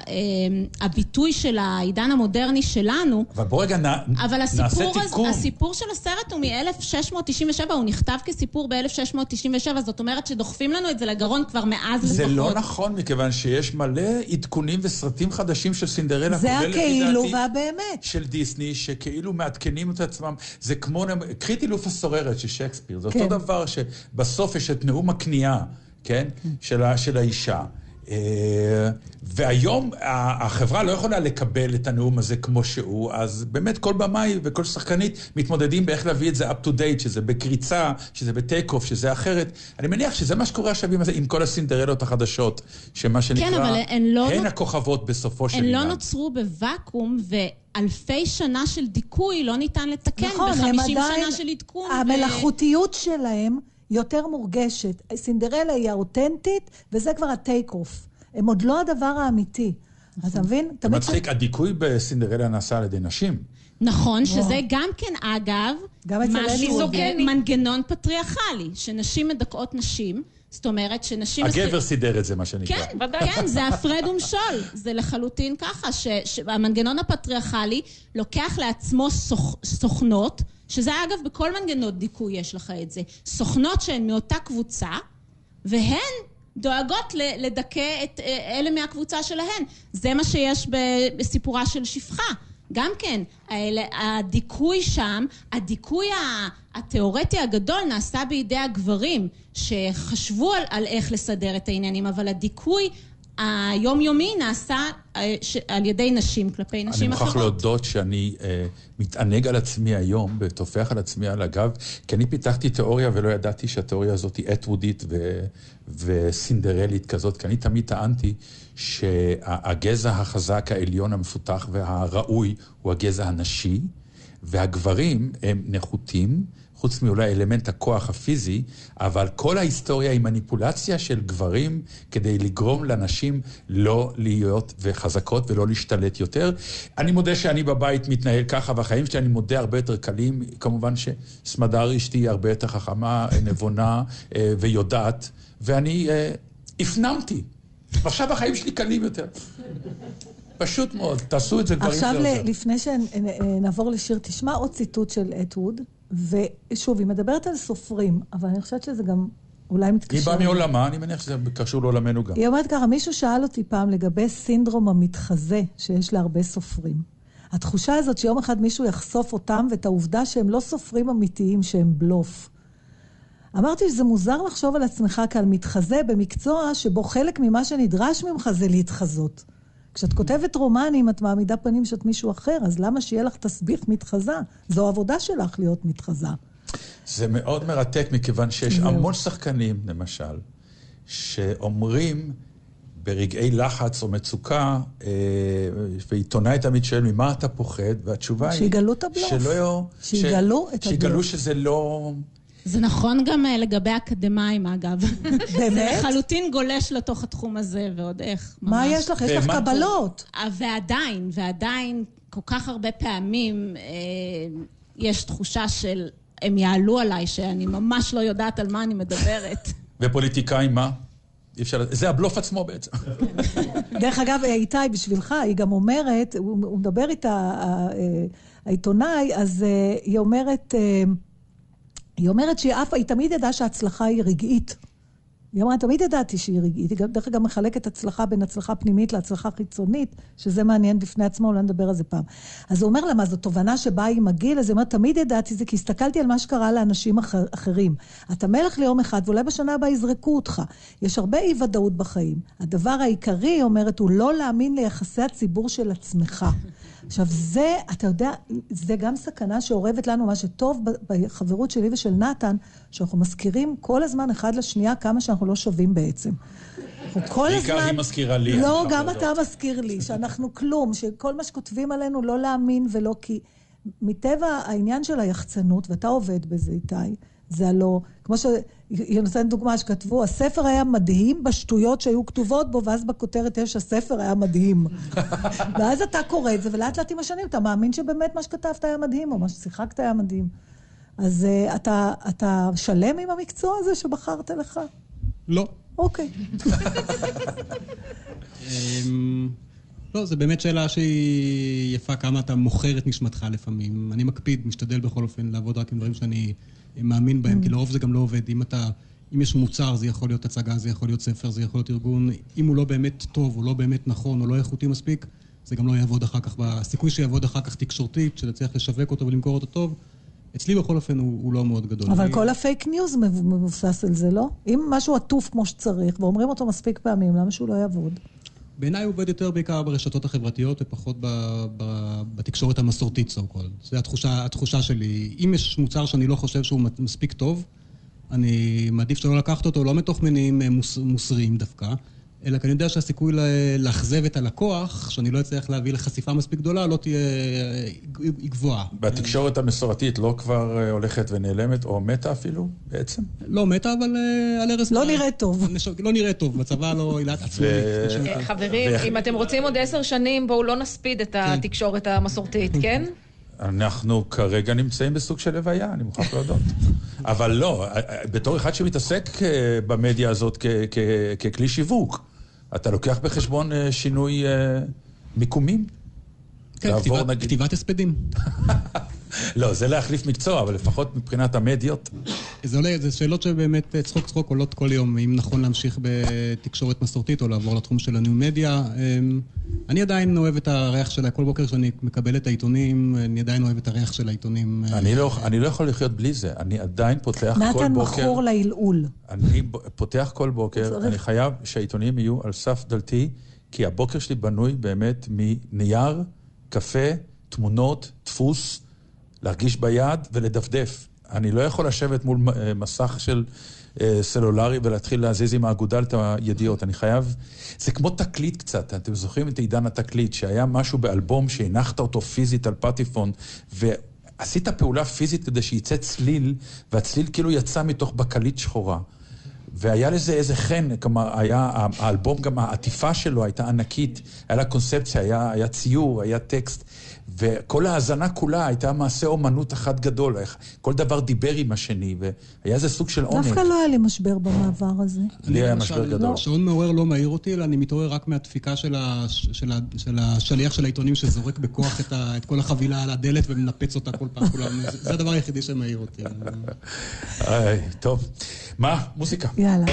הביטוי של העידן המודרני שלנו. אבל בוא רגע נעשה תיקון. אבל הסיפור, הז, הסיפור של הסרט הוא מ-אלף שש מאות תשעים ושבע, הוא נכתב כסיפור ב-אלף שש מאות תשעים ושבע, זאת אומרת שדוחפים לנו את זה לגרון כבר מאז לפחות. זה לא נכון, מכיוון שיש מלא עדכונים וסרטים חדשים של סינדרלה. זה הכאילו והבאמת. של דיסני, שכאילו מעדכנים את עצמם. זה כמו, קחי תילוף הסוררת של שייקספיר, זאת אותו דבר שבסוף יש את נאום הקנייה, כן? של האישה. והיום החברה לא יכולה לקבל את הנאום הזה כמו שהוא, אז באמת כל במאי וכל שחקנית מתמודדים באיך להביא את זה up to date, שזה בקריצה, שזה בטייק-אוף, שזה אחרת. אני מניח שזה מה שקורה עכשיו עם כל הסינדרלות החדשות, שמה שנקרא, הן הכוכבות בסופו של עניין. הן לא נוצרו בוואקום, ו... אלפי שנה של דיכוי לא ניתן לתקן, נכון, ב-חמישים שנה של עדכון. המלאכותיות ו... שלהם יותר מורגשת. סינדרלה היא האותנטית, וזה כבר הטייק אוף. הם עוד לא הדבר האמיתי. אתה מבין? אתה מצחיק, ש... הדיכוי בסינדרלה נעשה על ידי נשים. נכון, וואו. שזה גם כן אגב, גם משהו מנגנון פטריארכלי, שנשים מדכאות נשים, זאת אומרת שנשים... הגבר סידר את זה, מה שנקרא. כן, זה הפרד ומשול. זה לחלוטין ככה, שהמנגנון הפטריארכלי לוקח לעצמו סוכנות, שזה אגב בכל מנגנון דיכוי יש לך את זה, סוכנות שהן מאותה קבוצה, והן דואגות לדכא את אלה מהקבוצה שלהן. זה מה שיש בסיפורה של שפחה. גם כן, הדיכוי שם, הדיכוי התיאורטי הגדול נעשה בידי הגברים שחשבו על, על איך לסדר את העניינים, אבל הדיכוי היומיומי נעשה על ידי נשים, כלפי נשים אחרות. אני מוכרח להודות שאני אה, מתענג על עצמי היום, ותופח על עצמי על הגב, כי אני פיתחתי תיאוריה ולא ידעתי שהתיאוריה הזאת היא אתוודית ו, וסינדרלית כזאת, כי אני תמיד טענתי שהגזע החזק, העליון, המפותח והראוי הוא הגזע הנשי, והגברים הם נחותים, חוץ מאולי אלמנט הכוח הפיזי, אבל כל ההיסטוריה היא מניפולציה של גברים כדי לגרום לנשים לא להיות וחזקות ולא להשתלט יותר. אני מודה שאני בבית מתנהל ככה, והחיים שלי אני מודה הרבה יותר קלים, כמובן שסמדר אשתי הרבה יותר חכמה, נבונה ויודעת, ואני הפנמתי. ועכשיו החיים שלי קלים יותר. פשוט מאוד, תעשו את זה כבר. עכשיו, לפני שנעבור לשיר, תשמע עוד ציטוט של אתווד, ושוב, היא מדברת על סופרים, אבל אני חושבת שזה גם אולי מתקשר. היא באה מעולמה, אני מניח שזה קשור לעולמנו גם. היא אומרת ככה, מישהו שאל אותי פעם לגבי סינדרום המתחזה שיש להרבה סופרים. התחושה הזאת שיום אחד מישהו יחשוף אותם, ואת העובדה שהם לא סופרים אמיתיים, שהם בלוף. אמרתי שזה מוזר לחשוב על עצמך כעל מתחזה במקצוע שבו חלק ממה שנדרש ממך זה להתחזות. כשאת כותבת רומנים, את מעמידה פנים שאת מישהו אחר, אז למה שיהיה לך תסביך מתחזה? זו עבודה שלך להיות מתחזה. זה מאוד מרתק, מכיוון שיש המון שחקנים, למשל, שאומרים ברגעי לחץ או מצוקה, ועיתונאי תמיד שואל, ממה אתה פוחד? והתשובה היא... שיגלו את הבלוף. שלא... שיגלו את הבלוף. שיגלו שזה לא... זה נכון גם לגבי אקדמיים, אגב. באמת? זה חלוטין גולש לתוך התחום הזה, ועוד איך. מה יש לך? יש לך קבלות. ועדיין, ועדיין, כל כך הרבה פעמים, יש תחושה של, הם יעלו עליי, שאני ממש לא יודעת על מה אני מדברת. ופוליטיקאים, מה? זה הבלוף עצמו בעצם. דרך אגב, איתי, בשבילך, היא גם אומרת, הוא מדבר איתה, העיתונאי, אז היא אומרת... היא אומרת שהיא אף, היא תמיד ידעה שההצלחה היא רגעית. היא אומרת, תמיד ידעתי שהיא רגעית. היא דרך אגב מחלקת הצלחה בין הצלחה פנימית להצלחה חיצונית, שזה מעניין לפני עצמו, אולי נדבר על זה פעם. אז הוא אומר לה, מה זו תובנה שבאה היא מגיל, אז היא אומרת, תמיד ידעתי זה, כי הסתכלתי על מה שקרה לאנשים אחר, אחרים. אתה מלך ליום אחד, ואולי בשנה הבאה יזרקו אותך. יש הרבה אי ודאות בחיים. הדבר העיקרי, היא אומרת, הוא לא להאמין ליחסי הציבור של עצמך. עכשיו, זה, אתה יודע, זה גם סכנה שעורבת לנו, מה שטוב בחברות שלי ושל נתן, שאנחנו מזכירים כל הזמן אחד לשנייה כמה שאנחנו לא שווים בעצם. כל הזמן... בעיקר היא מזכירה לי. לא, גם אתה מזכיר לי, שאנחנו כלום, שכל מה שכותבים עלינו לא להאמין ולא כי... מטבע העניין של היחצנות, ואתה עובד בזה, איתי, זה הלא... כמו ש... היא נותנת דוגמה שכתבו, הספר היה מדהים בשטויות שהיו כתובות בו, ואז בכותרת יש, הספר היה מדהים. ואז אתה קורא את זה, ולאט לאט עם השנים, אתה מאמין שבאמת מה שכתבת היה מדהים, או מה ששיחקת היה מדהים. אז uh, אתה, אתה שלם עם המקצוע הזה שבחרת לך? לא. אוקיי. לא, זה באמת שאלה שהיא יפה, כמה אתה מוכר את נשמתך לפעמים. אני מקפיד, משתדל בכל אופן לעבוד רק עם דברים שאני... מאמין בהם, כי לרוב זה גם לא עובד. אם אתה, אם יש מוצר, זה יכול להיות הצגה, זה יכול להיות ספר, זה יכול להיות ארגון. אם הוא לא באמת טוב, הוא לא באמת נכון, הוא לא איכותי מספיק, זה גם לא יעבוד אחר כך. הסיכוי שיעבוד אחר כך תקשורתית, שתצליח לשווק אותו ולמכור אותו טוב, אצלי בכל אופן הוא, הוא לא מאוד גדול. אבל כל הפייק ניוז מבוסס על זה, לא? אם משהו עטוף כמו שצריך, ואומרים אותו מספיק פעמים, למה שהוא לא יעבוד? בעיניי הוא עובד יותר בעיקר ברשתות החברתיות ופחות ב, ב, בתקשורת המסורתית, סו קול. זו התחושה, התחושה שלי. אם יש מוצר שאני לא חושב שהוא מספיק טוב, אני מעדיף שלא לקחת אותו, לא מתוך מניעים מוס, מוסריים דווקא, אלא כי אני יודע שהסיכוי להחזב את הלקוח, שאני לא אצליח להביא לחשיפה מספיק גדולה, לא תהיה גבוהה. בתקשורת המסורתית לא כבר הולכת ונעלמת, או מתה אפילו בעצם? לא מתה, אבל על הרס... לא נראה טוב. לא נראה טוב, מצבה לא עילת עצמית. חברים, אם אתם רוצים עוד עשר שנים, בואו לא נספיד את התקשורת המסורתית, כן? אנחנו כרגע נמצאים בסוג של לוויה, אני מוכרח להודות. אבל לא, בתור אחד שמתעסק במדיה הזאת ככלי שיווק, אתה לוקח בחשבון שינוי מיקומים? כן, כתיבת הספדים. לא, זה להחליף מקצוע, אבל לפחות מבחינת המדיות. זה שאלות שבאמת צחוק צחוק עולות כל יום, אם נכון להמשיך בתקשורת מסורתית או לעבור לתחום של הניו-מדיה. אני עדיין אוהב את הריח שלה, כל בוקר שאני מקבל את העיתונים, אני עדיין אוהב את הריח של העיתונים. אני לא יכול לחיות בלי זה, אני עדיין פותח כל בוקר... נתן מכור להילעול. אני פותח כל בוקר, אני חייב שהעיתונים יהיו על סף דלתי, כי הבוקר שלי בנוי באמת מנייר, קפה, תמונות, דפוס, להרגיש ביד ולדפדף. אני לא יכול לשבת מול מסך של סלולרי ולהתחיל להזיז עם האגודל את הידיעות. אני חייב... זה כמו תקליט קצת. אתם זוכרים את עידן התקליט, שהיה משהו באלבום שהנחת אותו פיזית על פטיפון, ועשית פעולה פיזית כדי שיצא צליל, והצליל כאילו יצא מתוך בקלית שחורה. והיה לזה איזה חן, כלומר, היה, האלבום גם העטיפה שלו הייתה ענקית, היה לה קונספציה, היה, היה ציור, היה טקסט, וכל ההזנה כולה הייתה מעשה אומנות אחת גדול, כל דבר דיבר עם השני, והיה איזה סוג של עונג. דווקא לא היה לי משבר במעבר הזה. לי היה משבר גדול. שעון מעורר לא מעיר אותי, אלא אני מתעורר רק מהדפיקה של השליח של העיתונים שזורק בכוח את כל החבילה על הדלת ומנפץ אותה כל פעם כולם. זה הדבר היחידי שמעיר אותי. טוב. מה? מוסיקה. יאללה.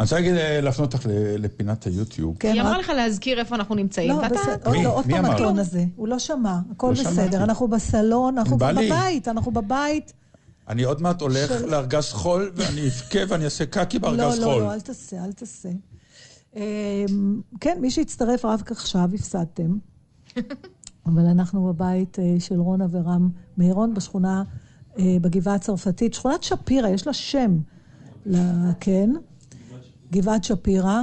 אני רוצה להגיד להפנות אותך לפינת היוטיוב. היא אמרה לך להזכיר איפה אנחנו נמצאים. עוד פעם הטון הזה, הוא לא שמע, הכל בסדר, אנחנו בסלון, אנחנו בבית, אנחנו בבית. אני עוד מעט הולך לארגז חול ואני אבכה ואני אעשה קקי בארגז חול. לא, לא, אל תעשה, אל תעשה. כן, מי שהצטרף רב כעכשיו, הפסדתם. אבל אנחנו בבית של רונה ורם מיירון בשכונה, בגבעה הצרפתית, שכונת שפירה, יש לה שם, כן, גבעת שפירה,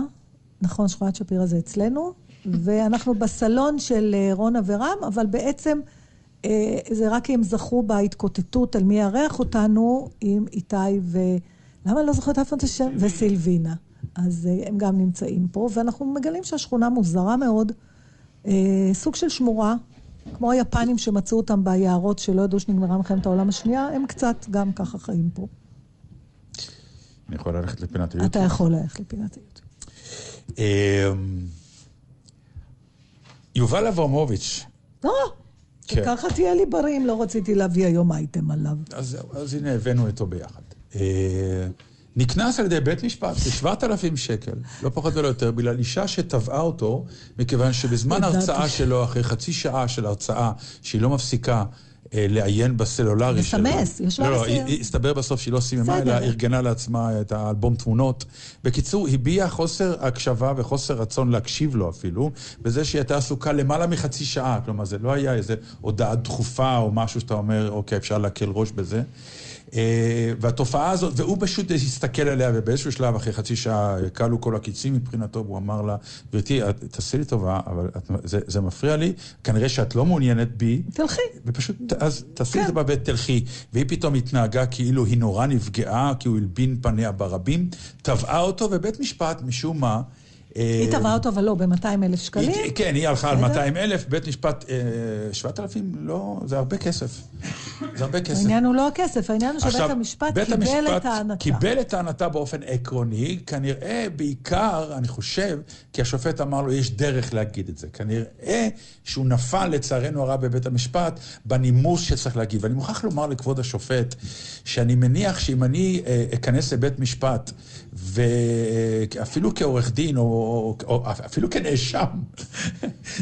נכון, שכונת שפירה זה אצלנו, ואנחנו בסלון של רונה ורם, אבל בעצם זה רק הם זכו בהתקוטטות על מי יארח אותנו עם איתי ו... למה אני לא זוכרת אף פעם את השם? וסילבינה. אז הם גם נמצאים פה, ואנחנו מגלים שהשכונה מוזרה מאוד, סוג של שמורה, כמו היפנים שמצאו אותם ביערות שלא ידעו שנגמרה מלחמת העולם השנייה, הם קצת גם ככה חיים פה. אני יכול ללכת לפינת היוטיוב. אתה יכול ללכת לפינת היוטיוב. יובל אברמוביץ'. לא, ככה תהיה לי בריא אם לא רציתי להביא היום אייטם עליו. אז הנה, הבאנו אותו ביחד. נקנס על ידי בית משפט, שבעת אלפים שקל, לא פחות ולא יותר, בגלל אישה שטבעה אותו, מכיוון שבזמן הרצאה שלו, אחרי חצי שעה של הרצאה, שהיא לא מפסיקה, לעיין בסלולרי שלו. מסמס, יש לה... לא, לא, היא הסתבר בסוף שהיא לא סיממה, אלא ארגנה לעצמה את האלבום תמונות. בקיצור, הביעה חוסר הקשבה וחוסר רצון להקשיב לו אפילו, בזה שהיא הייתה עסוקה למעלה מחצי שעה, כלומר, זה לא היה איזו הודעה דחופה או משהו שאתה אומר, אוקיי, אפשר להקל ראש בזה. והתופעה הזאת, והוא פשוט הסתכל עליה, ובאיזשהו שלב, אחרי חצי שעה, קלו כל הקיצים מבחינתו, והוא אמר לה, גברתי, תעשי לי טובה, אבל זה מפריע לי, כנראה שאת לא מעוניינת בי. תלכי. ופשוט, אז תעשי את זה בבית, תלכי. והיא פתאום התנהגה כאילו היא נורא נפגעה, כי הוא הלבין פניה ברבים, טבעה אותו, ובית משפט, משום מה, היא טבעה אותו, אבל לא, ב-מאתיים אלף שקלים. כן, היא הלכה על מאתיים אלף, בית משפט שבעת אלפים, לא, זה הרבה כסף. זה הרבה כסף. העניין הוא לא הכסף, העניין הוא שבית המשפט קיבל את הענתה. קיבל את הענתה באופן עקרוני, כנראה בעיקר, אני חושב, כי השופט אמר לו, יש דרך להגיד את זה. כנראה שהוא נפל לצערנו הרע בבית המשפט, בנימוס שצריך להגיד. ואני מוכרח לומר לכבוד השופט, שאני מניח שאם אני אכנס לבית משפט, ואפילו כעורך דין, או, או, או אפילו כנאשם,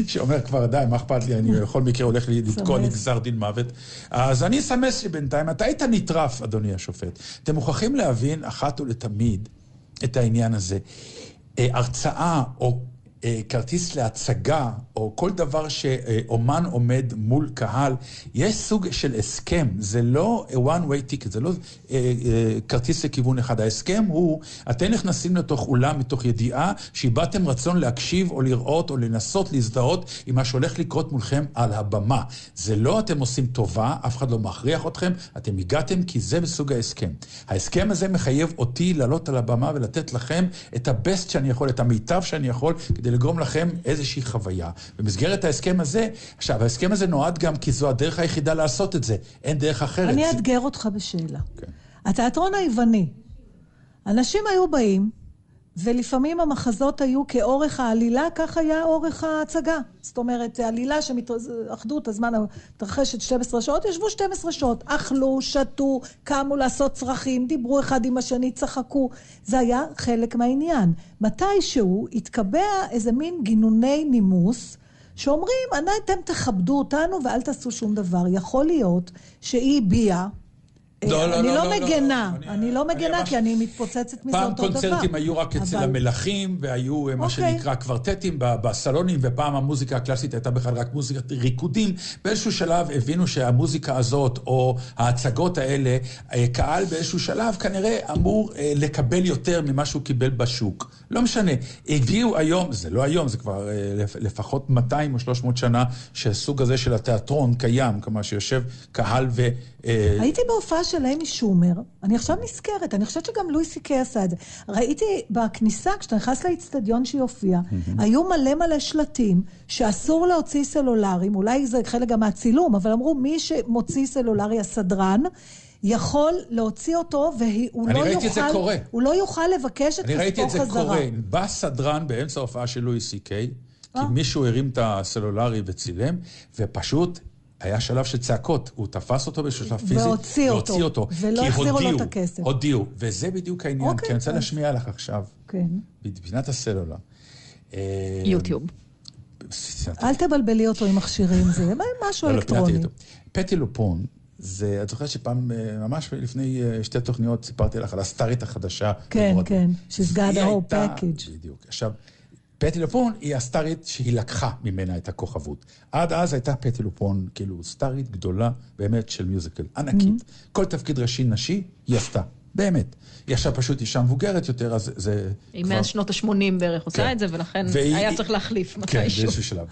שאומר כבר, די, מה אכפת לי, אני בכל מקרה הולך לתקוע לגזר דין מוות, אז אני אסמס שבינתיים, אתה היית נטרף, אדוני השופט. אתם מוכרחים להבין אחת ולתמיד את העניין הזה. הרצאה או כרטיס להצגה, או כל דבר שאומן עומד מול קהל, יש סוג של הסכם, זה לא one-way ticket, זה לא כרטיס לכיוון אחד. ההסכם הוא, אתם נכנסים לתוך אולם, מתוך ידיעה, שאיבדתם רצון להקשיב, או לראות, או לנסות להזדהות, עם מה שהולך לקרות מולכם על הבמה. זה לא אתם עושים טובה, אף אחד לא מכריח אתכם, אתם הגעתם, כי זה בסוג ההסכם. ההסכם הזה מחייב אותי לעלות על הבמה, ולתת לכם את הבסט שאני יכול, את המיטב שאני יכול, כדי לגרום לכם איזושהי חוויה. במסגרת ההסכם הזה, עכשיו, ההסכם הזה נועד גם כי זו הדרך היחידה לעשות את זה. אין דרך אחרת. אני אתגר אותך בשאלה. התיאטרון היווני. אנשים היו באים, ולפעמים המחזות היו כאורך העלילה, כך היה אורך ההצגה. זאת אומרת, העלילה שמתאחדו את הזמן המתרחשת שתים עשרה שעות, ישבו שתים עשרה שעות, אכלו, שתו, קמו לעשות צרכים, דיברו אחד עם השני, צחקו. זה היה חלק מהעניין. מתישהו התקבע איזה מין גינוני נימוס, שאומרים, אתם תכבדו אותנו ואל תעשו שום דבר. יכול להיות שהיא ביאה, אני לא מגנה, אני לא מגנה כי אני מתפוצצת מזה אותו דבר. פעם קונצרטים היו רק אצל המלכים, והיו מה שנקרא קוורטטים בסלונים, ופעם המוזיקה הקלאסית הייתה בכלל רק מוזיקת ריקודים. באיזשהו שלב הבינו שהמוזיקה הזאת, או ההצגות האלה, קהל באיזשהו שלב כנראה אמור לקבל יותר ממה שהוא קיבל בשוק. לא משנה, הגיעו היום, זה לא היום, זה כבר לפחות מאתיים או שלוש מאות שנה, שהסוג הזה של התיאטרון קיים, כמה שיושב קהל ו... הייתי בהופעה של אמי שומר, אני עכשיו נזכרת, אני חושבת שגם לואי סי קיי עשה את זה. ראיתי בכניסה, כשאתה נכנס לאצטדיון שהיא הופיעה, היו מלא מלא שלטים שאסור להוציא סלולרים, אולי זה חלק גם מהצילום, אבל אמרו מי שמוציא סלולרי הסדרן, יכול להוציא אותו, והוא לא יוכל, הוא לא יוכל לבקש את כספו חזרה. אני ראיתי את זה קורה. בא סדרן באמצע ההופעה של לואי סי קיי, כי מישהו הרים את הסלולרי וצילם, ופשוט... היה שלב של צעקות, הוא תפס אותו בשלב פיזית, והוציא אותו, ולא החזירו לו את הכסף. הודיעו, וזה בדיוק העניין, כי אני רוצה להשמיע לך עכשיו, בפינת הסלולה. יוטיוב. אל תבלבלי אותו עם מכשירים, זה משהו אלקטרוני. פטי לופון, את זוכרת שפעם, ממש לפני שתי תוכניות, סיפרתי לך על הסטארית החדשה. כן, כן, שסגה דהו פקאג'. בדיוק, עכשיו... פטי לופון היא הסטארית שהיא לקחה ממנה את הכוכבות. עד אז הייתה פטי לופון כאילו סטארית גדולה באמת של מיוזיקל, ענקית. Mm-hmm. כל תפקיד ראשי נשי היא עשתה, באמת. היא עכשיו פשוט אישה מבוגרת יותר, אז זה... היא כבר... מאז שנות ה-שמונים בערך כן. עושה את זה, ולכן והיא... היה צריך להחליף מתישהו. כן, באיזשהו שלב.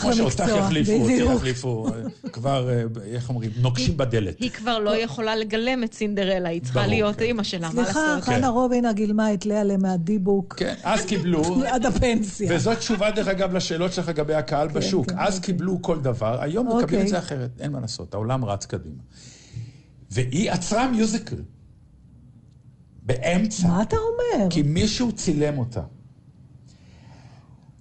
כמו שאותך יחליפו, אותי יחליפו, כבר, איך אומרים, נוקשים בדלת. היא כבר לא יכולה לגלם את סינדרלה, היא צריכה להיות אימא שלה. סליחה, חנה רובינה גילמה את לאה מהדיבוק. כן, אז קיבלו... עד הפנסיה. וזו תשובה דרך אגב לשאלות שלך לגבי הקהל בשוק. אז קיבלו כל דבר, היום מקבלים את זה אחרת. אין מה לעשות, העולם רץ קדימה. והיא עצרה מיוזיקל. באמצע. מה אתה אומר? כי מישהו צילם אותה.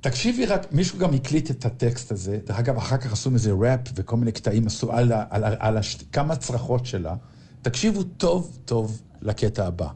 תקשיבי רק, מישהו גם הקליט את הטקסט הזה, דרך אגב, אחר כך עשו מזה ראפ, וכל מיני קטעים עשו על, על, על, על השת... כמה צרכות שלה. תקשיבו טוב טוב לקטע הבא.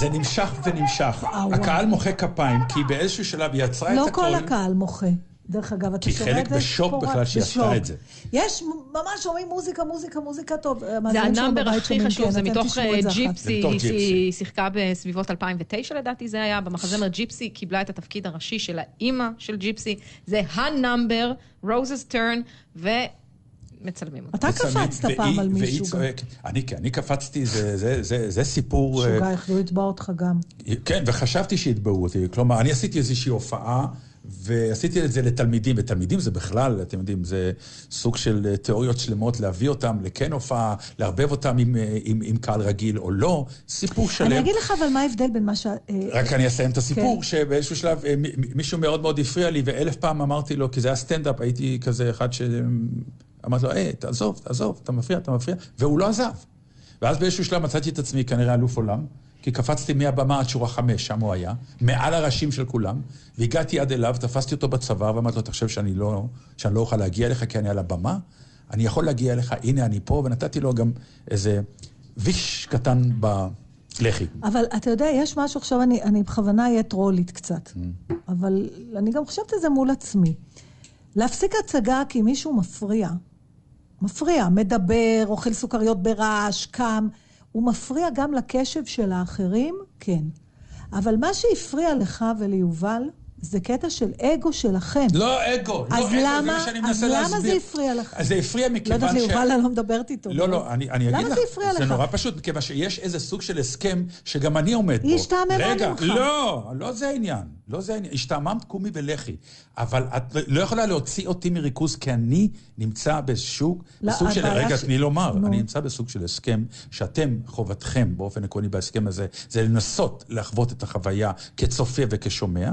זה נמשך ונמשך. הקהל מוחה כפיים, כי באיזשהו שלב יצרה את הכל. לא כל הקהל מוחה. דרך אגב, אתה שומע את זה? כי חלק בשוק בכלל שיצרה את זה. יש, ממש שומעים מוזיקה, מוזיקה, מוזיקה טוב. זה הנאמבר הכי חשוב, זה מתוך ג'יפסי, היא שיחקה בסביבות אלפיים ותשע לדעתי, זה היה, במחזמר ג'יפסי, קיבלה את התפקיד הראשי של האימא של ג'יפסי, זה הנאמבר, רוז'ס טרן, ו... מצלמים. אתה קפצת פעם על מישהו. אני קפצתי, זה סיפור... שוגע, איך לא יתבע אותך גם. כן, וחשבתי שהתבעו אותי. כלומר, אני עשיתי איזושהי הופעה, ועשיתי את זה לתלמידים, ותלמידים זה בכלל, אתם יודעים, זה סוג של תיאוריות שלמות, להביא אותם לכן הופעה, להרבב אותם עם קהל רגיל או לא, סיפור שלם. אני אגיד לך, אבל מה ההבדל בין מה ש... רק אני אסיים את הסיפור, שבאיזשהו שלב מישהו מאוד מאוד הפריע לי, ואלף פעם אמרתי לו, כי זה היה סטנד-אפ, הייתי כזה אחד ש... אמרתי לו, אה, תעזוב, תעזוב, אתה מפריע, אתה מפריע, והוא לא עזב. ואז באיזשהו שלב מצאתי את עצמי כנראה אלוף עולם, כי קפצתי מהבמה עד שורה חמש, שם הוא היה, מעל הראשים של כולם, והגעתי עד אליו, תפסתי אותו בצוואר, ואמרתי לו, אתה חושב שאני לא, שאני לא אוכל להגיע אליך, כי אני על הבמה, אני יכול להגיע אליך, הנה אני פה, ונתתי לו גם איזה ויש קטן בלחי. אבל אתה יודע, יש משהו, עכשיו אני, אני בכוונה אהיה טרולית קצת, mm. אבל אני גם חושבת את זה מול עצמי. להפסיק הצגה כי מישהו מפריע, מפריע, מדבר, אוכל סוכריות ברעש, קם, הוא מפריע גם לקשב של האחרים, כן. אבל מה שהפריע לך וליובל, זה קטע של אגו שלכם. לא אגו, לא אגו, זה מה שאני מנסה להסביר. אז למה זה הפריע לך? אז זה הפריע מכיוון ש... לא יודעת, ליובל, אני לא מדברת איתו. לא, לא, אני אגיד לך. למה זה הפריע לך? זה נורא פשוט, מכיוון שיש איזה סוג של הסכם, שגם אני עומד בו. השתעמם עליך. לא, לא זה העניין. לא זה העניין. השתעמם תקומי ולכי. אבל את לא יכולה להוציא אותי מריכוז, כי אני נמצא בסוג של... רגע, תני לומר. אני נמצא בסוג של הסכם, שאתם חובתכם, באופן עקרוני בהסכם הזה, זה לנסות לחוות את החוויה כצופה וכשומע.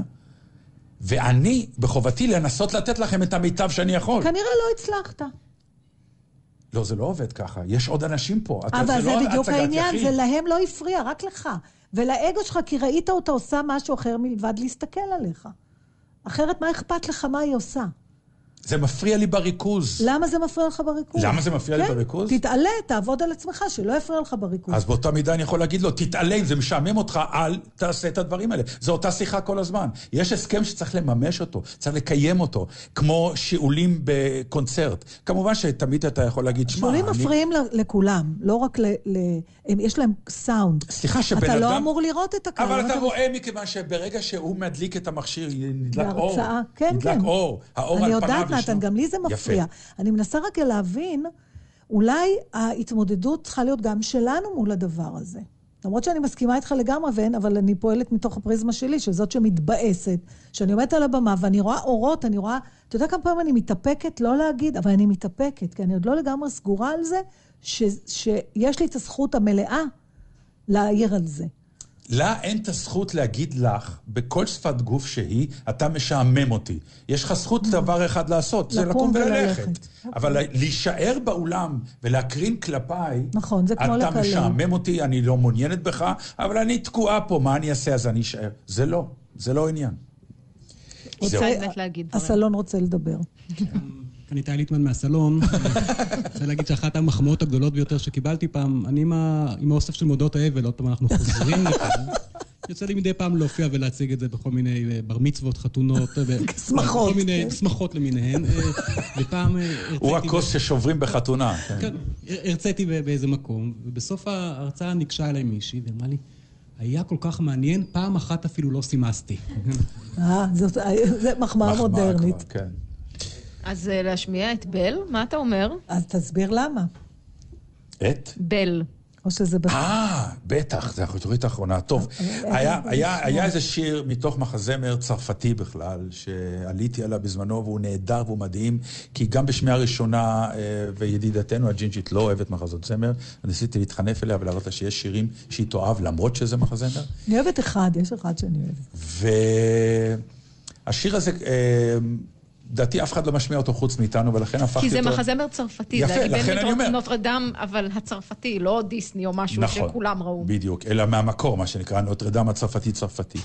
ואני בחובתי לנסות לתת לכם את המיטב שאני יכול. כנראה לא הצלחת. לא, זה לא עובד ככה. יש עוד אנשים פה. אבל זה בדיוק העניין, זה להם לא הפריע, רק לך. ולאגו שלך, כי ראית אותה עושה משהו אחר מלבד להסתכל עליך. אחרת מה אכפת לך מה היא עושה? זה מפריע לי בריכוז. למה זה מפריע לך בריכוז? למה זה מפריע לי בריכוז? תתעלה, תעבוד על עצמך, שלא יפריע לך בריכוז. אז באותה מידה אני יכול להגיד לו, תתעלה, אם זה משעמם אותך, אל תעשה את הדברים האלה. זו אותה שיחה כל הזמן. יש הסכם שצריך לממש אותו, צריך לקיים אותו, כמו שיעולים בקונצרט. כמובן שתמיד אתה יכול להגיד, שמע, שיעולים מפריעים לכולם, לא רק ל... יש להם סאונד. סליחה, שבן אדם... אתה לא אמור לראות את הקהל. אבל אתה רואה מכיוון שברגע שהוא מדליק את המכשיר, נדלק אור. נדלק אור. האור על פניו. נתן, גם לי זה מפריע. אני מנסה רק להבין, אולי ההתמודדות צריכה להיות גם שלנו מול הדבר הזה. למרות שאני מסכימה איתך לגמרי ואין, אבל אני פועלת מתוך הפריזמה שלי, שזאת שמתבאסת, שאני עומדת על הבמה ואני רואה אורות, אני רואה, אתה יודע כמה פעמים אני מתאפקת, לא להגיד, אבל אני מתאפקת, כי אני עוד לא לגמרי סגורה על זה, ש, שיש לי את הזכות המלאה להעיר על זה. לה אין את הזכות להגיד לך, בכל שפת גוף שהיא, אתה משעמם אותי. יש לך זכות דבר אחד לעשות, זה לקום וללכת. אבל להישאר באולם ולהקרין כלפיי, אתה משעמם אותי, אני לא מעוניינת בך, אבל אני תקועה פה, מה אני אעשה אז אני אשאר? זה לא, זה לא עניין. הסלון רוצה לדבר. אני איתי ליטמן מהסלון, רוצה להגיד שאחת המחמאות הגדולות ביותר שקיבלתי פעם, אני עם האוסף של מודעות האבל, עוד פעם אנחנו חוזרים לכאן, יוצא לי מדי פעם להופיע ולהציג את זה בכל מיני בר מצוות, חתונות, שמחות, בכל מיני שמחות למיניהן, ופעם... הוא הכוס ששוברים בחתונה. כן, הרציתי באיזה מקום, ובסוף ההרצאה ניגשה אליי מישהי, ואמרה לי, היה כל כך מעניין, פעם אחת אפילו לא סימסתי. אה, זאת מחמאה מודרנית. אז להשמיע את בל, מה אתה אומר? אז תסביר למה. את? בל. או שזה בטח. אה, בטח, זה החוטורית האחרונה. טוב, היה איזה שיר מתוך מחזמר צרפתי בכלל, שעליתי עליו בזמנו, והוא נהדר והוא מדהים, כי גם בשמיעה הראשונה, וידידתנו הג'ינג'ית לא אוהבת מחזות זמר, ניסיתי להתחנף אליה ולהראות לה שיש שירים שהיא תאהב, למרות שזה מחזמר. אני אוהבת אחד, יש אחד שאני אוהבת. והשיר הזה... דעתי אף אחד לא משמיע אותו חוץ מאיתנו, ולכן הפכתי אותו... כי זה מחזמר צרפתי, זה בין נוטרדם, אבל הצרפתי, לא דיסני או משהו שכולם ראו. בדיוק, אלא מהמקור, מה שנקרא נוטרדם הצרפתי צרפתי.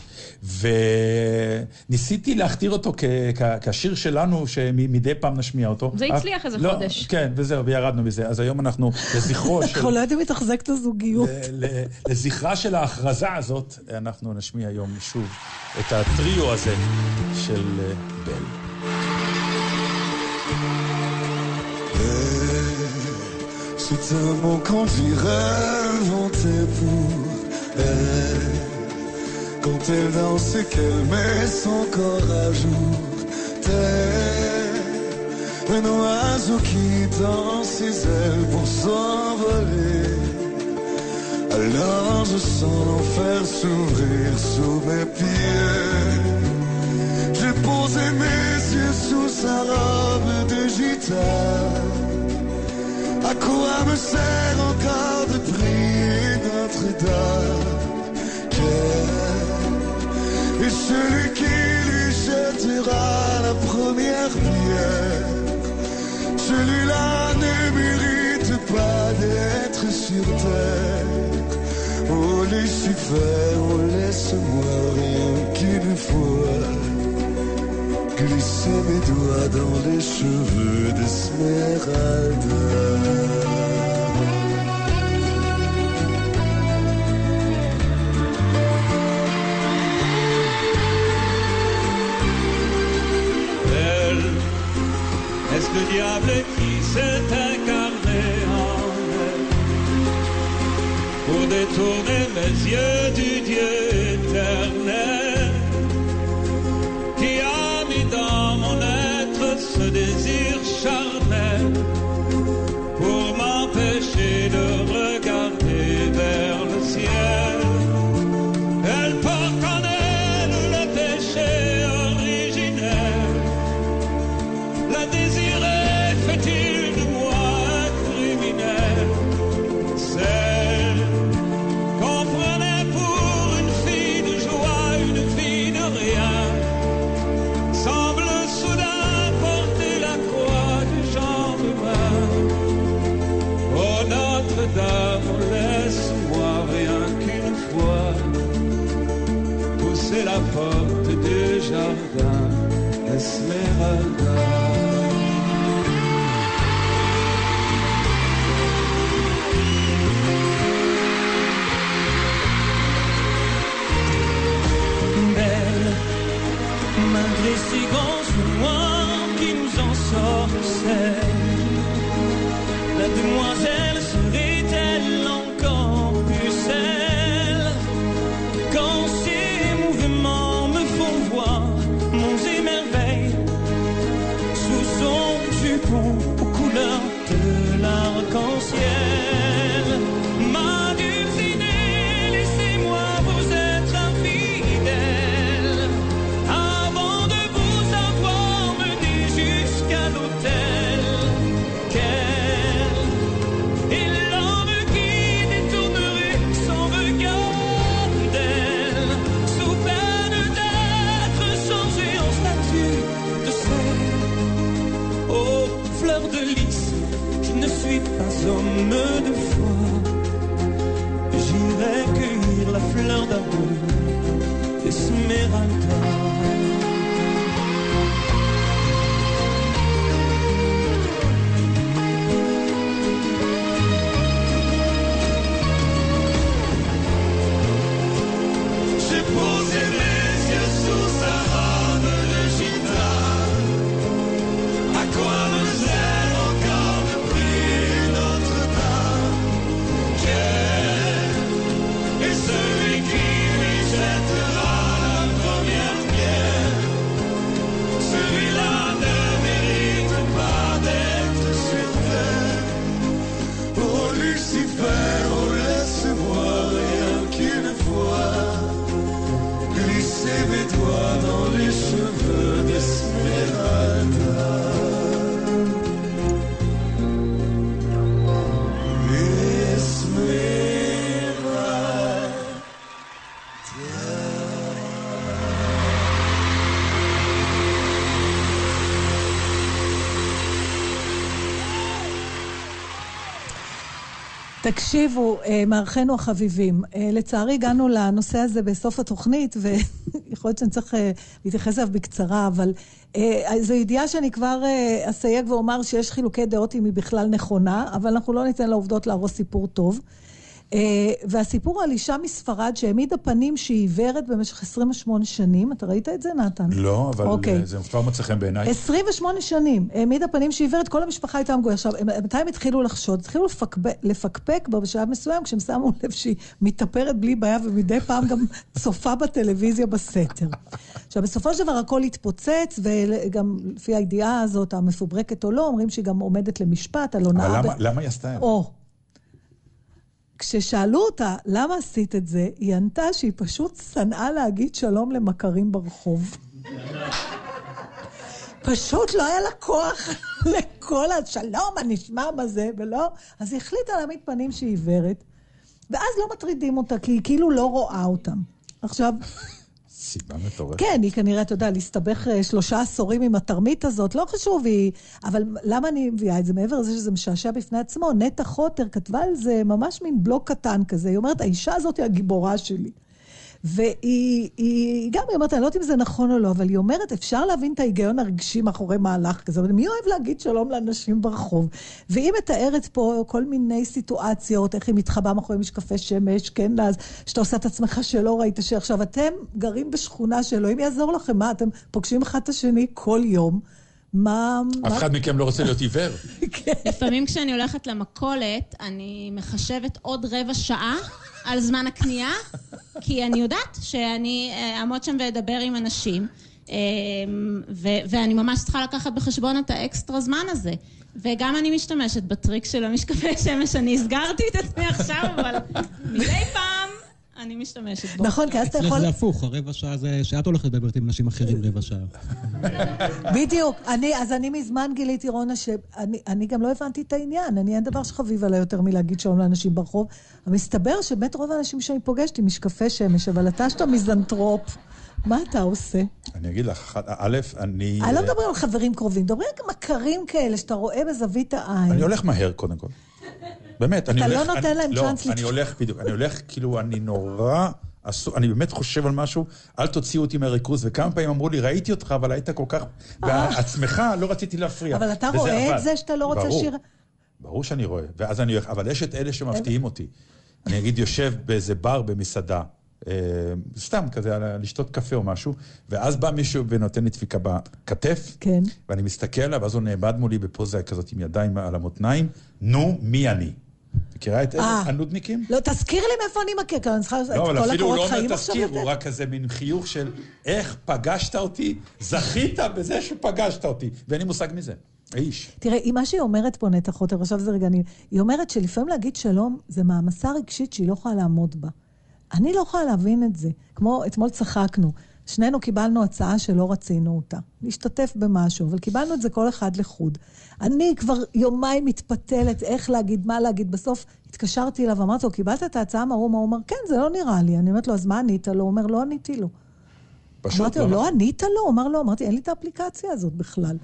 וניסיתי להכתיר אותו כשיר שלנו, שמדי פעם נשמיע אותו. זה הצליח איזה חודש. כן, וזהו, וירדנו מזה. אז היום אנחנו לזכרו של... אנחנו לא יודעים מתחזק את הזוגיות. לזכרה של ההכרזה הזאת, אנחנו נשמיע היום שוב את הטריו הזה של בל. C'est un mot qu'on dirait inventé pour elle. Quand elle danse et qu'elle met son corps à jour, tel un oiseau qui dans ses ailes pour s'envoler. Alors je sens l'enfer s'ouvrir sous mes pieds. J'ai posé mes yeux sous sa robe de gitane. À quoi me sert encore de prier Notre-Dame? Quel est celui qui lui jettera la première pierre? Celui-là ne mérite pas d'être sur terre. Oh Lucifer, oh laisse-moi rien qu'une fois glisser mes doigts dans les cheveux d'Esmeralda. Elle, est-ce le diable qui s'est incarné en elle pour détourner mes yeux du Dieu éternel qui a mis dans mon être ce désir charnel pour m'empêcher de regarder vers le ciel? Elle porte en elle le péché originel. La désirer fait-il de moi un criminel? Celle qu'on prenait pour une fille de joie, une fille de rien, semble soudain porter la croix du genre humain. Oh Notre-Dame, laisse-moi rien qu'une fois pousser la porte du jardin d'Esmeralda. Les cigances noirs qui nous en sorcellent. La demoiselle serait-elle encore pucelle? Quand ses mouvements me font voir mon émerveil sous son jupon aux couleurs de l'arc-en-ciel. Ma Dulcinée, laissez-moi vous être infidèle. Homme de foi, j'irai cueillir la fleur d'amour d'Esmeralda. Celui qui lui jettera la première pierre. תקשיבו, מערכנו החביבים, לצערי הגענו לנושא הזה בסוף התוכנית, ויכול להיות שאני צריך להתייחס אליו בקצרה, אבל זו ידיעה שאני כבר אסייג ואומר שיש חילוקי דעות אם היא בכלל נכונה, אבל אנחנו לא ניתן לעובדות להרוס סיפור טוב. והסיפור על אישה מספרד שהעמידה פנים שהיא עיוורת במשך עשרים ושמונה שנים, אתה ראית את זה, נתן? לא, אבל okay. זה כבר מוצא חן בעיניי. עשרים ושמונה שנים, העמידה פנים שהיא עיוורת, כל המשפחה הייתה מגויה. עכשיו, מתי הם התחילו לחשוד? התחילו לפקפק, לפקפק בשלב מסוים, כשהם שמו לב שהיא מתאפרת בלי בעיה, ומדי פעם גם צופה בטלוויזיה בסתר. עכשיו, בסופו של דבר הכל התפוצץ, וגם לפי הידיעה הזאת, המפוברקת או לא, אומרים שהיא גם עומדת למשפט, על הונאה. אבל למה, ב... למה היא עשתה? או, כששאלו אותה למה עשית את זה, היא ענתה שהיא פשוט שנאה להגיד שלום למכרים ברחוב. פשוט לא היה לה כוח לכל השלום הנשמע בזה, ולא. אז היא החליטה להעמיד פנים שהיא עיוורת, ואז לא מטרידים אותה, כי היא כאילו לא רואה אותם. עכשיו... סיבה מטורפת. כן, היא כנראה, אתה יודע, להסתבך שלושה עשורים עם התרמית הזאת, לא חשוב, היא... אבל למה אני מביאה את זה? מעבר לזה שזה משעשע בפני עצמו, נטע חוטר כתבה על זה ממש מין בלוק קטן כזה, היא אומרת, האישה הזאת היא הגיבורה שלי. והיא היא, גם היא אומרת, אני לא יודעת אם זה נכון או לא, אבל היא אומרת, אפשר להבין את ההיגיון הרגשי מאחורי מהלך כזה, אבל מי אוהב להגיד שלום לאנשים ברחוב? והיא מתארת פה כל מיני סיטואציות, איך היא מתחבא מאחורי משקפי שמש, כן, אז שאתה עושה את עצמך שלא ראית, שעכשיו אתם גרים בשכונה שאלוהים יעזור לכם, מה, אתם פוגשים אחד את השני כל יום, מה... אף אחד מכם לא רוצה להיות עיוור. לפעמים כשאני הולכת למכולת, אני מחשבת עוד רבע שעה על זמן הקנייה, כי אני יודעת שאני אעמוד שם ואדבר עם אנשים, ואני ממש צריכה לקחת בחשבון את האקסטרה זמן הזה. וגם אני משתמשת בטריק של המשקפי שמש, אני הסגרתי את עצמי עכשיו, אבל מדי פעם אני משתמשת בו. נכון, כי אז אתה יכול... זה הפוך, הרבע שעה זה שאת הולכת לדברת עם אנשים אחרים רבע שעה. בדיוק. אז אני מזמן גיליתי, רונה, שאני גם לא הבנתי את העניין. אני אין דבר שחביב עליי יותר מלהגיד שלום לאנשים ברחוב. מסתבר שבאמת רוב האנשים שאני פוגשת עם משקפי שמש, אבל אתה שאתה מזנטרופ. מה אתה עושה? אני אגיד לך, א', אני... אני לא מדבר על חברים קרובים, מדברים על מכרים כאלה שאתה רואה בזווית העין. אני הולך מהר, קודם כל. באמת, אני הולך... אתה לא נותן להם צ'אנס לתחום. לא, אני הולך, בדיוק, אני הולך, כאילו, אני נורא... אני באמת חושב על משהו, אל תוציאו אותי מהריכוז, וכמה פעמים אמרו לי, ראיתי אותך, אבל היית כל כך... בעצמך, לא רציתי להפריע. אבל אתה רואה את זה שאתה לא רוצה שיר... ברור שאני רואה, ואז אני הולך, אבל יש את אלה שמפתיעים אותי. אני אגיד, יושב באיזה בר במסעדה, סתם כזה, לשתות קפה או משהו, ואז בא מישהו ונותן לי דפיקה בכתף, ואני מסתכל עליו, ואז הוא נעמד מולי בפוזה כזאת עם ידיים על המותניים, נו, מי אני? מכירה את הנודניקים? לא, תזכיר לי מאיפה אני מכיר, כי אני צריכה את כל הקורות חיים עכשיו. לא, אפילו לא אומר תזכיר, הוא רק כזה מין חיוך של איך פגשת אותי, זכית בזה שפגשת אותי, ואין לי מושג מזה. איש. תראה, מה שהיא אומרת פה נתח חוטר, עכשיו זה רגע, היא אומרת שלפעמים להגיד שלום, זה מעמסה רגשית שהיא לא יכולה לעמוד בה. אני לא יכולה להבין את זה. כמו אתמול צחקנו, שנינו קיבלנו הצעה שלא רצינו אותה. להשתתף במשהו, אבל קיבלנו את זה כל אחד לחוד. אני כבר יומיים מתפתלת איך להגיד, מה להגיד. בסוף התקשרתי אליו, אמרתי לו, קיבלת את ההצעה, מה הוא אומר? הוא אומר, כן, זה לא נראה לי. אני אומרת לו, אז מה ענית לו? הוא אומר, לא עניתי לו. אמרתי לו, לא ענית לו? הוא אומר, לא. אמרתי, אין לי את האפליקציה הזאת בכלל.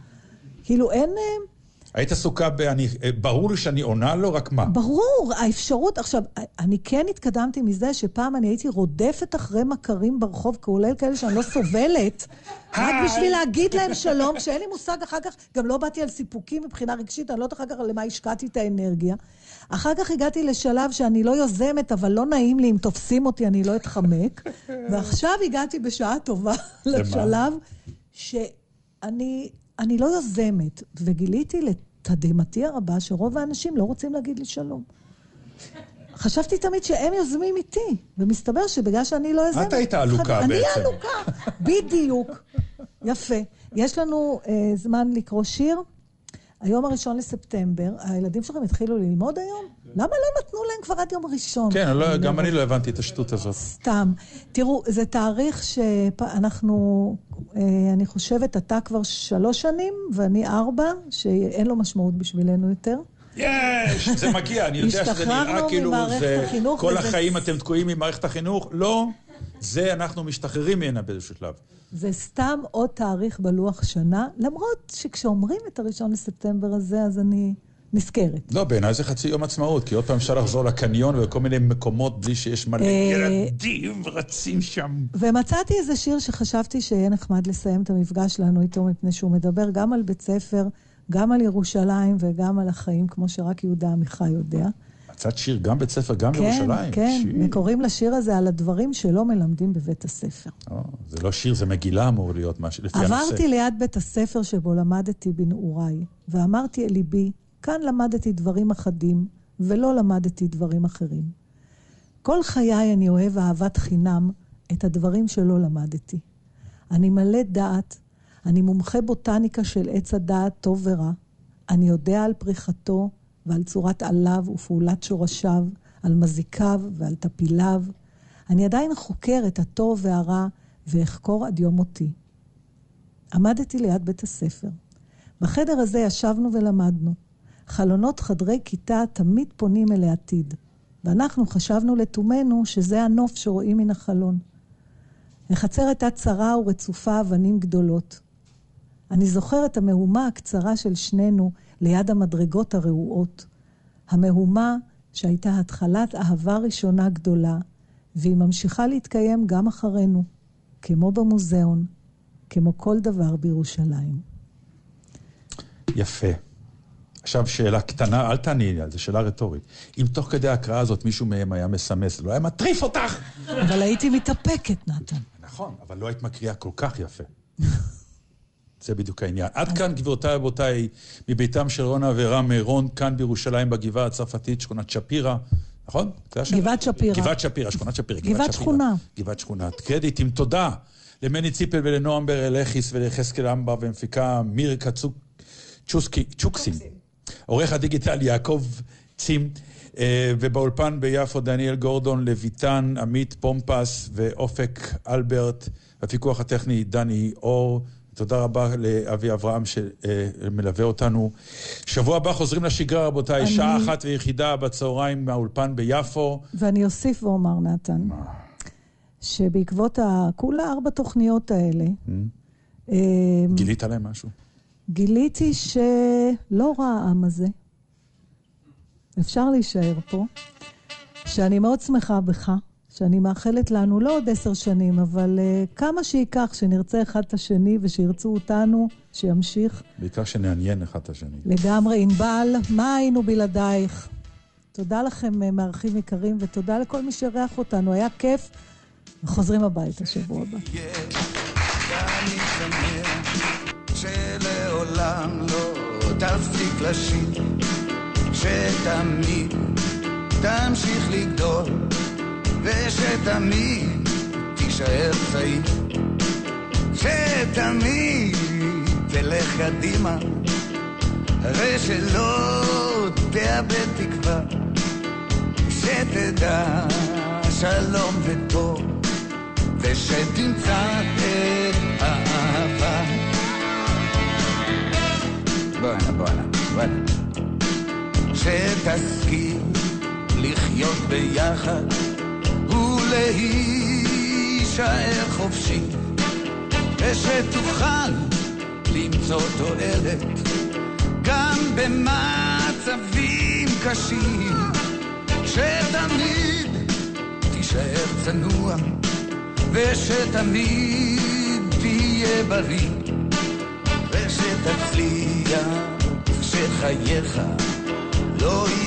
כאילו, אין... היית עסוקה, ברור לי שאני עונה לו, רק מה? ברור, האפשרות, עכשיו, אני כן התקדמתי מזה שפעם אני הייתי רודפת אחרי מכרים ברחוב, כולל כאלה שאני לא סובלת, רק בשביל להגיד להם שלום, כשאין לי מושג אחר כך, גם לא באתי על סיפוקים מבחינה רגשית, אני לא יודעת אחר כך למה השקעתי את האנרגיה. אחר כך הגעתי לשלב שאני לא יוזמת, אבל לא נעים לי, אם תופסים אותי, אני לא אתחמק. ועכשיו הגעתי בשעה טובה לשלב שאני... אני לא יוזמת, וגיליתי לתדהמתי הרבה שרוב האנשים לא רוצים להגיד לי שלום. חשבתי תמיד שהם יוזמים איתי, ומסתבר שבגלל שאני לא יוזמת... את היית עלוקה בעצם. אני עלוקה, בדיוק. יפה. יש לנו זמן לקרוא שיר. היום הראשון לספטמבר, הילדים שלכם התחילו ללמוד היום? למה לא נתנו להם כבר עד יום ראשון? כן, גם אני לא הבנתי את השטות הזאת. סתם. תראו, זה תאריך שאנחנו, אני חושבת, אתה כבר שלוש שנים, ואני ארבע, שאין לו משמעות בשבילנו יותר. יש! זה מגיע, אני יודע שזה נראה כאילו, כל החיים אתם תקועים ממערכת החינוך, לא... זה אנחנו משתחררים מהנה באיזשהו שלב. זה סתם עוד תאריך בלוח שנה, למרות שכשאומרים את הראשון לספטמבר הזה, אז אני נזכרת. לא, בעיניי זה חצי יום עצמאות, כי עוד פעם אפשר לחזור לקניון וכל מיני מקומות בלי שיש מלא ילדים רצים שם. ומצאתי איזה שיר שחשבתי שיהיה נחמד לסיים את המפגש שלנו איתו, מפני שהוא מדבר גם על בית ספר, גם על ירושלים וגם על החיים, כמו שרק יהודה עמיחי יודע. מצאת שיר גם בית ספר, גם ירושלים. כן, כן, קוראים לשיר הזה על הדברים שלא מלמדים בבית הספר. זה לא שיר, זה מגילה אמור להיות משהו. עברתי ליד בית הספר שבו למדתי בנעוריי, ואמרתי אל ליבי, כאן למדתי דברים אחדים, ולא למדתי דברים אחרים. כל חיי אני אוהב אהבת חינם את הדברים שלא למדתי. אני מלא דעת, אני מומחה בוטניקה של עץ הדעת טוב ורע, אני יודע על פריחתו ועל צורת עליו ופעולת שורשיו, על מזיקיו ועל תפיליו. אני עדיין חוקר את הטוב והרע ואחקור עד יום מותי. עמדתי ליד בית הספר. בחדר הזה ישבנו ולמדנו. חלונות חדרי כיתה תמיד פונים אל העתיד, ואנחנו חשבנו לתומנו שזה הנוף שרואים מן החלון. החצר הייתה צרה ורצופה אבנים גדולות. אני זוכר את המהומה הקצרה של שנינו ליד המדרגות הרעועות. המהומה שהייתה התחלת אהבה ראשונה גדולה, והיא ממשיכה להתקיים גם אחרינו, כמו במוזיאון, כמו כל דבר בירושלים. יפה. עכשיו שאלה קטנה, אל תעני, זו שאלה רטורית. אם תוך כדי ההקראה הזאת מישהו מהם היה מסמס, לא היה מטריף אותך. אבל הייתי מתאפקת, נתן. נכון, אבל לא היית מקריאה כל כך יפה. זה בדיוק העניין. עד כאן, גבירותיי ובותיי, מביתם של רונה ורם מיירון, כאן בירושלים, בגבעה הצרפתית, שכונת שפירא, נכון? גבעת שפירא. גבעת שפירא, שכונת שפירא. גבעת שכונה. גבעת שכונה. קרדיטים, תודה למני ציפל ולנועם ברלכיס ולחזקאל אמבה ומפיקה מירי קצוקסין. עורך הדיגיטל יעקב צים, ובאולפן ביפו דניאל גורדון, לויטן, עמית פומפס ואופק אלברט, הפיקוח הטכני דני אור. תודה רבה לאבי אברהם שמלווה אותנו. שבוע הבא חוזרים לשגרה, רבותיי, אני... שעה אחת ויחידה בצהריים מהאולפן ביפו. ואני אוסיף ואומר, נתן, מה? שבעקבות כולה ארבע תוכניות האלה... Mm-hmm. גילית עליהם משהו? גיליתי שלא רע העם הזה. אפשר להישאר פה. שאני מאוד שמחה בך, שאני מאחלת לנו לא עוד עשר שנים, אבל uh, כמה שיקח שנרצה אחד את השני ושירצו אותנו, שימשיך. בעיקר שנעניין אחד את השני. לגמרי, אינבל, מה היינו בלעדייך? תודה לכם, מארחים יקרים, ותודה לכל מי שרח אותנו. היה כיף. חוזרים הביתה שבוע הבא. שלעולם לא תפסיק לשיר, שתמיד תמשיך לגדול, ושתמיד תישאר צעיר, שתמיד תלך קדימה, ושלא תאבד תקווה, שתדע שלום וטוב, ושתמצא את האהבה. בואנה, בואנה, בואנה. שתסכים לחיות ביחד ולהישאר חופשי, ושתוכל למצוא תועלת גם במצבים קשים, שתמיד תישאר צנוע ושתמיד תהיה בריא, שתצליח שחייך לא יהיה